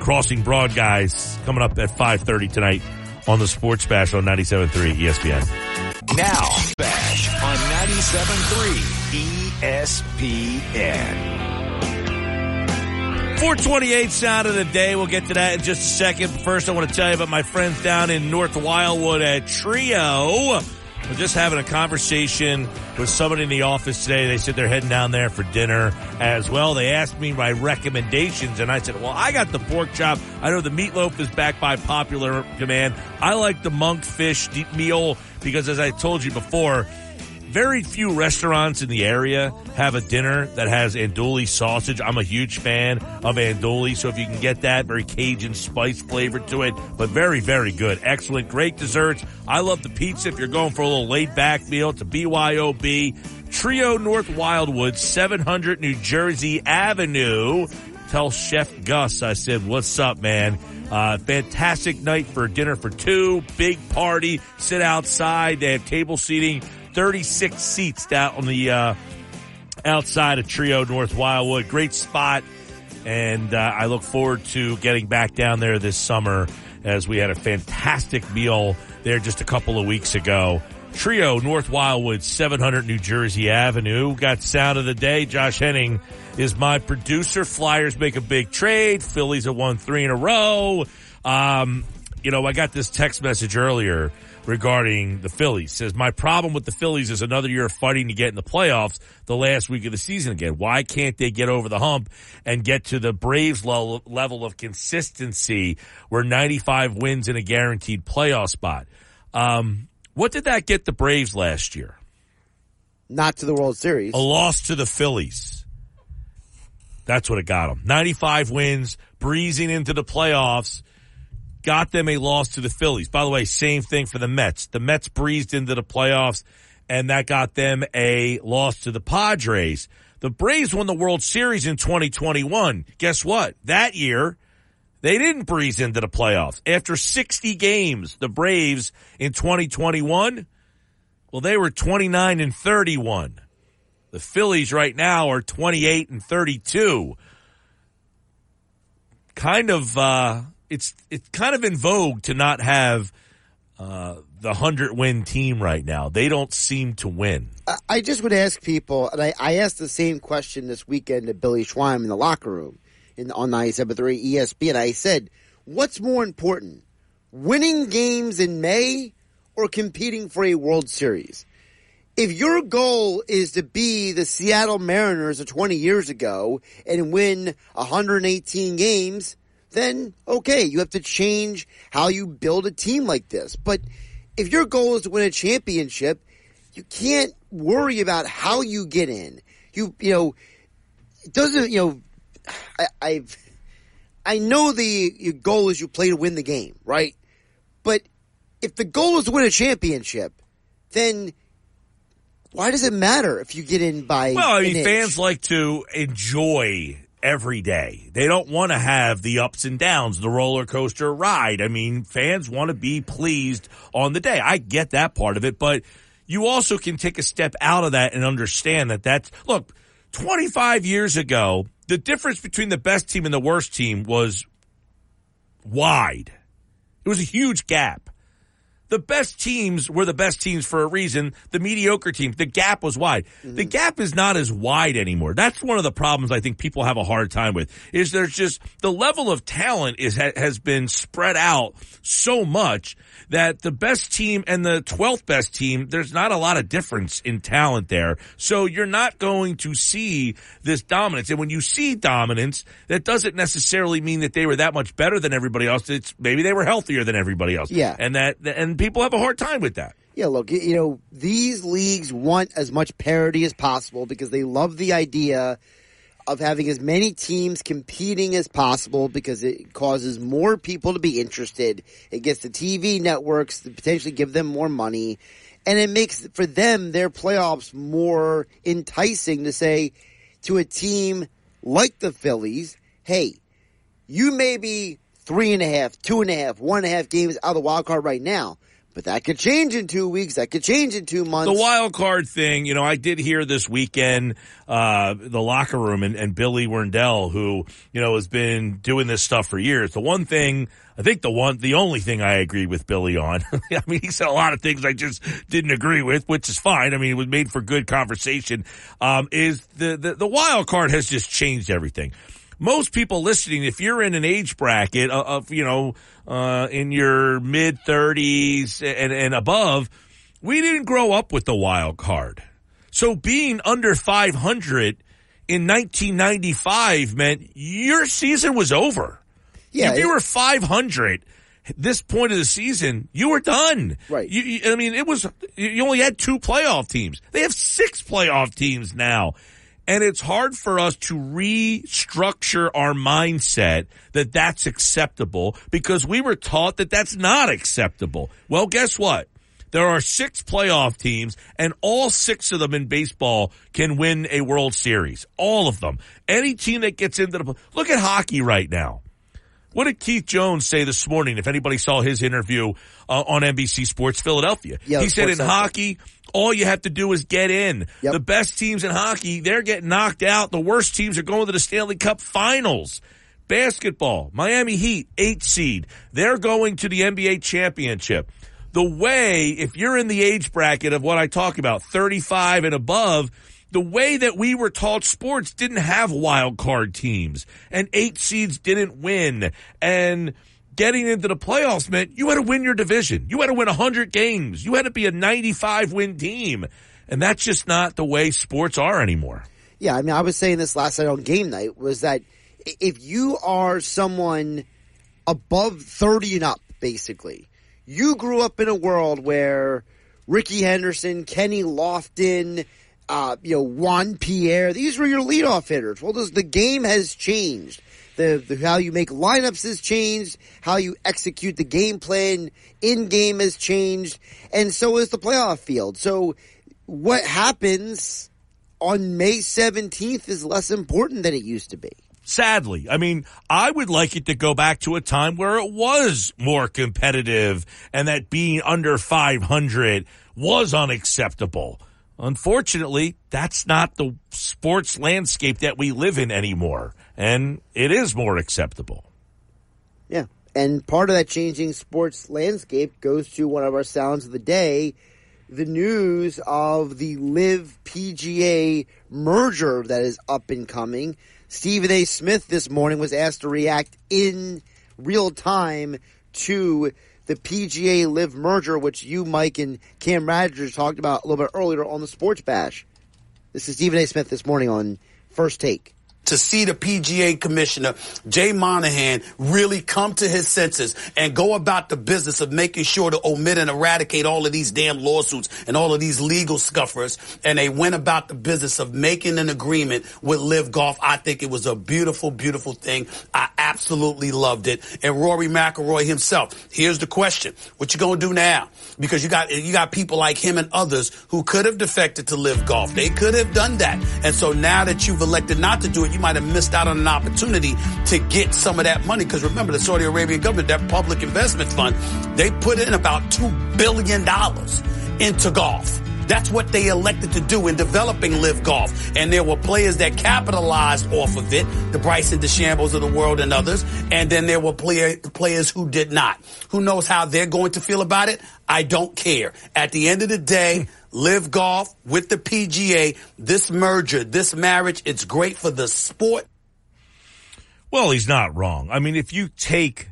Crossing Broad guys coming up at 5:30 tonight on the Sports Bash on 97.3 ESPN. Now, Bash on 97.3 ESPN. 428 Sound of the Day. We'll get to that in just a second. First, I want to tell you about my friends down in North Wildwood at Trio. We're just having a conversation with somebody in the office today. They said they're heading down there for dinner as well. They asked me my recommendations, and I said, well, I got the pork chop. I know the meatloaf is back by popular demand. I like the monkfish meal. Because as I told you before, very few restaurants in the area have a dinner that has andouille sausage. I'm a huge fan of andouille, so if you can get that, very Cajun spice flavor to it, but very, very good. Excellent, great desserts. I love the pizza if you're going for a little laid-back meal. It's a BYOB. Trio North Wildwood, 700 New Jersey Avenue. Tell Chef Gus I said, what's up, man? Fantastic night for dinner for two. Big party. Sit outside. They have table seating. 36 seats out on the outside of Trio North Wildwood. Great spot. And I look forward to getting back down there this summer as we had a fantastic meal there just a couple of weeks ago. Trio North Wildwood, 700 New Jersey Avenue. Got Sound of the Day. Josh Henning is my producer. Flyers make a big trade. Phillies have won 3 in a row. You know, I got this text message earlier regarding the Phillies. It says, my problem with the Phillies is another year of fighting to get in the playoffs the last week of the season again. Why can't they get over the hump and get to the Braves level of consistency where 95 wins in a guaranteed playoff spot? What did that get the Braves last year? Not to the World Series. A loss to the Phillies. That's what it got them. 95 wins, breezing into the playoffs, got them a loss to the Phillies. By the way, same thing for the Mets. The Mets breezed into the playoffs, and that got them a loss to the Padres. The Braves won the World Series in 2021. Guess what? That year, they didn't breeze into the playoffs. After 60 games, the Braves in 2021, well, they were 29-31. The Phillies right now are 28-32. Kind of, it's kind of in vogue to not have the 100-win team right now. They don't seem to win. I just would ask people, and I asked the same question this weekend to Billy Schwein in the locker room. On 97.3 ESPN, I said, what's more important, winning games in May or competing for a World Series? If your goal is to be the Seattle Mariners of 20 years ago and win 118 games, then okay, you have to change how you build a team like this. But if your goal is to win a championship, you can't worry about how you get in. You know, it doesn't, you know, I know the goal is you play to win the game, right? But if the goal is to win a championship, then why does it matter if you get in by an inch? Well, I mean, fans like to enjoy every day. They don't want to have the ups and downs, the roller coaster ride. I mean, fans want to be pleased on the day. I get that part of it, but you also can take a step out of that and understand that that's – look, 25 years ago, the difference between the best team and the worst team was wide. It was a huge gap. The best teams were the best teams for a reason. The mediocre teams, the gap was wide. Mm-hmm. The gap is not as wide anymore. That's one of the problems I think people have a hard time with, is there's just the level of talent has been spread out so much that the best team and the 12th best team, there's not a lot of difference in talent there. So you're not going to see this dominance. And when you see dominance, that doesn't necessarily mean that they were that much better than everybody else. It's maybe they were healthier than everybody else. Yeah. And people have a hard time with that. Yeah, look, you know, these leagues want as much parity as possible because they love the idea of having as many teams competing as possible because it causes more people to be interested. It gets the TV networks to potentially give them more money. And it makes, for them, their playoffs more enticing to say to a team like the Phillies, hey, you may be 3.5, 2.5, 1.5 games out of the wild card right now. But that could change in 2 weeks. That could change in 2 months. The wild card thing, you know, I did hear this weekend, the locker room and Billy Werndell, who, you know, has been doing this stuff for years. The one thing, I think the only thing I agreed with Billy on, I mean, he said a lot of things I just didn't agree with, which is fine. I mean, it was made for good conversation, is the wild card has just changed everything. Most people listening, if you're in an age bracket of, you know, in your mid-30s and above, we didn't grow up with the wild card. So being under 500 in 1995 meant your season was over. Yeah, if you were 500 this point of the season, you were done. Right. I mean, it was you only had 2 playoff teams. They have 6 playoff teams now. And it's hard for us to restructure our mindset that that's acceptable because we were taught that that's not acceptable. Well, guess what? There are 6 playoff teams, and all 6 of them in baseball can win a World Series. All of them. Any team that gets into the – look at hockey right now. What did Keith Jones say this morning, if anybody saw his interview on NBC Sports Philadelphia? Yeah, he said in hockey, all you have to do is get in. Yep. The best teams in hockey, they're getting knocked out. The worst teams are going to the Stanley Cup Finals. Basketball, Miami Heat, 8 seed. They're going to the NBA championship. The way, if you're in the age bracket of what I talk about, 35 and above, the way that we were taught sports didn't have wild card teams, and 8 seeds didn't win, and getting into the playoffs meant you had to win your division. You had to win 100 games. You had to be a 95-win team, and that's just not the way sports are anymore. Yeah, I mean, I was saying this last night on game night was that if you are someone above 30 and up, basically, you grew up in a world where Rickey Henderson, Kenny Lofton, you know, Juan Pierre, these were your leadoff hitters. Well, the game has changed. How you make lineups has changed. How you execute the game plan in game has changed. And so is the playoff field. So what happens on May 17th is less important than it used to be. Sadly. I mean, I would like it to go back to a time where it was more competitive and that being under 500 was unacceptable. Unfortunately, that's not the sports landscape that we live in anymore, and it is more acceptable. Yeah, and part of that changing sports landscape goes to one of our sounds of the day, the news of the LIV PGA merger that is up and coming. Stephen A. Smith this morning was asked to react in real time to the PGA Live merger, which you, Mike, and Cam Rogers talked about a little bit earlier on the Sports Bash. This is Stephen A. Smith this morning on First Take. To see the PGA commissioner, Jay Monahan, really come to his senses and go about the business of making sure to omit and eradicate all of these damn lawsuits and all of these legal scuffers. And they went about the business of making an agreement with LIV Golf. I think it was a beautiful, beautiful thing. I absolutely loved it. And Rory McIlroy himself. Here's the question. What you going to do now? Because you got people like him and others who could have defected to LIV Golf. They could have done that. And so now that you've elected not to do it, you might have missed out on an opportunity to get some of that money. Because remember, the Saudi Arabian government, that public investment fund, they put in about $2 billion into golf. That's what they elected to do in developing LIV Golf. And there were players that capitalized off of it, the Bryson DeChambeaus of the world and others. And then there were players who did not. Who knows how they're going to feel about it? I don't care. At the end of the day, LIV Golf with the PGA, this merger, this marriage, it's great for the sport. Well, he's not wrong. I mean, if you take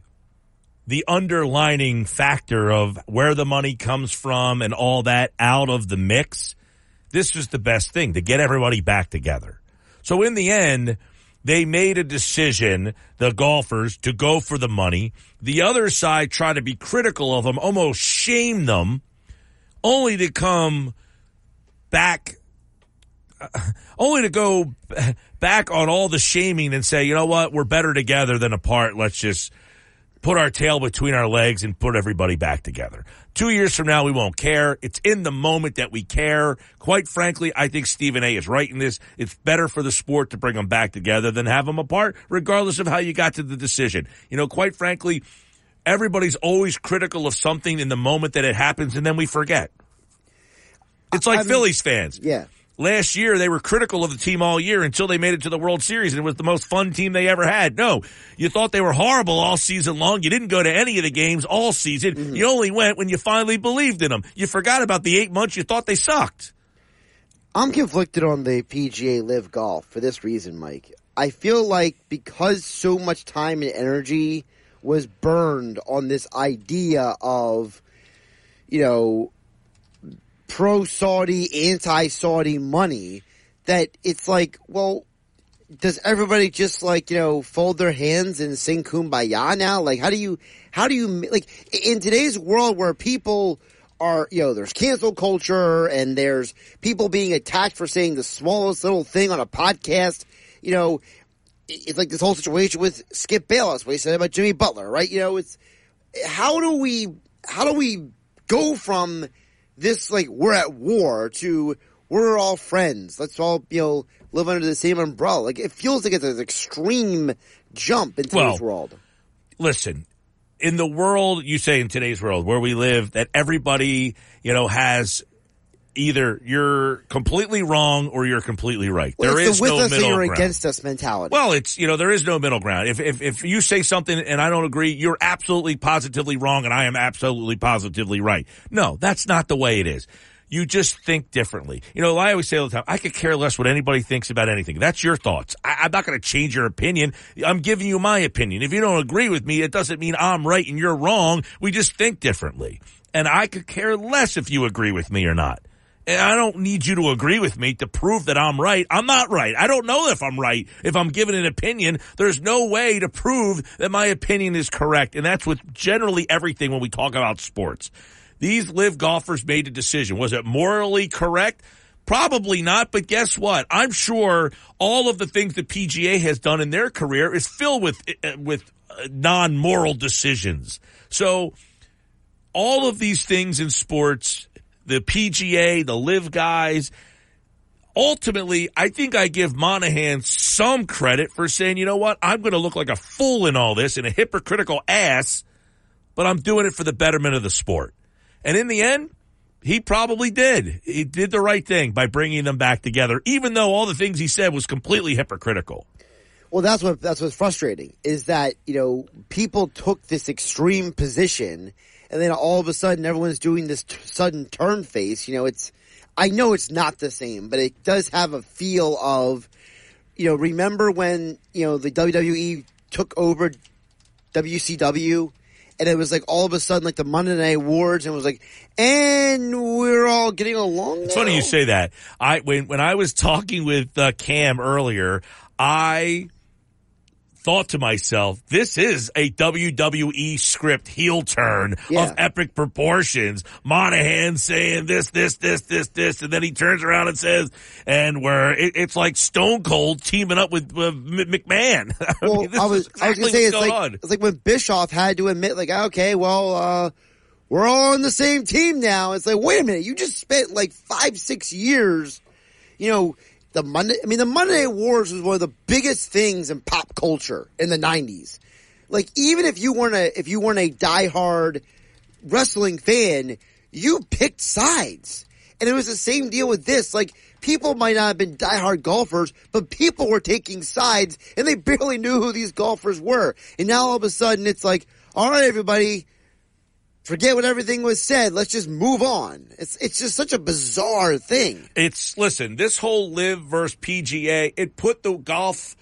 the underlining factor of where the money comes from and all that out of the mix, this was the best thing, to get everybody back together. So in the end, they made a decision, the golfers, to go for the money. The other side tried to be critical of them, almost shame them, only to come back, only to go back on all the shaming and say, you know what, we're better together than apart. Let's just put our tail between our legs and put everybody back together. 2 years from now, we won't care. It's in the moment that we care. Quite frankly, I think Stephen A. is right in this. It's better for the sport to bring them back together than have them apart, regardless of how you got to the decision. You know, quite frankly, everybody's always critical of something in the moment that it happens, and then we forget. It's like Phillies fans. Yeah. Last year, they were critical of the team all year until they made it to the World Series, and it was the most fun team they ever had. No, you thought they were horrible all season long. You didn't go to any of the games all season. Mm-hmm. You only went when you finally believed in them. You forgot about the 8 months you thought they sucked. I'm conflicted on the PGA Live Golf for this reason, Mike. I feel like because so much time and energy was burned on this idea of, you know, pro-Saudi, anti-Saudi money, that it's like, well, does everybody just, like, you know, fold their hands and sing Kumbaya now? Like, how do you, like, in today's world where people are, you know, there's cancel culture and there's people being attacked for saying the smallest little thing on a podcast, you know, it's like this whole situation with Skip Bayless, what he said about Jimmy Butler, right? You know, it's, how do we go from this, like, we're at war to we're all friends. Let's all, you know, live under the same umbrella. Like, it feels like it's an extreme jump in today's world. Listen, in the world, you say in today's world where we live, that everybody, you know, has either you're completely wrong or you're completely right. Well, there is no middle ground. It's the with us or you're against us mentality. Well, it's, you know, there is no middle ground. If you say something and I don't agree, you're absolutely positively wrong and I am absolutely positively right. No, that's not the way it is. You just think differently. You know, I always say all the time, I could care less what anybody thinks about anything. That's your thoughts. I'm not going to change your opinion. I'm giving you my opinion. If you don't agree with me, it doesn't mean I'm right and you're wrong. We just think differently. And I could care less if you agree with me or not. And I don't need you to agree with me to prove that I'm right. I'm not right. I don't know if I'm right. If I'm giving an opinion, there's no way to prove that my opinion is correct. And that's with generally everything when we talk about sports. These live golfers made a decision. Was it morally correct? Probably not, but guess what? I'm sure all of the things the PGA has done in their career is filled with non-moral decisions. So all of these things in sports, the PGA, the LIV guys. Ultimately, I think I give Monahan some credit for saying, you know what, I'm going to look like a fool in all this and a hypocritical ass, but I'm doing it for the betterment of the sport. And in the end, he probably did. He did the right thing by bringing them back together, even though all the things he said was completely hypocritical. Well, that's what's frustrating is that, you know, people took this extreme position. And then all of a sudden, everyone's doing this sudden turn face. You know, I know it's not the same, but it does have a feel of, you know, remember when, you know, the WWE took over WCW and it was like all of a sudden like the Monday Night Awards, and it was like, and we're all getting along now. It's funny you say that. When I was talking with Cam earlier, I thought to myself, this is a WWE script heel turn of epic proportions. Monahan saying this, and then he turns around and says, and it's like Stone Cold teaming up with McMahon. Well, I was going to say it's like when Bischoff had to admit, like, okay, well, we're all on the same team now. It's like, wait a minute, you just spent like 5-6 years, you know. The Monday Night Wars was one of the biggest things in pop culture in the 90s. Like, even if you weren't a diehard wrestling fan, you picked sides. And it was the same deal with this. Like, people might not have been diehard golfers, but people were taking sides, and they barely knew who these golfers were. And now all of a sudden it's like, all right, everybody, forget what everything was said. Let's just move on. It's just such a bizarre thing. Listen, this whole LIV versus PGA, it put the golf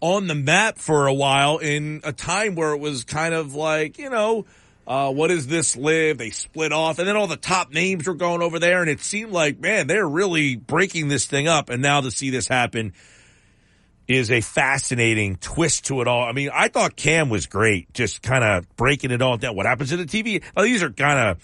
on the map for a while in a time where it was kind of like, you know, what is this LIV? They split off, and then all the top names were going over there, and it seemed like, man, they're really breaking this thing up. And now to see this happen is a fascinating twist to it all. I mean, I thought Cam was great, just kind of breaking it all down. What happens to the TV? Well, these are kind of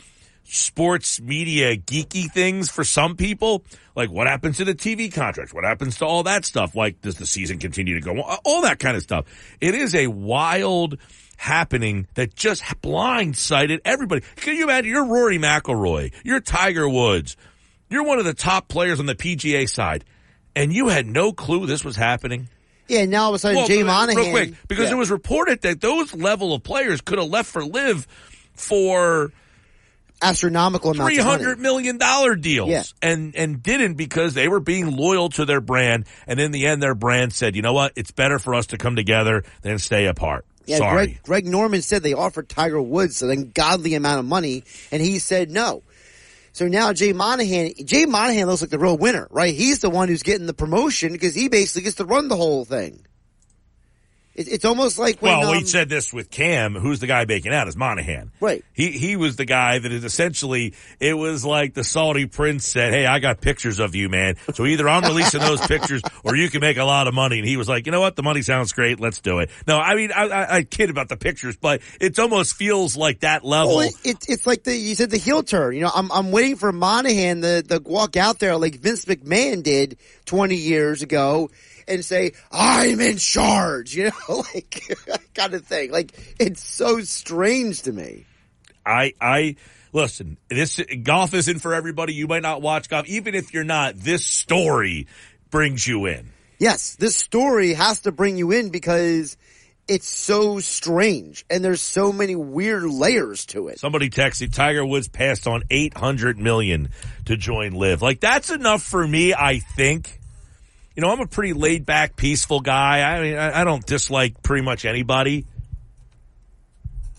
sports media geeky things for some people. Like, what happens to the TV contracts? What happens to all that stuff? Like, does the season continue to go on? All that kind of stuff. It is a wild happening that just blindsided everybody. Can you imagine? You're Rory McIlroy. You're Tiger Woods. You're one of the top players on the PGA side. And you had no clue this was happening? Yeah, now all of a sudden, Jay Monahan. Real quick, because it was reported that those level of players could have left for LIV for astronomical amounts of money. $300 million deals. Yeah. And didn't, because they were being loyal to their brand. And in the end, their brand said, you know what? It's better for us to come together than stay apart. Yeah, sorry. Greg Norman said they offered Tiger Woods an ungodly amount of money, and he said no. So now Jay Monahan looks like the real winner, right? He's the one who's getting the promotion because he basically gets to run the whole thing. It's almost like when... Well, we said this with Cam. Who's the guy baking out is Monahan. Right. He was the guy that is essentially... It was like the Saudi prince said, hey, I got pictures of you, man. So either I'm releasing those pictures or you can make a lot of money. And he was like, you know what? The money sounds great. Let's do it. No, I mean, I kid about the pictures, but it almost feels like that level. Well, it's like you said, the heel turn. You know, I'm waiting for Monahan to walk out there like Vince McMahon did 20 years ago and say, I'm in charge, you know, like kind of thing. Like, it's so strange to me. I listen, this golf isn't for everybody. You might not watch golf. Even if you're not, this story brings you in. Yes, this story has to bring you in because it's so strange and there's so many weird layers to it. Somebody texted, Tiger Woods passed on $800 million to join LIV. Like, that's enough for me, I think. You know, I'm a pretty laid-back, peaceful guy. I mean, I don't dislike pretty much anybody.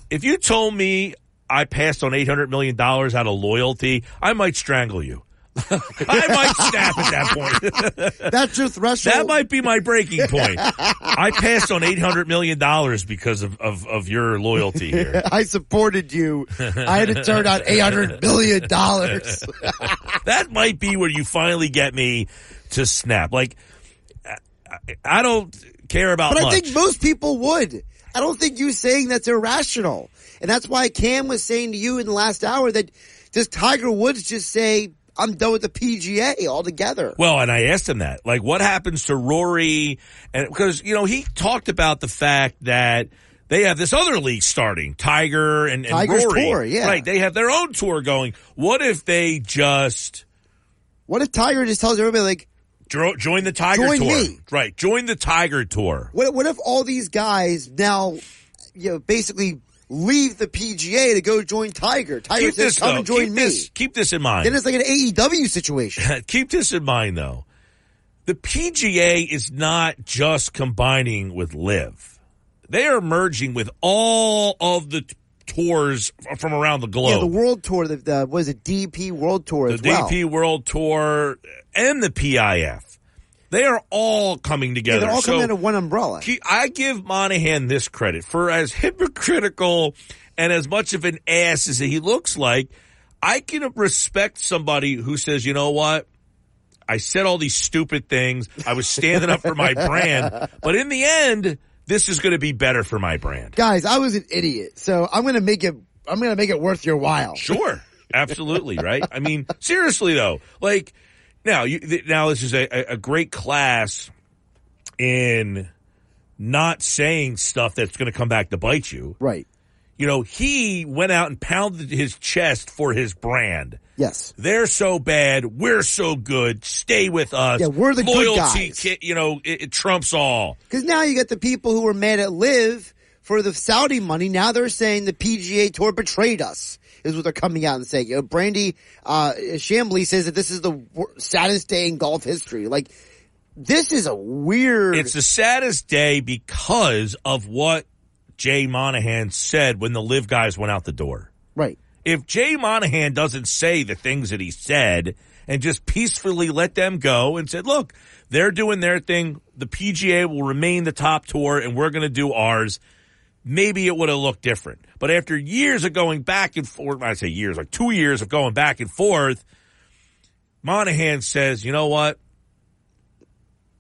If you told me I passed on $800 million out of loyalty, I might strangle you. I might snap at that point. That's your threshold? That might be my breaking point. I passed on $800 million because of your loyalty here. I supported you. I had to turn out $800 million. That might be where you finally get me to snap. Like, I don't care about much. But I think most people would. I don't think you saying that's irrational. And that's why Cam was saying to you in the last hour that does Tiger Woods just say, I'm done with the PGA altogether? Well, and I asked him that. Like, what happens to Rory? And because, you know, he talked about the fact that they have this other league starting, Tiger and Tiger's Rory. Tour, yeah. Right, they have their own tour going. What if Tiger just tells everybody, like, join the Tiger Tour. Join me. Right. Join the Tiger Tour. What if all these guys now, you know, basically leave the PGA to go join Tiger? Tiger says, come and join me. Keep this in mind. Then it's like an AEW situation. Keep this in mind, though. The PGA is not just combining with LIV. They are merging with all of the tours from around the globe. Yeah, the World Tour, DP World Tour as well. The DP World Tour and the PIF. They are all coming together. Yeah, they're all coming under one umbrella. I give Monahan this credit for as hypocritical and as much of an ass as he looks like, I can respect somebody who says, you know what? I said all these stupid things. I was standing up for my brand. But in the end, this is going to be better for my brand. Guys, I was an idiot. So I'm going to make it worth your while. Sure. Absolutely. Right. I mean, seriously though, like now this is a great class in not saying stuff that's going to come back to bite you. Right. You know, he went out and pounded his chest for his brand. Yes. They're so bad. We're so good. Stay with us. Yeah, we're the loyalty good guys. Loyalty, you know, it trumps all. Because now you get the people who were mad at LIV for the Saudi money. Now they're saying the PGA Tour betrayed us, is what they're coming out and saying. You know, Brandy Chambly says that this is the saddest day in golf history. Like, this is a weird... It's the saddest day because of what Jay Monahan said when the LIV guys went out the door. Right. If Jay Monahan doesn't say the things that he said and just peacefully let them go and said, look, they're doing their thing, the PGA will remain the top tour and we're going to do ours, maybe it would have looked different. But after years of going back and forth, I say years, like 2 years of going back and forth, Monahan says, you know what?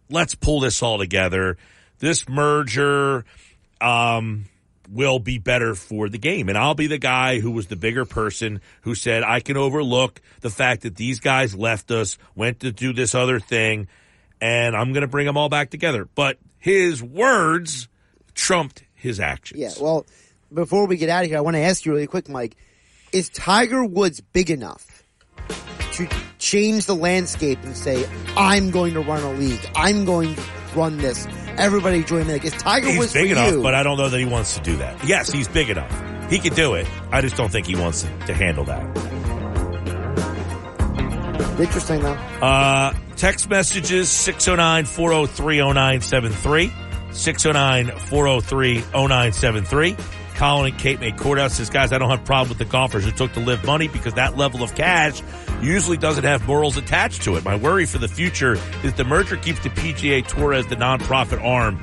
Let's pull this all together. This merger... will be better for the game. And I'll be the guy who was the bigger person who said, I can overlook the fact that these guys left us, went to do this other thing, and I'm going to bring them all back together. But his words trumped his actions. Yeah, well, before we get out of here, I want to ask you really quick, Mike, is Tiger Woods big enough to change the landscape and say, I'm going to run a league, I'm going to run this? Everybody join me. Like, he's big enough, but I don't know that he wants to do that. Yes, he's big enough. He could do it. I just don't think he wants to handle that. Interesting, though. Text messages, 609-403-0973. 609-403-0973. Colin and Kate made court out. Says, guys, I don't have a problem with the golfers who took the LIV money because that level of cash usually doesn't have morals attached to it. My worry for the future is the merger keeps the PGA Tour as the nonprofit arm.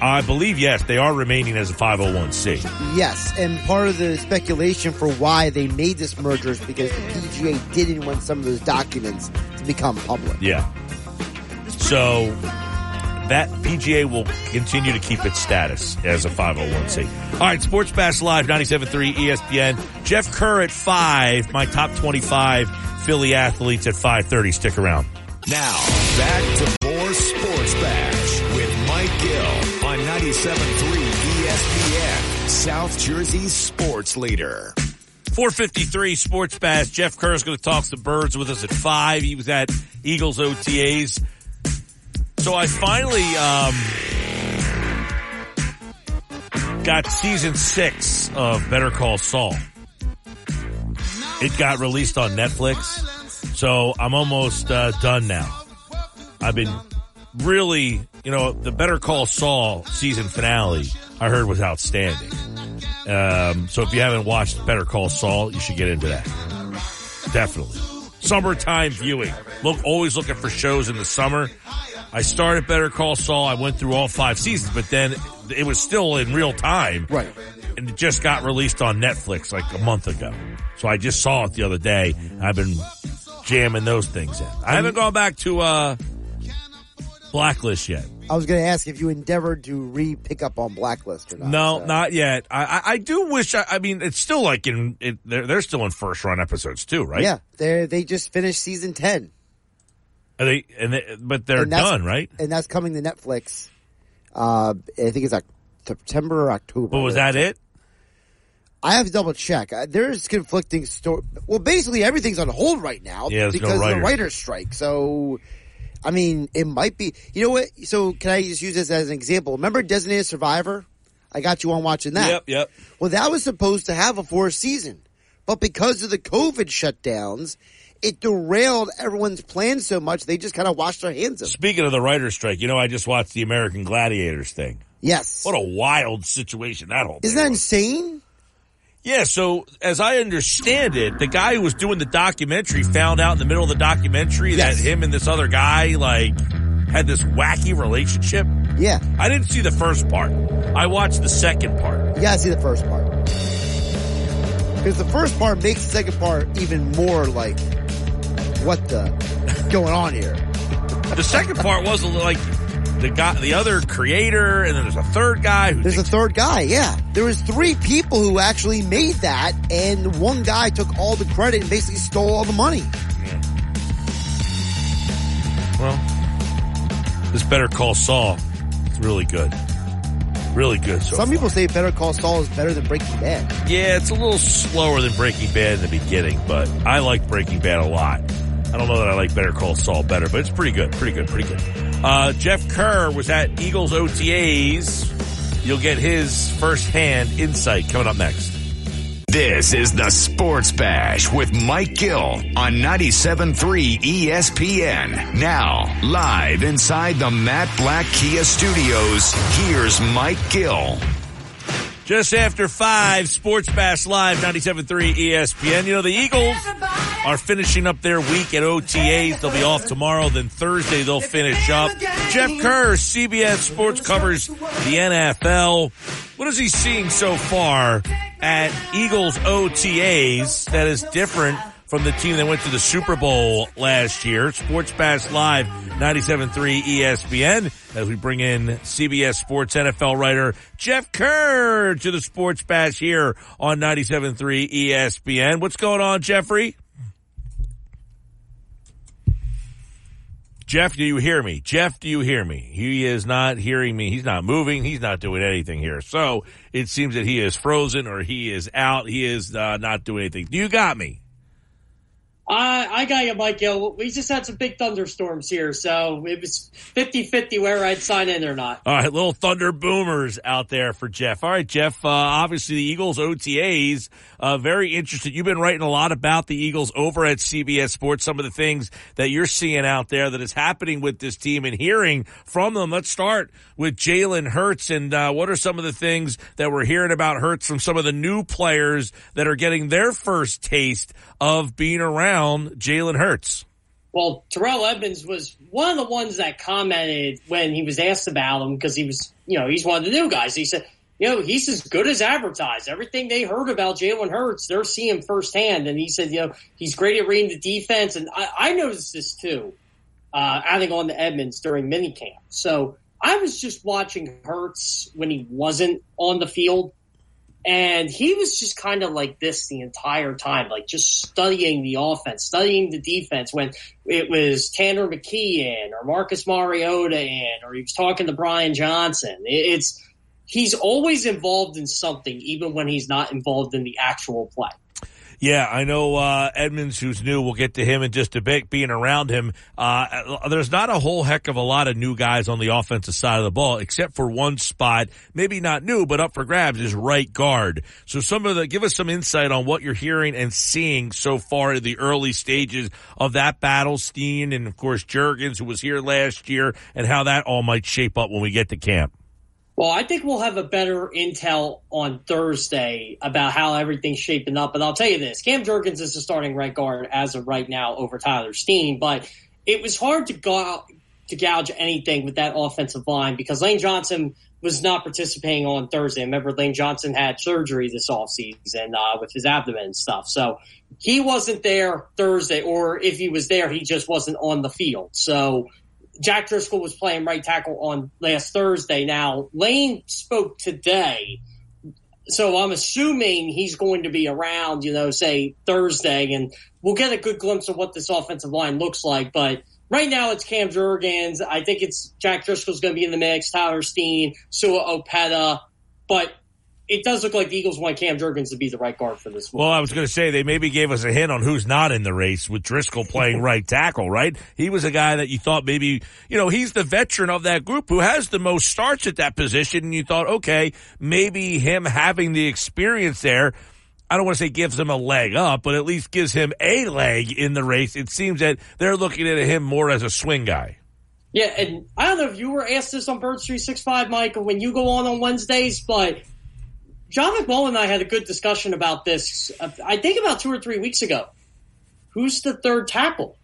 I believe, yes, they are remaining as a 501c. Yes, and part of the speculation for why they made this merger is because the PGA didn't want some of those documents to become public. Yeah. So... that PGA will continue to keep its status as a 501c. All right, Sports Bash Live, 97.3 ESPN. Jeff Kerr at 5, my top 25 Philly athletes at 5:30. Stick around. Now, back to more Sports Bash with Mike Gill on 97.3 ESPN, South Jersey's sports leader. 4:53 Sports Bash. Jeff Kerr is going to talk to Birds with us at 5. He was at Eagles OTAs. So I finally got season 6 of Better Call Saul. It got released on Netflix, so I'm almost done now. I've been really, the Better Call Saul season finale I heard was outstanding. So if you haven't watched Better Call Saul, you should get into that. Definitely. Summertime viewing. Always looking for shows in the summer. I started Better Call Saul. I went through all 5 seasons, but then it was still in real time. Right. And it just got released on Netflix like a month ago. So I just saw it the other day. I've been jamming those things in. I haven't gone back to Blacklist yet. I was going to ask if you endeavored to re-pick up on Blacklist or not. No, so. Not yet. I do wish, it's still like they're still in first-run episodes too, right? Yeah. They just finished season 10. They're done, right? And that's coming to Netflix. I think it's like September or October. But was that it? I have to double check. There's conflicting story. Well, basically everything's on hold right now because of the writer's strike. So, it might be. You know what? So can I just use this as an example? Remember Designated Survivor? I got you on watching that. Yep. Well, that was supposed to have a 4th season, but because of the COVID shutdowns, it derailed everyone's plans so much they just kind of washed their hands of it. Speaking of the writer's strike, I just watched the American Gladiators thing. Yes. What a wild situation that whole thing. Isn't that insane? Yeah, so as I understand it, the guy who was doing the documentary found out in the middle of the documentary that him and this other guy, had this wacky relationship. Yeah. I didn't see the first part. I watched the second part. You gotta see the first part. Because the first part makes the second part even more like, what the going on here? The second part was like the guy, the other creator, and then there's a third guy. There's a third guy, yeah. There was three people who actually made that, and one guy took all the credit and basically stole all the money. Yeah. Well, this Better Call Saul is really good. Really good. So some people say Better Call Saul is better than Breaking Bad. Yeah, it's a little slower than Breaking Bad in the beginning, but I like Breaking Bad a lot. I don't know that I like Better Call Saul better, but it's pretty good, pretty good, pretty good. Jeff Kerr was at Eagles OTAs. You'll get his firsthand insight coming up next. This is the Sports Bash with Mike Gill on 97.3 ESPN. Now, live inside the Matt Black Kia Studios, here's Mike Gill. Just after 5, Sports Bash Live, 97.3 ESPN. You know, the Eagles are finishing up their week at OTAs. They'll be off tomorrow. Then Thursday they'll finish up. Jeff Kerr, CBS Sports, covers the NFL. What is he seeing so far at Eagles OTAs that is different from the team that went to the Super Bowl last year? Sports Bash Live, 97.3 ESPN, as we bring in CBS Sports NFL writer Jeff Kerr to the Sports Bash here on 97.3 ESPN. What's going on, Jeffrey? Jeff, do you hear me? Jeff, do you hear me? He is not hearing me. He's not moving. He's not doing anything here. So it seems that he is frozen or he is out. He is not doing anything. Do you got me? I got you, Mike Gill. We just had some big thunderstorms here, so it was 50-50 whether I'd sign in or not. All right, little thunder boomers out there for Jeff. All right, Jeff, obviously the Eagles OTAs, very interested. You've been writing a lot about the Eagles over at CBS Sports, some of the things that you're seeing out there that is happening with this team and hearing from them. Let's start with Jalen Hurts, and what are some of the things that we're hearing about Hurts from some of the new players that are getting their first taste of being around Jalen Hurts? Well, Terrell Edmonds was one of the ones that commented when he was asked about him, because he was, you know, he's one of the new guys. He said, you know, he's as good as advertised. Everything they heard about Jalen Hurts, they're seeing firsthand. And he said, you know, he's great at reading the defense. And I noticed this too, adding on to Edmonds during minicamp. So I was just watching Hurts when he wasn't on the field. And he was just kind of like this the entire time, like just studying the offense, studying the defense. When it was Tanner McKee in or Marcus Mariota in, or he was talking to Brian Johnson. It's he's always involved in something, even when he's not involved in the actual play. Yeah, I know Edmonds, who's new, we'll get to him in just a bit, being around him. There's not a whole heck of a lot of new guys on the offensive side of the ball, except for one spot, maybe not new, but up for grabs, is right guard. So give us some insight on what you're hearing and seeing so far in the early stages of that battle, Steen, and, of course, Juergens, who was here last year, and how that all might shape up when we get to camp. Well, I think we'll have a better intel on Thursday about how everything's shaping up. But I'll tell you this, Cam Juergens is the starting right guard as of right now over Tyler Steen. But it was hard to gouge anything with that offensive line because Lane Johnson was not participating on Thursday. Remember, Lane Johnson had surgery this offseason with his abdomen and stuff. So he wasn't there Thursday, or if he was there, he just wasn't on the field. So Jack Driscoll was playing right tackle on last Thursday. Now, Lane spoke today, so I'm assuming he's going to be around, you know, say Thursday, and we'll get a good glimpse of what this offensive line looks like. But right now it's Cam Juergens. I think it's Jack Driscoll's going to be in the mix, Tyler Steen, Sua Opeta, but it does look like the Eagles want Cam Juergens to be the right guard for this one. Well, I was going to say, they maybe gave us a hint on who's not in the race with Driscoll playing right tackle, right? He was a guy that you thought maybe, you know, he's the veteran of that group who has the most starts at that position, and you thought, okay, maybe him having the experience there, I don't want to say gives him a leg up, but at least gives him a leg in the race. It seems that they're looking at him more as a swing guy. Yeah, and I don't know if you were asked this on Birds 365, Michael, when you go on Wednesdays, but John McMullen and I had a good discussion about this, I think about 2 or 3 weeks ago. Who's the third tackle?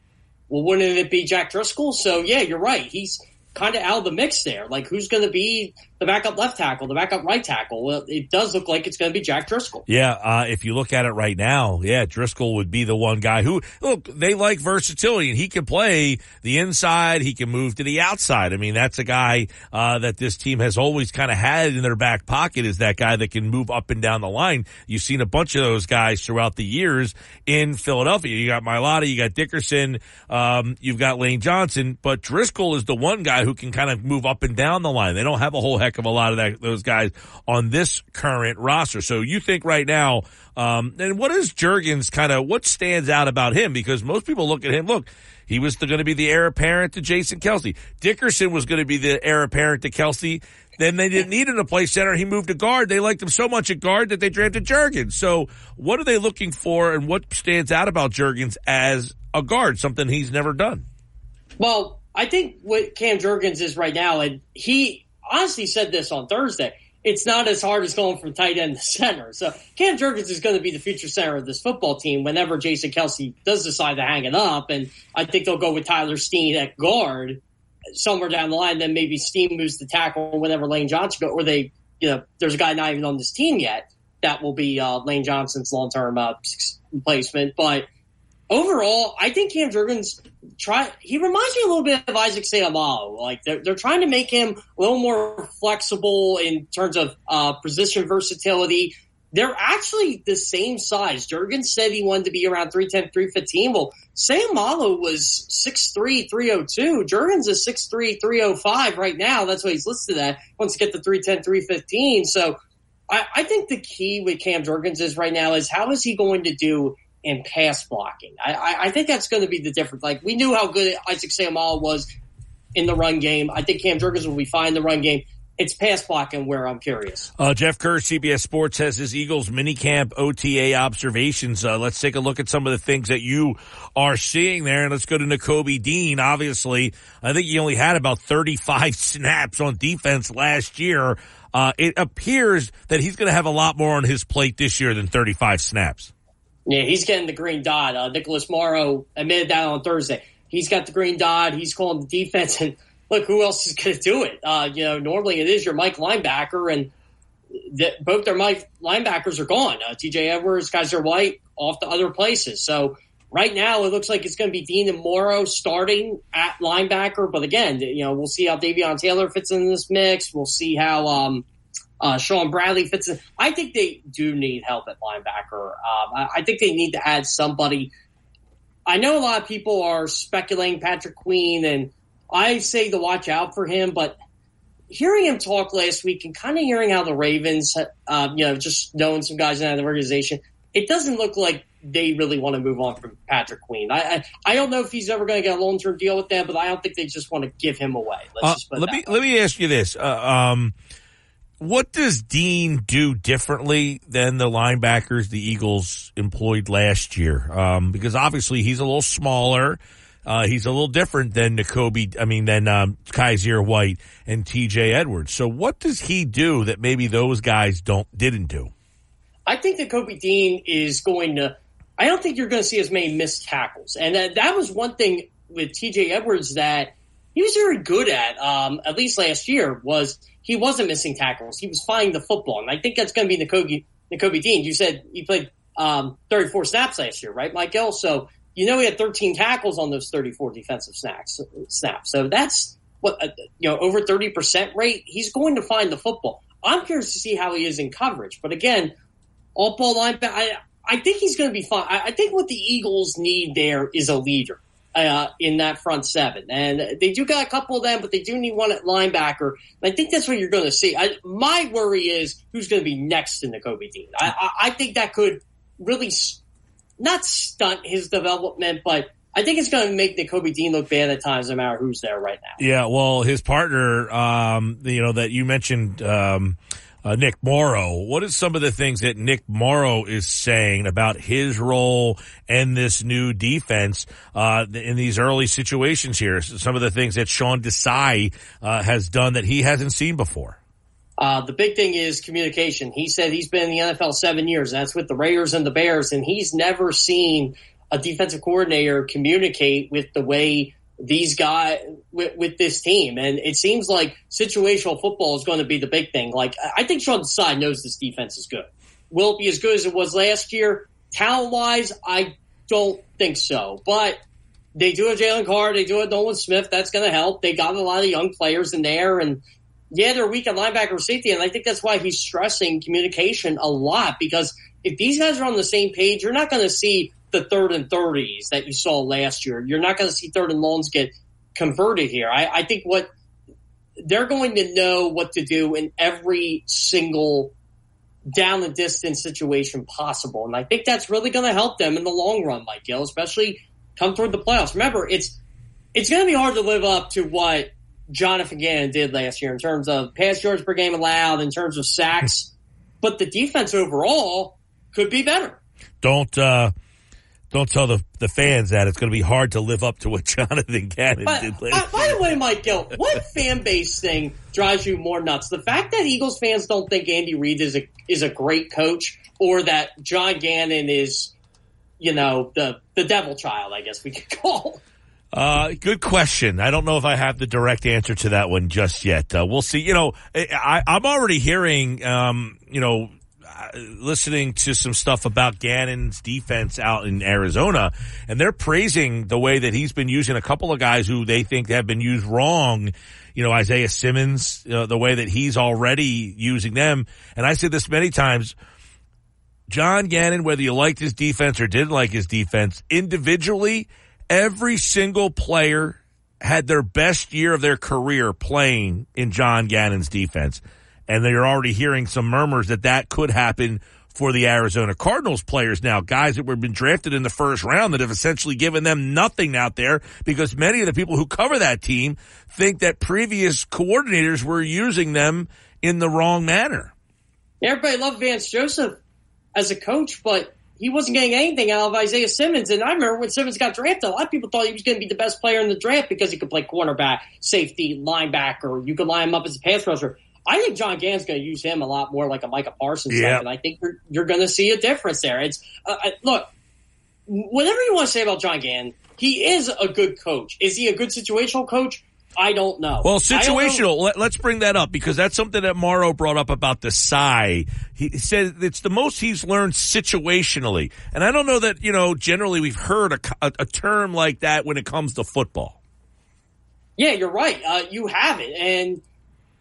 Well, wouldn't it be Jack Driscoll? So, yeah, you're right. He's kind of out of the mix there. Like, who's going to be the backup left tackle, the backup right tackle. Well, it does look like it's going to be Jack Driscoll. Yeah, if you look at it right now, yeah, Driscoll would be the one guy who, look, they like versatility, and he can play the inside, he can move to the outside. I mean, that's a guy that this team has always kind of had in their back pocket, is that guy that can move up and down the line. You've seen a bunch of those guys throughout the years in Philadelphia. You got Mailata, you got Dickerson, you've got Lane Johnson, but Driscoll is the one guy who can kind of move up and down the line. They don't have a whole heck of a lot of those guys on this current roster. So you think right now, and what is Juergens kind of, what stands out about him? Because most people look at him, look, he was going to be the heir apparent to Jason Kelsey. Dickerson was going to be the heir apparent to Kelsey. Then they didn't need him to play center. He moved to guard. They liked him so much at guard that they drafted Juergens. So what are they looking for, and what stands out about Juergens as a guard, something he's never done? Well, I think what Cam Juergens is right now, and he honestly said this on Thursday, it's not as hard as going from tight end to center. So Cam Juergens is going to be the future center of this football team whenever Jason Kelsey does decide to hang it up. And I think they'll go with Tyler Steen at guard somewhere down the line. Then maybe Steen moves to tackle whenever Lane Johnson goes, or they, you know, there's a guy not even on this team yet that will be Lane Johnson's long-term replacement. But overall, I think Cam Juergens he reminds me a little bit of Isaac Seumalo. Like they're trying to make him a little more flexible in terms of position versatility. They're actually the same size. Juergens said he wanted to be around 310, 315. Well, Seumalo was 6'3", 302. Juergens is 6'3", 305 right now. That's what he's listed at. Once you get to 310, 315. So I think the key with Cam Juergens is right now is how is he going to do in pass blocking. I think that's going to be the difference. Like, we knew how good Isaac Seumalo was in the run game. I think Cam Juergens will be fine in the run game. It's pass blocking where I'm curious. Jeff Kerr, CBS Sports, has his Eagles minicamp OTA observations. Let's take a look at some of the things that you are seeing there. And let's go to Nakobe Dean. Obviously, I think he only had about 35 snaps on defense last year. It appears that he's going to have a lot more on his plate this year than 35 snaps. Yeah, he's getting the green dot. Nicholas Morrow admitted that on Thursday. He's got the green dot. He's calling the defense. And look, who else is going to do it? You know, normally it is your Mike linebacker, and both their Mike linebackers are gone. T.J. Edwards, Kaiser White, off to other places. So right now it looks like it's going to be Dean and Morrow starting at linebacker. But again, you know, we'll see how Davion Taylor fits in this mix. We'll see how Sean Bradley fits in. I think they do need help at linebacker. I think they need to add somebody. I know a lot of people are speculating Patrick Queen, and I say to watch out for him, but hearing him talk last week and kind of hearing how the Ravens, you know, just knowing some guys in the organization, it doesn't look like they really want to move on from Patrick Queen. I don't know if he's ever going to get a long-term deal with them, but I don't think they just want to give him away. Let me ask you this. What does Dean do differently than the linebackers the Eagles employed last year? Because obviously he's a little smaller. He's a little different than Kaiser White and TJ Edwards. So what does he do that maybe those guys didn't do? I think that Nakobe Dean is going to, I don't think you're going to see as many missed tackles. And that was one thing with TJ Edwards that he was very good at least last year, was he wasn't missing tackles. He was finding the football. And I think that's going to be Nakobe Dean. You said he played 34 snaps last year, right, Mike Gill? So, you know, he had 13 tackles on those 34 defensive snaps. So that's, over 30% rate. He's going to find the football. I'm curious to see how he is in coverage. But, again, all-ball linebacker, I think he's going to be fine. I think what the Eagles need there is a leader in that front seven. And they do got a couple of them, but they do need one at linebacker. And I think that's what you're going to see. My worry is who's going to be next in Nakobe Dean. I think that could really not stunt his development, but I think it's going to make Nakobe Dean look bad at times, no matter who's there right now. Yeah, well, his partner, that you mentioned, Nick Morrow. What is some of the things that Nick Morrow is saying about his role and this new defense in these early situations here? Some of the things that Sean Desai has done that he hasn't seen before. The big thing is communication. He said he's been in the NFL 7 years, and that's with the Raiders and the Bears, and he's never seen a defensive coordinator communicate with the way these guys with this team. And it seems like situational football is going to be the big thing. Like, I think Sean Desai knows this defense is good. Will it be as good as it was last year? Talent-wise, I don't think so. But they do have Jalen Carter. They do have Nolan Smith. That's going to help. They got a lot of young players in there. And, yeah, they're weak at linebacker or safety. And I think that's why he's stressing communication a lot, because if these guys are on the same page, you're not going to see the 3rd and 30s that you saw last year. You're not going to see 3rd and longs get converted here. I think what they're going to know what to do in every single down the distance situation possible. And I think that's really going to help them in the long run, Mike Gill, especially come toward the playoffs. Remember, it's going to be hard to live up to what Jonathan Gannon did last year in terms of pass yards per game allowed, in terms of sacks, but the defense overall could be better. Don't tell the fans that it's going to be hard to live up to what Jonathan Gannon did last year. By the way, Mike Gill, what fan base thing drives you more nuts? The fact that Eagles fans don't think Andy Reid is a great coach, or that John Gannon is, you know, the devil child, I guess we could call. Good question. I don't know if I have the direct answer to that one just yet. We'll see. You know, I'm already hearing, listening to some stuff about Gannon's defense out in Arizona, and they're praising the way that he's been using a couple of guys who they think have been used wrong. You know, Isaiah Simmons, the way that he's already using them. And I said this many times, John Gannon, whether you liked his defense or didn't like his defense, individually, every single player had their best year of their career playing in John Gannon's defense. And they're already hearing some murmurs that could happen for the Arizona Cardinals players now, guys that were been drafted in the first round that have essentially given them nothing out there, because many of the people who cover that team think that previous coordinators were using them in the wrong manner. Everybody loved Vance Joseph as a coach, but he wasn't getting anything out of Isaiah Simmons. And I remember when Simmons got drafted, a lot of people thought he was going to be the best player in the draft because he could play cornerback, safety, linebacker. You could line him up as a pass rusher. I think John Gannon's going to use him a lot more like a Micah Parsons. Yeah. Type, and I think you're going to see a difference there. It's look, whatever you want to say about John Gannon, he is a good coach. Is he a good situational coach? I don't know. Well, situational, let's bring that up, because that's something that Morrow brought up about Desai. He said it's the most he's learned situationally. And I don't know that, you know, generally we've heard a term like that when it comes to football. Yeah, you're right. You have it. And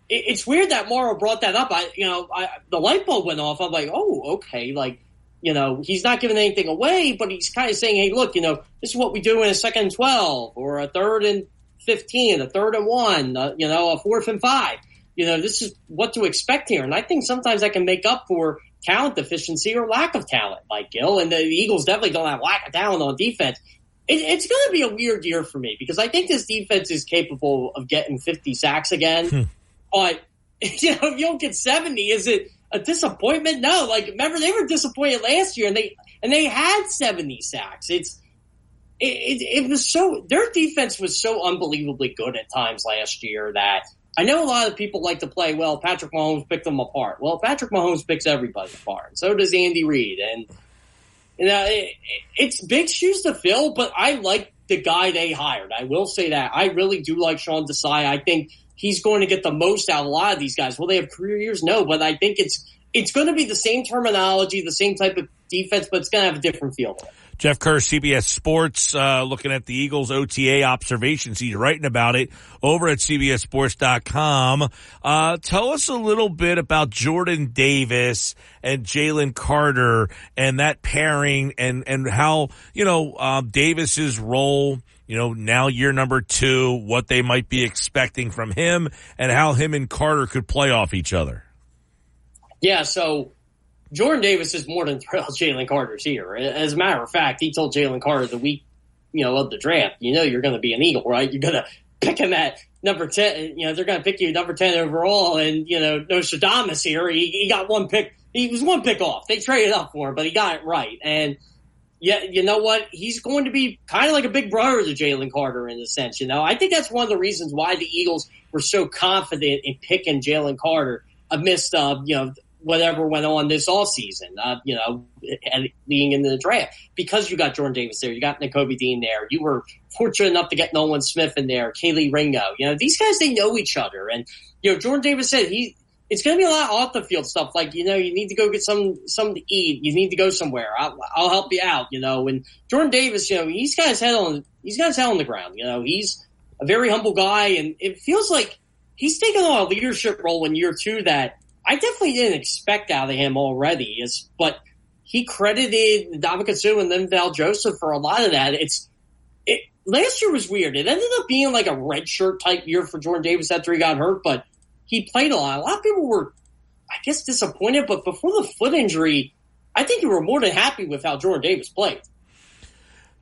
it's weird that Morrow brought that up. The light bulb went off. I'm like, oh, okay. Like, you know, he's not giving anything away, but he's kind of saying, hey, look, you know, this is what we do in a 2nd and 12 or a 3rd and 15, a 3rd and 1, you know, a 4th and 5. You know, this is what to expect here. And I think sometimes I can make up for talent deficiency or lack of talent, Mike Gill. And the Eagles definitely don't have lack of talent on defense. It's going to be a weird year for me, because I think this defense is capable of getting 50 sacks again. But, you know, if you don't get 70, is it a disappointment? No. Like, remember, they were disappointed last year, and they had 70 sacks. It was so – their defense was so unbelievably good at times last year that I know a lot of people like to play, well, Patrick Mahomes picked them apart. Well, Patrick Mahomes picks everybody apart, and so does Andy Reid. And, you know, it's big shoes to fill, but I like the guy they hired. I will say that. I really do like Sean Desai. I think he's going to get the most out of a lot of these guys. Will they have career years? No, but I think it's going to be the same terminology, the same type of defense, but it's going to have a different feel to it. Jeff Kerr, CBS Sports, looking at the Eagles OTA observations. He's writing about it over at CBSSports.com. Tell us a little bit about Jordan Davis and Jalen Carter and that pairing, and how, you know, Davis's role, you know, now year number 2, what they might be expecting from him, and how him and Carter could play off each other. Yeah, so Jordan Davis is more than thrilled Jalen Carter's here. As a matter of fact, he told Jalen Carter the week, you know, of the draft, you know, you're going to be an Eagle, right? You're going to pick him at number 10. You know, they're going to pick you number 10 overall. And, you know, Nostradamus here, he got one pick. He was one pick off. They traded up for him, but he got it right. And, yeah, you know what? He's going to be kind of like a big brother to Jalen Carter in a sense, you know. I think that's one of the reasons why the Eagles were so confident in picking Jalen Carter amidst, you know, whatever went on this offseason, and being in the draft. Because you got Jordan Davis there, you got Nakobe Dean there, you were fortunate enough to get Nolan Smith in there, Kaylee Ringo. You know, these guys, they know each other. And, you know, Jordan Davis said it's going to be a lot of off-the-field stuff. Like, you know, you need to go get something to eat. You need to go somewhere. I'll help you out, you know. And Jordan Davis, you know, he's got his head on the ground. You know, he's a very humble guy, and it feels like he's taken on a leadership role in year two that I definitely didn't expect out of him already. But he credited Ndamukong Suh and then Val Joseph for a lot of that. Last year was weird. It ended up being like a redshirt type year for Jordan Davis after he got hurt, but he played a lot. A lot of people were, I guess, disappointed, but before the foot injury, I think you were more than happy with how Jordan Davis played.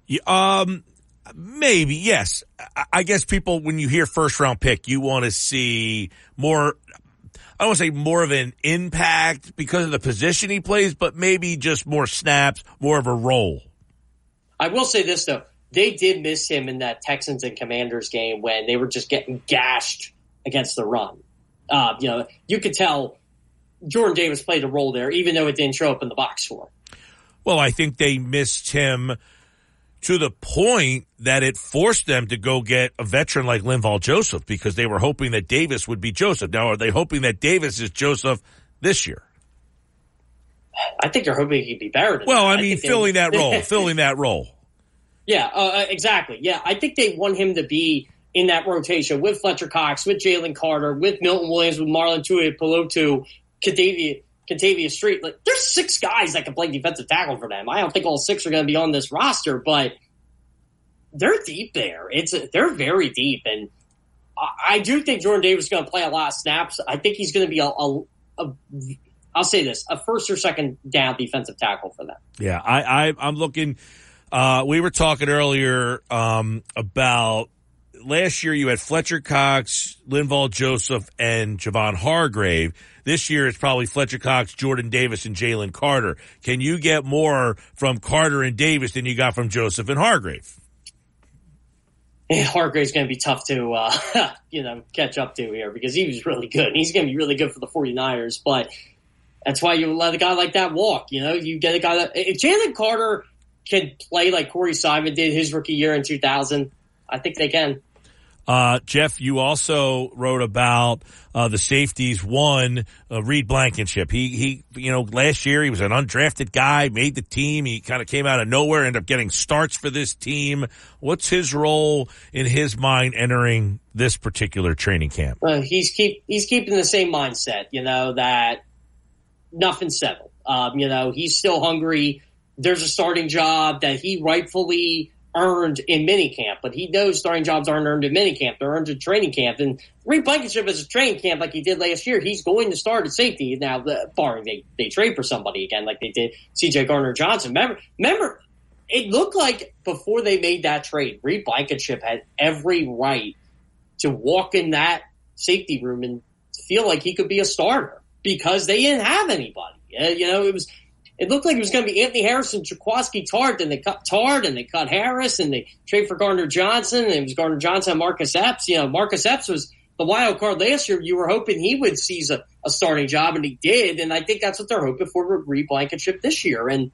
Yeah, maybe, yes. I guess people, when you hear first-round pick, you want to see more, I don't want to say more of an impact because of the position he plays, but maybe just more snaps, more of a role. I will say this, though. They did miss him in that Texans and Commanders game when they were just getting gashed against the run. You know, you could tell Jordan Davis played a role there, even though it didn't show up in the box score. Well, I think they missed him to the point that it forced them to go get a veteran like Linval Joseph because they were hoping that Davis would be Joseph. Now, are they hoping that Davis is Joseph this year? I think they're hoping he'd be better than that. I mean, filling that role. Yeah, exactly. Yeah, I think they want him to be in that rotation with Fletcher Cox, with Jalen Carter, with Milton Williams, with Marlon Tuipulotu, Kentavia Street. Like, there's six guys that can play defensive tackle for them. I don't think all six are going to be on this roster, but they're deep there. They're very deep, and I do think Jordan Davis is going to play a lot of snaps. I think he's going to be I'll say this, a first or second down defensive tackle for them. Yeah, I'm looking. We were talking earlier about last year you had Fletcher Cox, Linval Joseph, and Javon Hargrave. This year it's probably Fletcher Cox, Jordan Davis, and Jalen Carter. Can you get more from Carter and Davis than you got from Joseph and Hargrave? Yeah, Hargrave's going to be tough to catch up to here because he was really good. And he's going to be really good for the 49ers, but that's why you let a guy like that walk. You know, you get a guy that – if Jalen Carter can play like Corey Simon did his rookie year in 2000, I think they can. Jeff, you also wrote about the safeties. One, Reed Blankenship. He last year he was an undrafted guy, made the team. He kind of came out of nowhere, ended up getting starts for this team. What's his role in his mind entering this particular training camp? He's keeping the same mindset, you know, that nothing's settled. You know, he's still hungry. There's a starting job that he rightfully earned in minicamp, but he knows starting jobs aren't earned in minicamp. They're earned in training camp. And Reed Blankenship is a training camp like he did last year. He's going to start at safety now, barring they trade for somebody again like they did C.J. Gardner-Johnson. Remember, it looked like before they made that trade, Reed Blankenship had every right to walk in that safety room and feel like he could be a starter because they didn't have anybody. You know, it looked like it was going to be Anthony Harris and Jaquaski Tart, and they cut Tart, and they cut Harris, and they trade for Gardner-Johnson, and it was Gardner-Johnson and Marcus Epps. You know, Marcus Epps was the wild card last year. You were hoping he would seize a starting job, and he did, and I think that's what they're hoping for with Reed Blankenship this year. And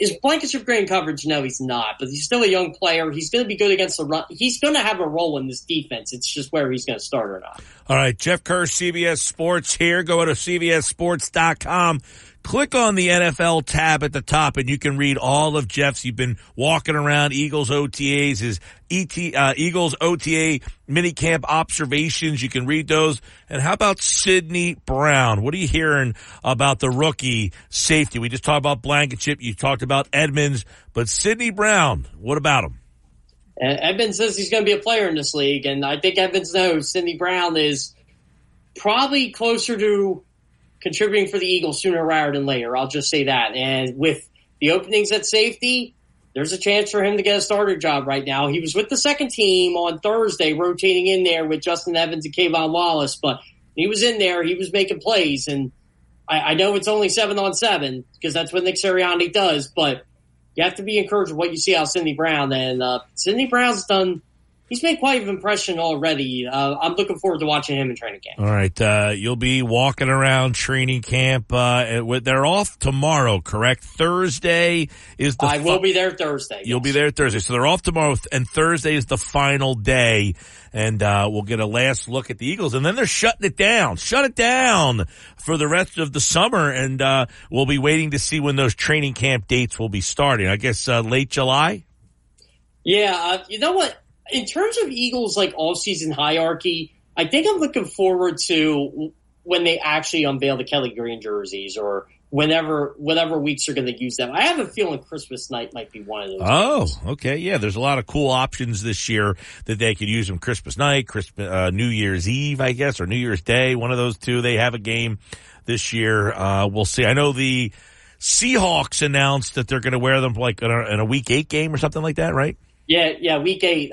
is Blankenship great in coverage? No, he's not, but he's still a young player. He's going to be good against the run. He's going to have a role in this defense. It's just where he's going to start or not. All right, Jeff Kerr, CBS Sports here. Go to cbssports.com. Click on the NFL tab at the top, and you can read all of Jeff's. You've been walking around Eagles OTAs, his Eagles OTA minicamp observations. You can read those. And how about Sidney Brown? What are you hearing about the rookie safety? We just talked about Blankenship. You talked about Edmonds. But Sidney Brown, what about him? Edmonds says he's going to be a player in this league, and I think Edmonds knows Sidney Brown is probably closer to contributing for the Eagles sooner rather than later. I'll just say that. And with the openings at safety, there's a chance for him to get a starter job right now. He was with the second team on Thursday, rotating in there with Justin Evans and Kayvon Wallace, but he was in there. He was making plays. And I know it's only 7-on-7 because that's what Nick Sirianni does, but you have to be encouraged with what you see out of Sidney Brown. And Sidney Brown's done – he's made quite an impression already. I'm looking forward to watching him in training camp. All right. You'll be walking around training camp. They're off tomorrow, correct? Thursday is the... I will be there Thursday. You'll be there Thursday. So they're off tomorrow, and Thursday is the final day. And we'll get a last look at the Eagles. And then they're shutting it down. Shut it down for the rest of the summer. And we'll be waiting to see when those training camp dates will be starting. I guess late July? Yeah. You know what? In terms of Eagles, like, offseason hierarchy, I think I'm looking forward to when they actually unveil the Kelly Green jerseys or whatever weeks are going to use them. I have a feeling Christmas night might be one of those. Okay. Yeah, there's a lot of cool options this year that they could use them. Christmas night, New Year's Eve, I guess, or New Year's Day, one of those two. They have a game this year. We'll see. I know the Seahawks announced that they're going to wear them like in a Week 8 game or something like that, right? Yeah, Week 8.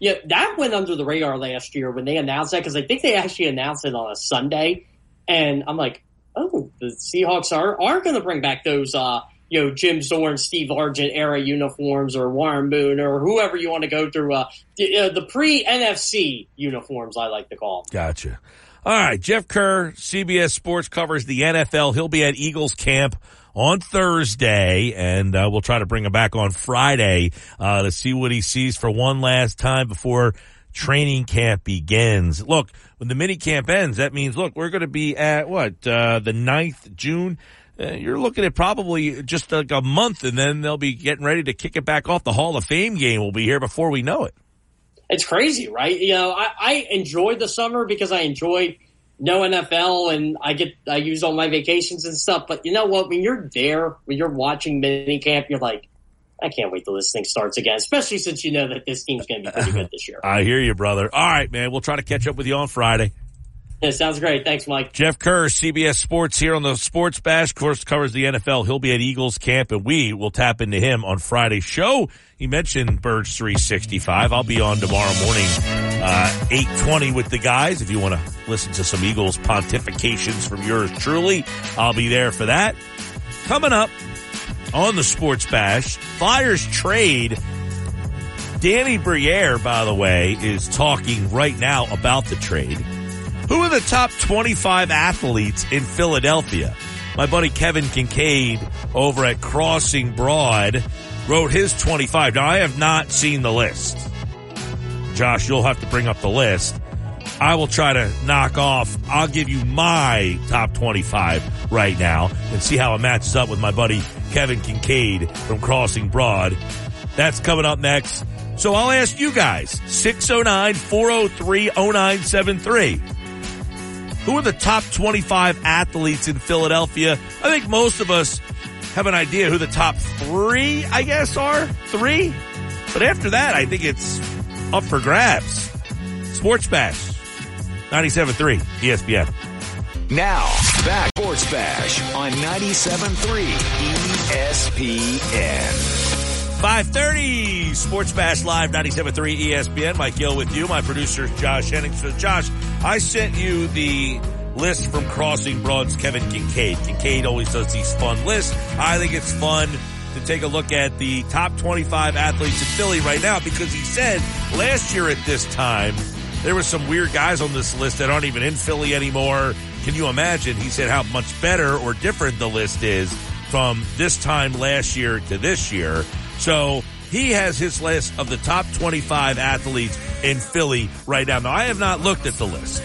Yeah, that went under the radar last year when they announced that, because I think they actually announced it on a Sunday, and I'm like, oh, the Seahawks are going to bring back those, Jim Zorn, Steve Largent era uniforms, or Warren Moon, or whoever you want to go through. The pre-NFC uniforms, I like to call them. Gotcha. All right, Jeff Kerr, CBS Sports, covers the NFL. He'll be at Eagles camp on Thursday, and we'll try to bring him back on Friday to see what he sees for one last time before training camp begins. Look, when the mini camp ends, that means, look, we're going to be at, the 9th June? You're looking at probably just like a month, and then they'll be getting ready to kick it back off. The Hall of Fame game will be here before we know it. It's crazy, right? You know, I enjoy the summer because I enjoy no NFL, and I use all my vacations and stuff. But you know what? When you're there, when you're watching minicamp, you're like, I can't wait till this thing starts again, especially since you know that this team's going to be pretty good this year. I hear you, brother. All right, man. We'll try to catch up with you on Friday. Yeah, sounds great. Thanks, Mike. Jeff Kerr, CBS Sports, here on the Sports Bash. Of course, covers the NFL. He'll be at Eagles camp, and we will tap into him on Friday's show. He mentioned Birds 365. I'll be on tomorrow morning, 8:20 with the guys. If you want to listen to some Eagles pontifications from yours truly, I'll be there for that. Coming up on the Sports Bash, Flyers trade. Danny Briere, by the way, is talking right now about the trade. Who are the top 25 athletes in Philadelphia? My buddy Kevin Kincaid over at Crossing Broad wrote his 25. Now, I have not seen the list. Josh, you'll have to bring up the list. I will try to knock off. I'll give you my top 25 right now and see how it matches up with my buddy Kevin Kincaid from Crossing Broad. That's coming up next. So I'll ask you guys, 609-403-0973. Who are the top 25 athletes in Philadelphia? I think most of us have an idea who the top three, I guess, are. Three? But after that, I think it's up for grabs. Sports Bash, 97.3 ESPN. Now, back Sports Bash on 97.3 ESPN. 5:30, Sports Bash Live, 97.3 ESPN. Mike Gill with you. My producer is Josh Henning. So, Josh, I sent you the list from Crossing Broad's Kevin Kincaid. Kincaid always does these fun lists. I think it's fun to take a look at the top 25 athletes in Philly right now, because he said last year at this time there were some weird guys on this list that aren't even in Philly anymore. Can you imagine? He said how much better or different the list is from this time last year to this year. So he has his list of the top 25 athletes in Philly right now. Now, I have not looked at the list.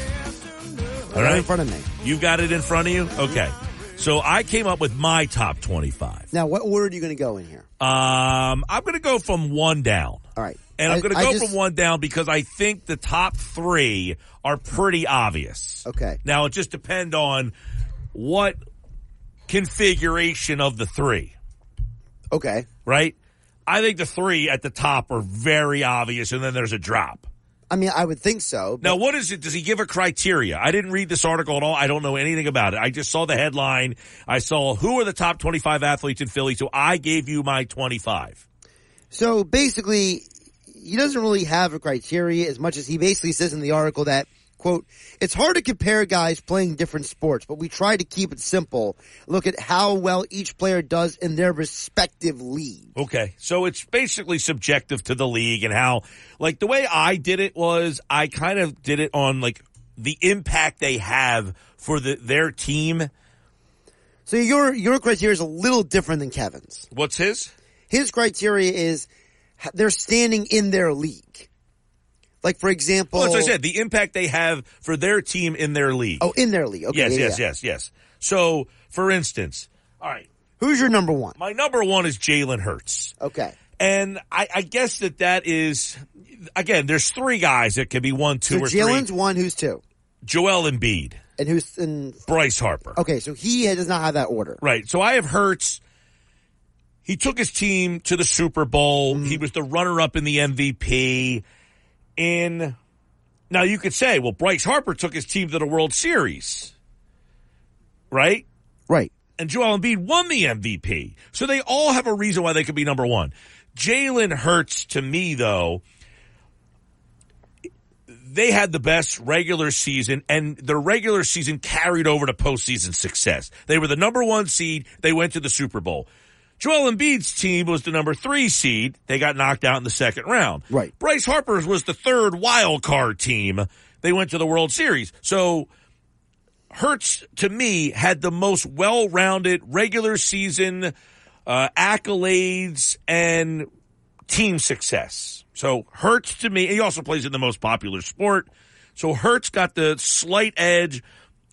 All right? In front of me. You got it in front of you? Okay. So I came up with my top 25. Now, what order are you going to go in here? I'm going to go from one down. All right. And I'm going to go from one down because I think the top three are pretty obvious. Okay. Now, it just depends on what configuration of the three. Okay. Right? I think the three at the top are very obvious, and then there's a drop. I mean, I would think so. Now, what is it? Does he give a criteria? I didn't read this article at all. I don't know anything about it. I just saw the headline. I saw who are the top 25 athletes in Philly, so I gave you my 25. So, basically, he doesn't really have a criteria as much as he basically says in the article that Quote, it's hard to compare guys playing different sports, but we try to keep it simple. Look at how well each player does in their respective league. Okay, so it's basically subjective to the league and how, like, the way I did it was I kind of did it on, like, the impact they have for their team. So your criteria is a little different than Kevin's. What's his? His criteria is they're standing in their league. Like, for example... Well, as I said, the impact they have for their team in their league. Oh, in their league. Okay. Yes. So, for instance... All right. Who's your number one? My number one is Jalen Hurts. Okay. And I guess that is... Again, there's three guys that could be one, two, or three. Jalen's one. Who's two? Joel Embiid. And who's... Bryce Harper. Okay, so he does not have that order. Right. So, I have Hurts... He took his team to the Super Bowl. Mm-hmm. He was the runner-up in the MVP. Now you could say, well, Bryce Harper took his team to the World Series, right? Right. And Joel Embiid won the MVP. So they all have a reason why they could be number one. Jalen Hurts, to me, though, they had the best regular season, and their regular season carried over to postseason success. They were the number one seed. They went to the Super Bowl. Joel Embiid's team was the number 3 seed. They got knocked out in the second round. Right. Bryce Harper's was the third wild card team. They went to the World Series. So Hurts, to me, had the most well-rounded regular season accolades and team success. So Hurts, to me, he also plays in the most popular sport. So Hurts got the slight edge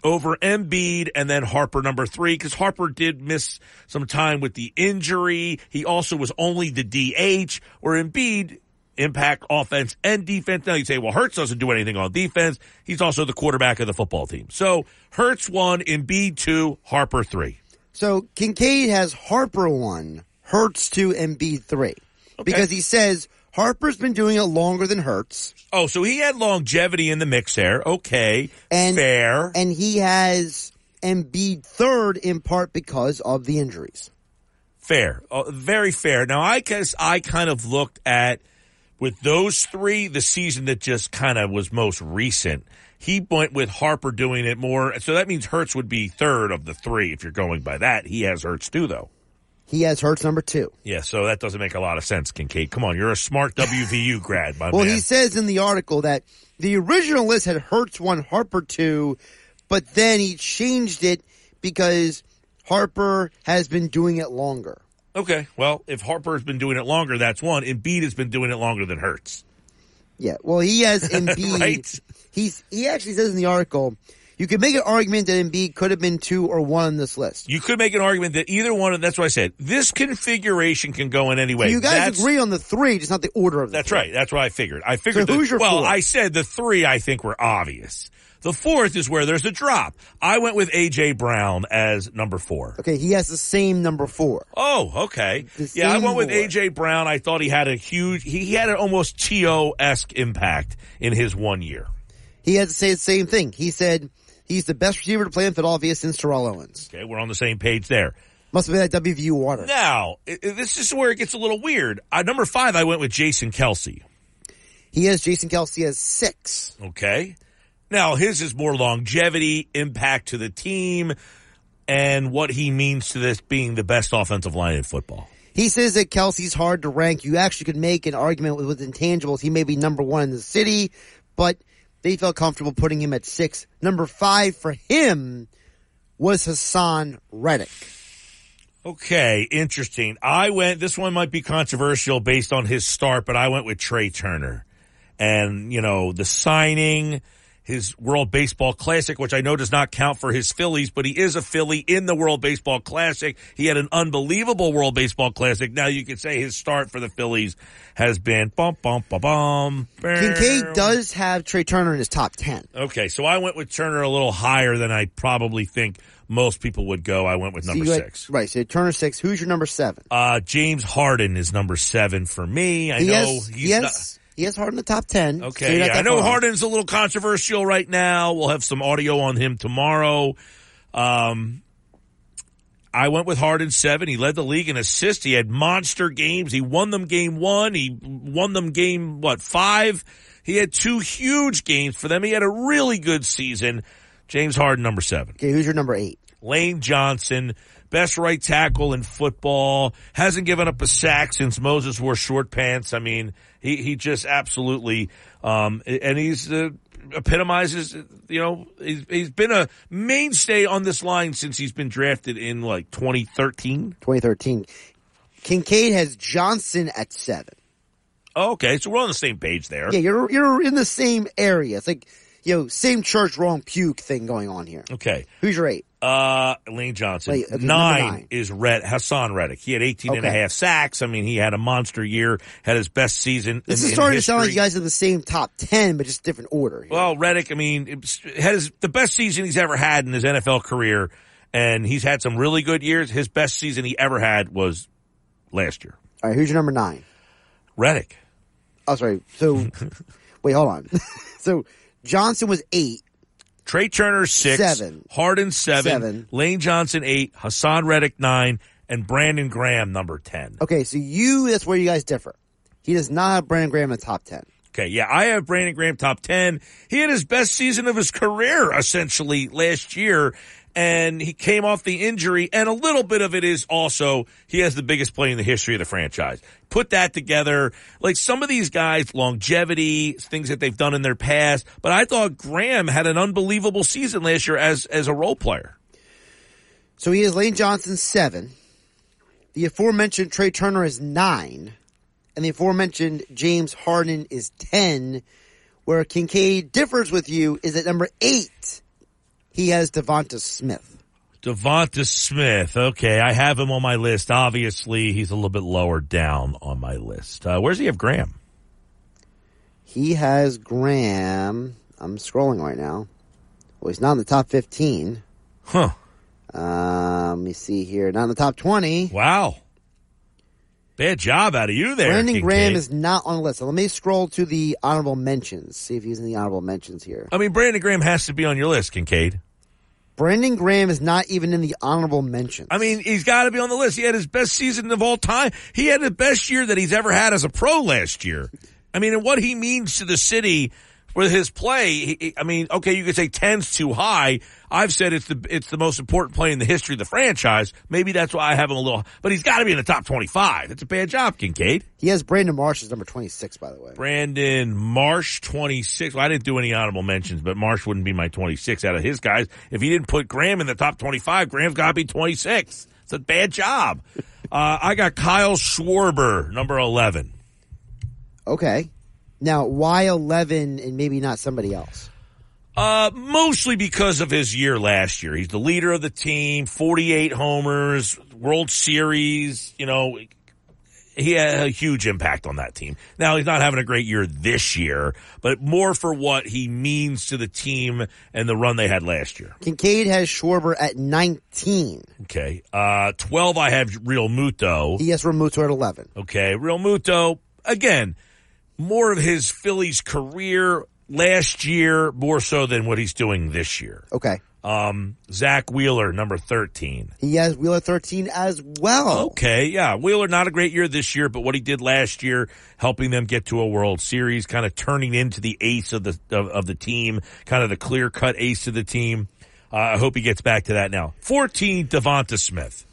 over Embiid, and then Harper number 3, because Harper did miss some time with the injury. He also was only the DH, where Embiid impact offense and defense. Now you say, well, Hurts doesn't do anything on defense. He's also the quarterback of the football team. So Hurts 1, Embiid 2, Harper 3. So Kincaid has Harper 1, Hurts 2, Embiid 3. Okay. Because he says Harper's been doing it longer than Hurts. Oh, so he had longevity in the mix there. Okay, fair. And he has Embiid third in part because of the injuries. Fair. Very fair. Now, I guess I kind of looked at, with those three, the season that just kind of was most recent. He went with Harper doing it more. So that means Hurts would be third of the three if you're going by that. He has Hurts too, though. He has Hurts number 2. Yeah, so that doesn't make a lot of sense, Kincaid. Come on, you're a smart WVU grad, my man. Well, he says in the article that the original list had Hurts 1, Harper 2, but then he changed it because Harper has been doing it longer. Okay, well, if Harper's been doing it longer, that's one. Embiid has been doing it longer than Hurts. Yeah, well, he has Embiid. Right? He actually says in the article... You could make an argument that Embiid could have been 2 or 1 on this list. You could make an argument that either one, and that's what I said. This configuration can go in any way. So you guys agree on the 3, just not the order of the That's 3. Right. That's what I figured. So who's your 4th? Well, I said the 3 I think were obvious. The 4th is where there's a drop. I went with A.J. Brown as number 4. Okay, he has the same number 4. Oh, okay. Yeah, I went with A.J. Brown. I thought he had a huge – he had an almost T.O.-esque impact in his one year. He had to say the same thing. He said – he's the best receiver to play in Philadelphia since Terrell Owens. Okay, we're on the same page there. Must have been that WVU water. Now, this is where it gets a little weird. Number 5, I went with Jason Kelce. He has Jason Kelce as 6. Okay. Now, his is more longevity, impact to the team, and what he means to this being the best offensive line in football. He says that Kelce's hard to rank. You actually could make an argument with intangibles. He may be number 1 in the city, but... they felt comfortable putting him at 6. Number 5 for him was Hassan Reddick. Okay, interesting. This one might be controversial based on his start, but I went with Trey Turner. And, you know, the signing, his World Baseball Classic, which I know does not count for his Phillies, but he is a Philly in the World Baseball Classic. He had an unbelievable World Baseball Classic. Now you could say his start for the Phillies has been bum, bum, bum, bum. Kincaid does have Trey Turner in his top 10. Okay, so I went with Turner a little higher than I probably think most people would go. I went with number 6. Right, so Turner 6. Who's your number 7? James Harden is number 7 for me. He has Harden in the top 10. Okay, so I know Harden's a little controversial right now. We'll have some audio on him tomorrow. I went with Harden 7. He led the league in assists. He had monster games. He won them game 1. He won them game 5. He had two huge games for them. He had a really good season. James Harden, number 7. Okay, who's your number 8? Lane Johnson, best right tackle in football. Hasn't given up a sack since Moses wore short pants. I mean, he just absolutely, and he's epitomizes, you know, he's been a mainstay on this line since he's been drafted in like 2013. 2013. Kincaid has Johnson at 7. Oh, okay, so we're on the same page there. Yeah, you're in the same area. It's like, you know, same church, wrong puke thing going on here. Okay. Who's your 8? Lane Johnson. Wait, okay, 9 is Hassan Reddick. He had 18 and a half sacks. I mean, he had a monster year, had his best season in history. This is starting to sound like you guys are the same top 10, but just different order here. Well, Reddick, I mean, had the best season he's ever had in his NFL career, and he's had some really good years. His best season he ever had was last year. All right, who's your number 9? Reddick. Oh, sorry. So, wait, hold on. So, Johnson was 8. Trey Turner 6, 7, Harden 7, Lane Johnson 8, Hassan Reddick 9, and Brandon Graham number 10. Okay, so that's where you guys differ. He does not have Brandon Graham in the top 10. Okay, yeah, I have Brandon Graham top 10. He had his best season of his career, essentially, last year, and he came off the injury, and a little bit of it is also he has the biggest play in the history of the franchise. Put that together, like some of these guys, longevity, things that they've done in their past, but I thought Graham had an unbelievable season last year as a role player. So he has Lane Johnson 7. The aforementioned Trey Turner is 9. And the aforementioned James Harden is 10. Where Kincaid differs with you is at number 8. He has Devonta Smith. Devonta Smith. Okay, I have him on my list. Obviously, he's a little bit lower down on my list. Where does he have Graham? He has Graham. I'm scrolling right now. Well, he's not in the top 15. Huh. Let me see here. Not in the top 20. Wow. Bad job out of you there, Brandon Graham is not on the list. So let me scroll to the honorable mentions, see if he's in the honorable mentions here. I mean, Brandon Graham has to be on your list, Kincaid. Brandon Graham is not even in the honorable mentions. I mean, he's got to be on the list. He had his best season of all time. He had the best year that he's ever had as a pro last year. I mean, and what he means to the city with his play, I mean, okay, you could say 10's too high. I've said it's the most important play in the history of the franchise. Maybe that's why I have him a little, but he's got to be in the top 25. It's a bad job, Kincaid. He has Brandon Marsh as number 26, by the way. Brandon Marsh, 26. Well, I didn't do any honorable mentions, but Marsh wouldn't be my 26 out of his guys. If he didn't put Graham in the top 25, Graham's got to be 26. It's a bad job. I got Kyle Schwarber, number 11. Okay. Now, why 11 and maybe not somebody else? Mostly because of his year last year. He's the leader of the team, 48 homers, World Series. You know, he had a huge impact on that team. Now, he's not having a great year this year, but more for what he means to the team and the run they had last year. Kincaid has Schwarber at 19. Okay. 12, I have Realmuto. He has Realmuto at 11. Okay. Realmuto, again, more of his Phillies career last year, more so than what he's doing this year. Okay. Zach Wheeler, number 13. He has Wheeler 13 as well. Okay, yeah. Wheeler, not a great year this year, but what he did last year, helping them get to a World Series, kind of turning into the ace of the team, kind of the clear-cut ace of the team. I hope he gets back to that now. 14, Devonta Smith.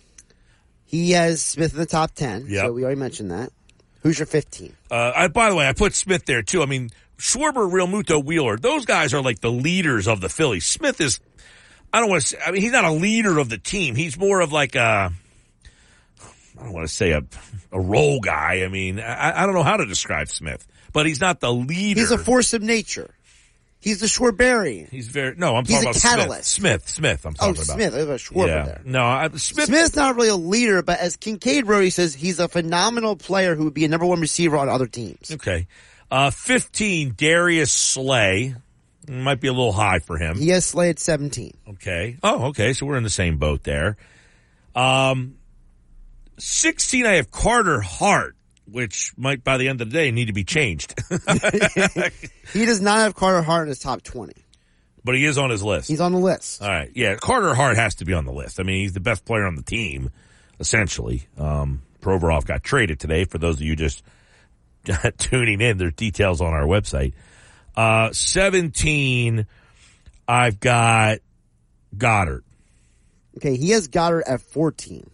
He has Smith in the top 10, so we already mentioned that. Who's your 15? By the way, I put Smith there, too. I mean, Schwarber, Realmuto, Wheeler, those guys are like the leaders of the Phillies. Smith is, I don't want to say, I mean, he's not a leader of the team. He's more of like a, I don't want to say a role guy. I mean, I don't know how to describe Smith, but he's not the leader. He's a force of nature. He's the Schwarberian. I'm talking about catalyst. Smith, I'm talking about. Oh, Smith. There's a Schwarber there. No, Smith's not really a leader, but as Kincaid Rowe says, he's a phenomenal player who would be a number 1 receiver on other teams. Okay. 15, Darius Slay. Might be a little high for him. He has Slay at 17. Okay. Oh, okay. So we're in the same boat there. 16, I have Carter Hart, which might, by the end of the day, need to be changed. He does not have Carter Hart in his top 20. But he is on his list. He's on the list. All right. Yeah, Carter Hart has to be on the list. I mean, he's the best player on the team, essentially. Provorov got traded today. For those of you just tuning in, there's details on our website. 17, I've got Goddard. Okay, he has Goddard at 14.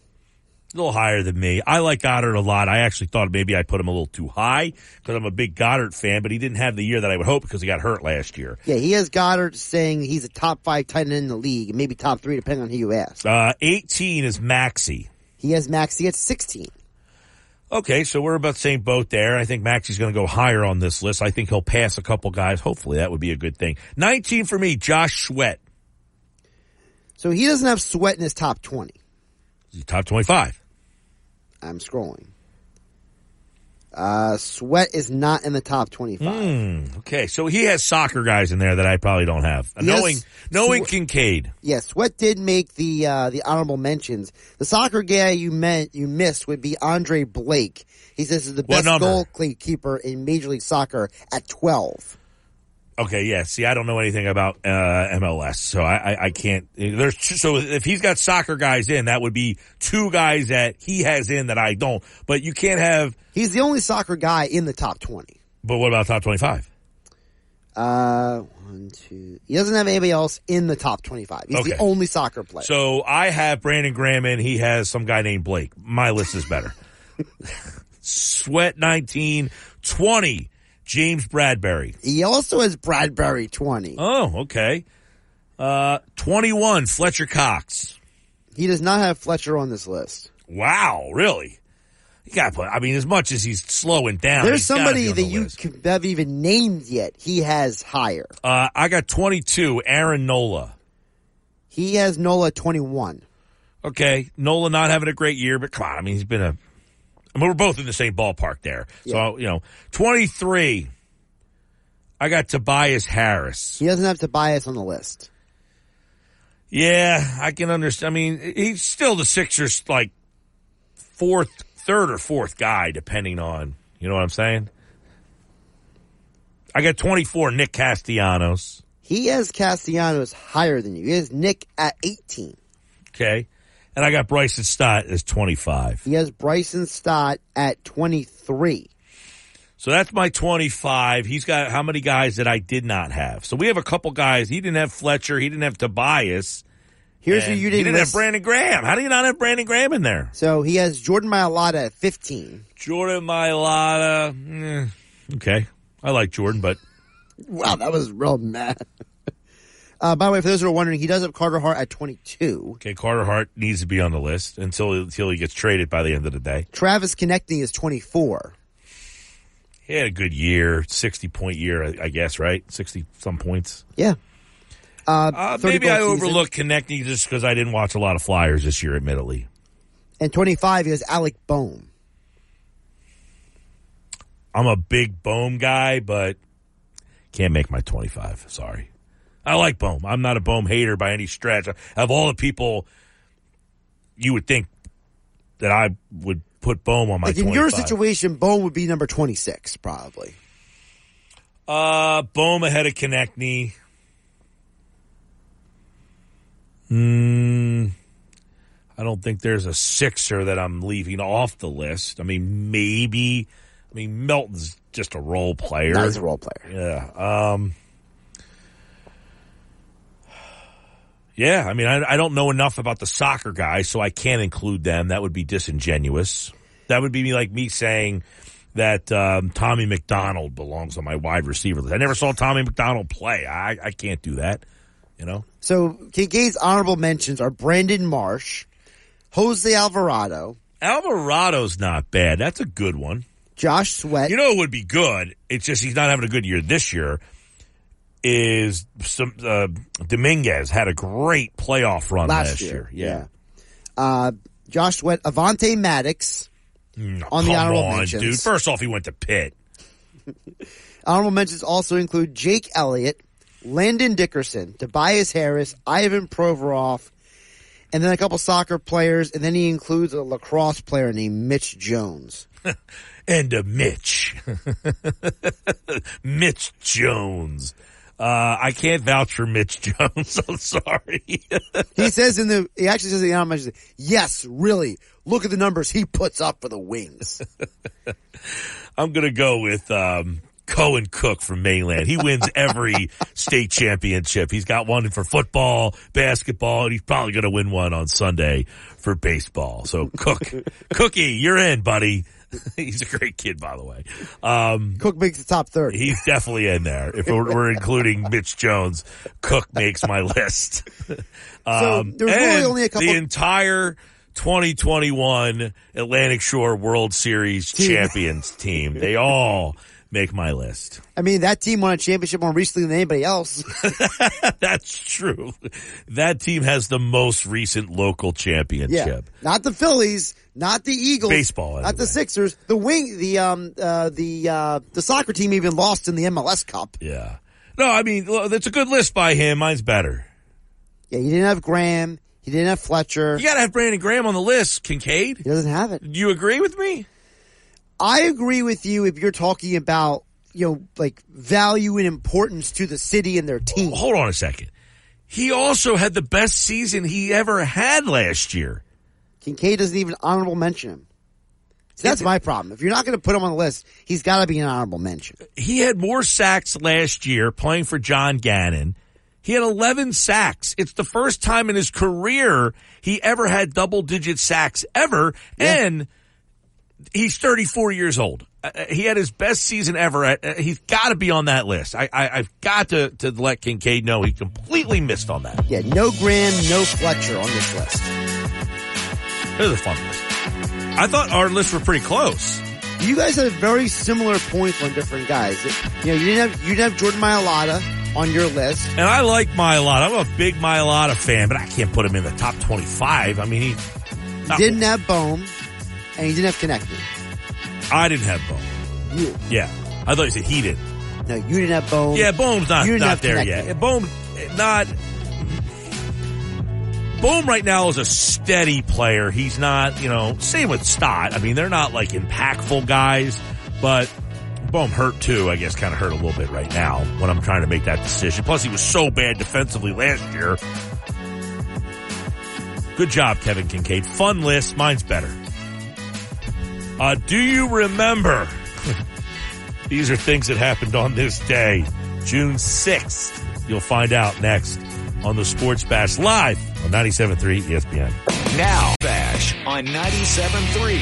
A little higher than me. I like Goddard a lot. I actually thought maybe I put him a little too high because I'm a big Goddard fan, but he didn't have the year that I would hope because he got hurt last year. Yeah, he has Goddard saying he's a top 5 tight end in the league, maybe top 3 depending on who you ask. 18 is Maxey. He has Maxey at 16. Okay, so we're about the same boat there. I think Maxey's going to go higher on this list. I think he'll pass a couple guys. Hopefully that would be a good thing. 19 for me, Josh Sweat. So he doesn't have Sweat in his top 20. He's top 25. I'm scrolling. Sweat is not in the top 25. Okay, so he has soccer guys in there that I probably don't have. Knowing Kincaid. Yeah, Sweat did make the honorable mentions. The soccer guy you missed would be Andre Blake. He says he's the best goalkeeper in Major League Soccer at 12. Okay, yeah. See, I don't know anything about MLS, so I can't. So if he's got soccer guys in, that would be two guys that he has in that I don't. But you can't have. He's the only soccer guy in the top 20. But what about top 25? He doesn't have anybody else in the top 25. He's the only soccer player. So I have Brandon Graham in. He has some guy named Blake. My list is better. Sweat 19, 20. James Bradberry. He also has Bradberry 20. Oh, okay. 21, Fletcher Cox. He does not have Fletcher on this list. Wow, really? You got to put. I mean, as much as he's slowing down, there's somebody that you could have even named yet. He has higher. I got 22, Aaron Nola. He has Nola 21. Okay, Nola not having a great year, but come on, I mean, he's been a. I mean, we're both in the same ballpark there. Yeah. So, 23, I got Tobias Harris. He doesn't have Tobias on the list. Yeah, I can understand. I mean, he's still the Sixers, like, third or fourth guy, depending on, you know what I'm saying? I got 24, Nick Castellanos. He has Castellanos higher than you. He has Nick at 18. Okay. And I got Bryson Stott as 25. He has Bryson Stott at 23. So that's my 25. He's got how many guys that I did not have? So we have a couple guys. He didn't have Fletcher. He didn't have Tobias. Here's who you didn't have Brandon Graham. How do you not have Brandon Graham in there? So he has Jordan Mailata at 15. Jordan Mailata. Okay. I like Jordan, but. Wow, that was real mad. By the way, for those who are wondering, he does have Carter Hart at 22. Okay, Carter Hart needs to be on the list until he gets traded by the end of the day. Travis Konecny is 24. He had a good year, 60-point year, I guess, right? 60-some points. Yeah. Maybe I overlooked Konecny just because I didn't watch a lot of Flyers this year, admittedly. And 25 is Alec Bohm. I'm a big Bohm guy, but can't make my 25. Sorry. I like Bohm. I'm not a Bohm hater by any stretch. Of all the people, you would think that I would put Bohm on my 25. In your situation, Bohm would be number 26, probably. Bohm ahead of Konecny. I don't think there's a Sixer that I'm leaving off the list. I mean, maybe. I mean, Melton's just a role player. No, he's a role player. Yeah. Yeah, I mean, I don't know enough about the soccer guys, so I can't include them. That would be disingenuous. That would be like me saying that Tommy McDonald belongs on my wide receiver list. I never saw Tommy McDonald play. I can't do that, So Kincaid's honorable mentions are Brandon Marsh, Jose Alvarado. Alvarado's not bad. That's a good one. Josh Sweat. It would be good. It's just he's not having a good year this year. Dominguez had a great playoff run last year. Yeah. Josh Sweat, Avante Maddox on the honorable mentions. Dude. First off, he went to Pitt. Honorable mentions also include Jake Elliott, Landon Dickerson, Tobias Harris, Ivan Provorov, and then a couple soccer players, and then he includes a lacrosse player named Mitch Jones. And a Mitch. Mitch Jones. I can't vouch for Mitch Jones. I'm sorry. He actually says in the honorable mentions, yes, really. Look at the numbers he puts up for the Wings. I'm going to go with Cohen Cook from Mainland. He wins every state championship. He's got one for football, basketball, and he's probably going to win one on Sunday for baseball. So Cook, Cookie, you're in, buddy. He's a great kid, by the way. Cook makes the top 30. He's definitely in there. If we're including Mitch Jones, Cook makes my list. So there's really only a couple. The entire 2021 Atlantic Shore World Series champions team. They all make my list. I mean, that team won a championship more recently than anybody else. That's true. That team has the most recent local championship. Yeah. Not the Phillies, not the Eagles, baseball, anyway. Not the Sixers. The soccer team even lost in the MLS Cup. Yeah. No, I mean, that's a good list by him. Mine's better. Yeah, you didn't have Graham. He didn't have Fletcher. You got to have Brandon Graham on the list, Kincaid. He doesn't have it. Do you agree with me? I agree with you if you're talking about, like value and importance to the city and their team. Hold on a second. He also had the best season he ever had last year. Kincaid doesn't even honorable mention him. So that's my problem. If you're not going to put him on the list, he's got to be an honorable mention. He had more sacks last year playing for John Gannon. He had 11 sacks. It's the first time in his career he ever had double-digit sacks ever, and he's 34 years old. He had his best season ever. He's got to be on that list. I've got to let Kincaid know he completely missed on that. Yeah, no Graham, no Fletcher on this list. This is a fun list. I thought our lists were pretty close. You guys had very similar points on different guys. You didn't have Jordan Mailata on your list. And I like Mailata. I'm a big Mailata fan, but I can't put him in the top 25. I mean, he didn't have Bohm, and he didn't have Konechny. I didn't have Bohm. You? Yeah. I thought you said he did. No, you didn't have Bohm. Yeah, Bohm's not there yet. Bohm right now is a steady player. He's not, same with Stott. I mean, they're not like impactful guys, but Bohm hurt too, I guess, kind of hurt a little bit right now when I'm trying to make that decision. Plus, he was so bad defensively last year. Good job, Kevin Kincaid. Fun list. Mine's better. Do you remember? These are things that happened on this day, June 6th. You'll find out next on the Sports Bash live on 97.3 ESPN. Now, Bash on 97.3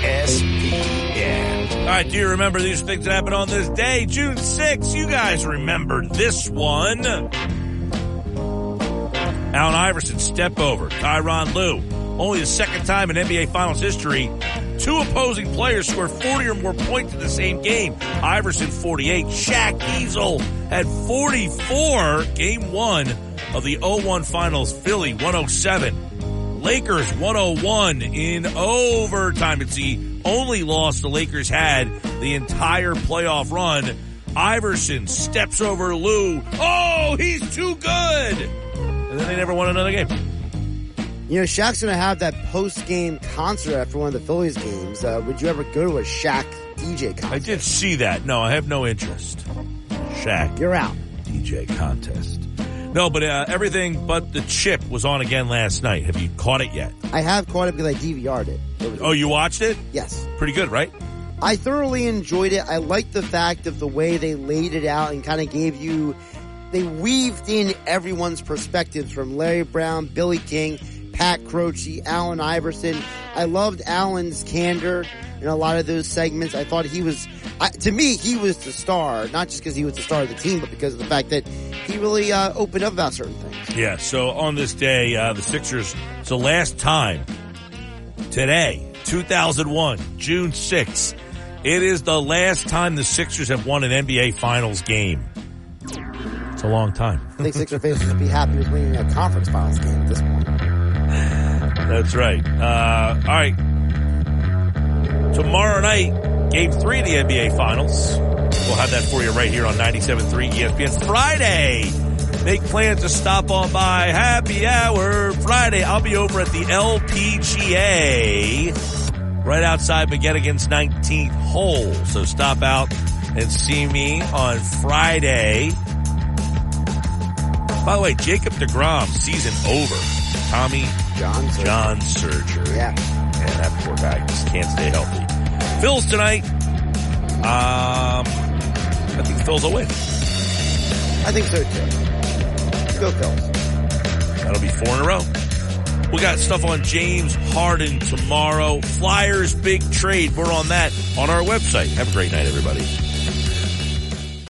ESPN. All right, do you remember these things that happened on this day, June 6th? You guys remember this one. Allen Iverson, step over. Tyronn Lue, only the second time in NBA Finals history, two opposing players scored 40 or more points in the same game. Iverson, 48. Shaq Diesel had 44. Game 1 of the 0-1 Finals, Philly, 107. Lakers, 101 in overtime. It's the only loss the Lakers had the entire playoff run. Iverson steps over Lou. Oh, he's too good. And then they never won another game. Shaq's going to have that post-game concert after one of the Phillies games. Would you ever go to a Shaq DJ concert? I did see that. No, I have no interest. Shaq. You're out. DJ contest. No, but everything but the chip was on again last night. Have you caught it yet? I have caught it because I DVR'd it. Oh, you watched it? Yes. Pretty good, right? I thoroughly enjoyed it. I liked the fact of the way they laid it out and kind of they weaved in everyone's perspectives from Larry Brown, Billy King, Pat Croce, Allen Iverson. I loved Allen's candor in a lot of those segments. I thought he was the star, not just because he was the star of the team, but because of the fact that he really opened up about certain things. Yeah, so on this day, the Sixers, it's the last time today, 2001, June 6th, it is the last time the Sixers have won an NBA Finals game. It's a long time. I think Sixer fans would be happy with winning a conference Finals game at this point. That's right. All right. Tomorrow night, Game 3 of the NBA Finals. We'll have that for you right here on 97.3 ESPN. Friday, make plans to stop on by Happy Hour Friday. I'll be over at the LPGA right outside McGettigan's 19th hole. So stop out and see me on Friday. By the way, Jacob deGrom, season over. Tommy John surgery. Yeah. Man, that poor guy just can't stay healthy. Phil's tonight. I think the Phil's will win. I think so, too. Go Phils. That'll be 4 in a row. We got stuff on James Harden tomorrow. Flyers, big trade. We're on that on our website. Have a great night, everybody.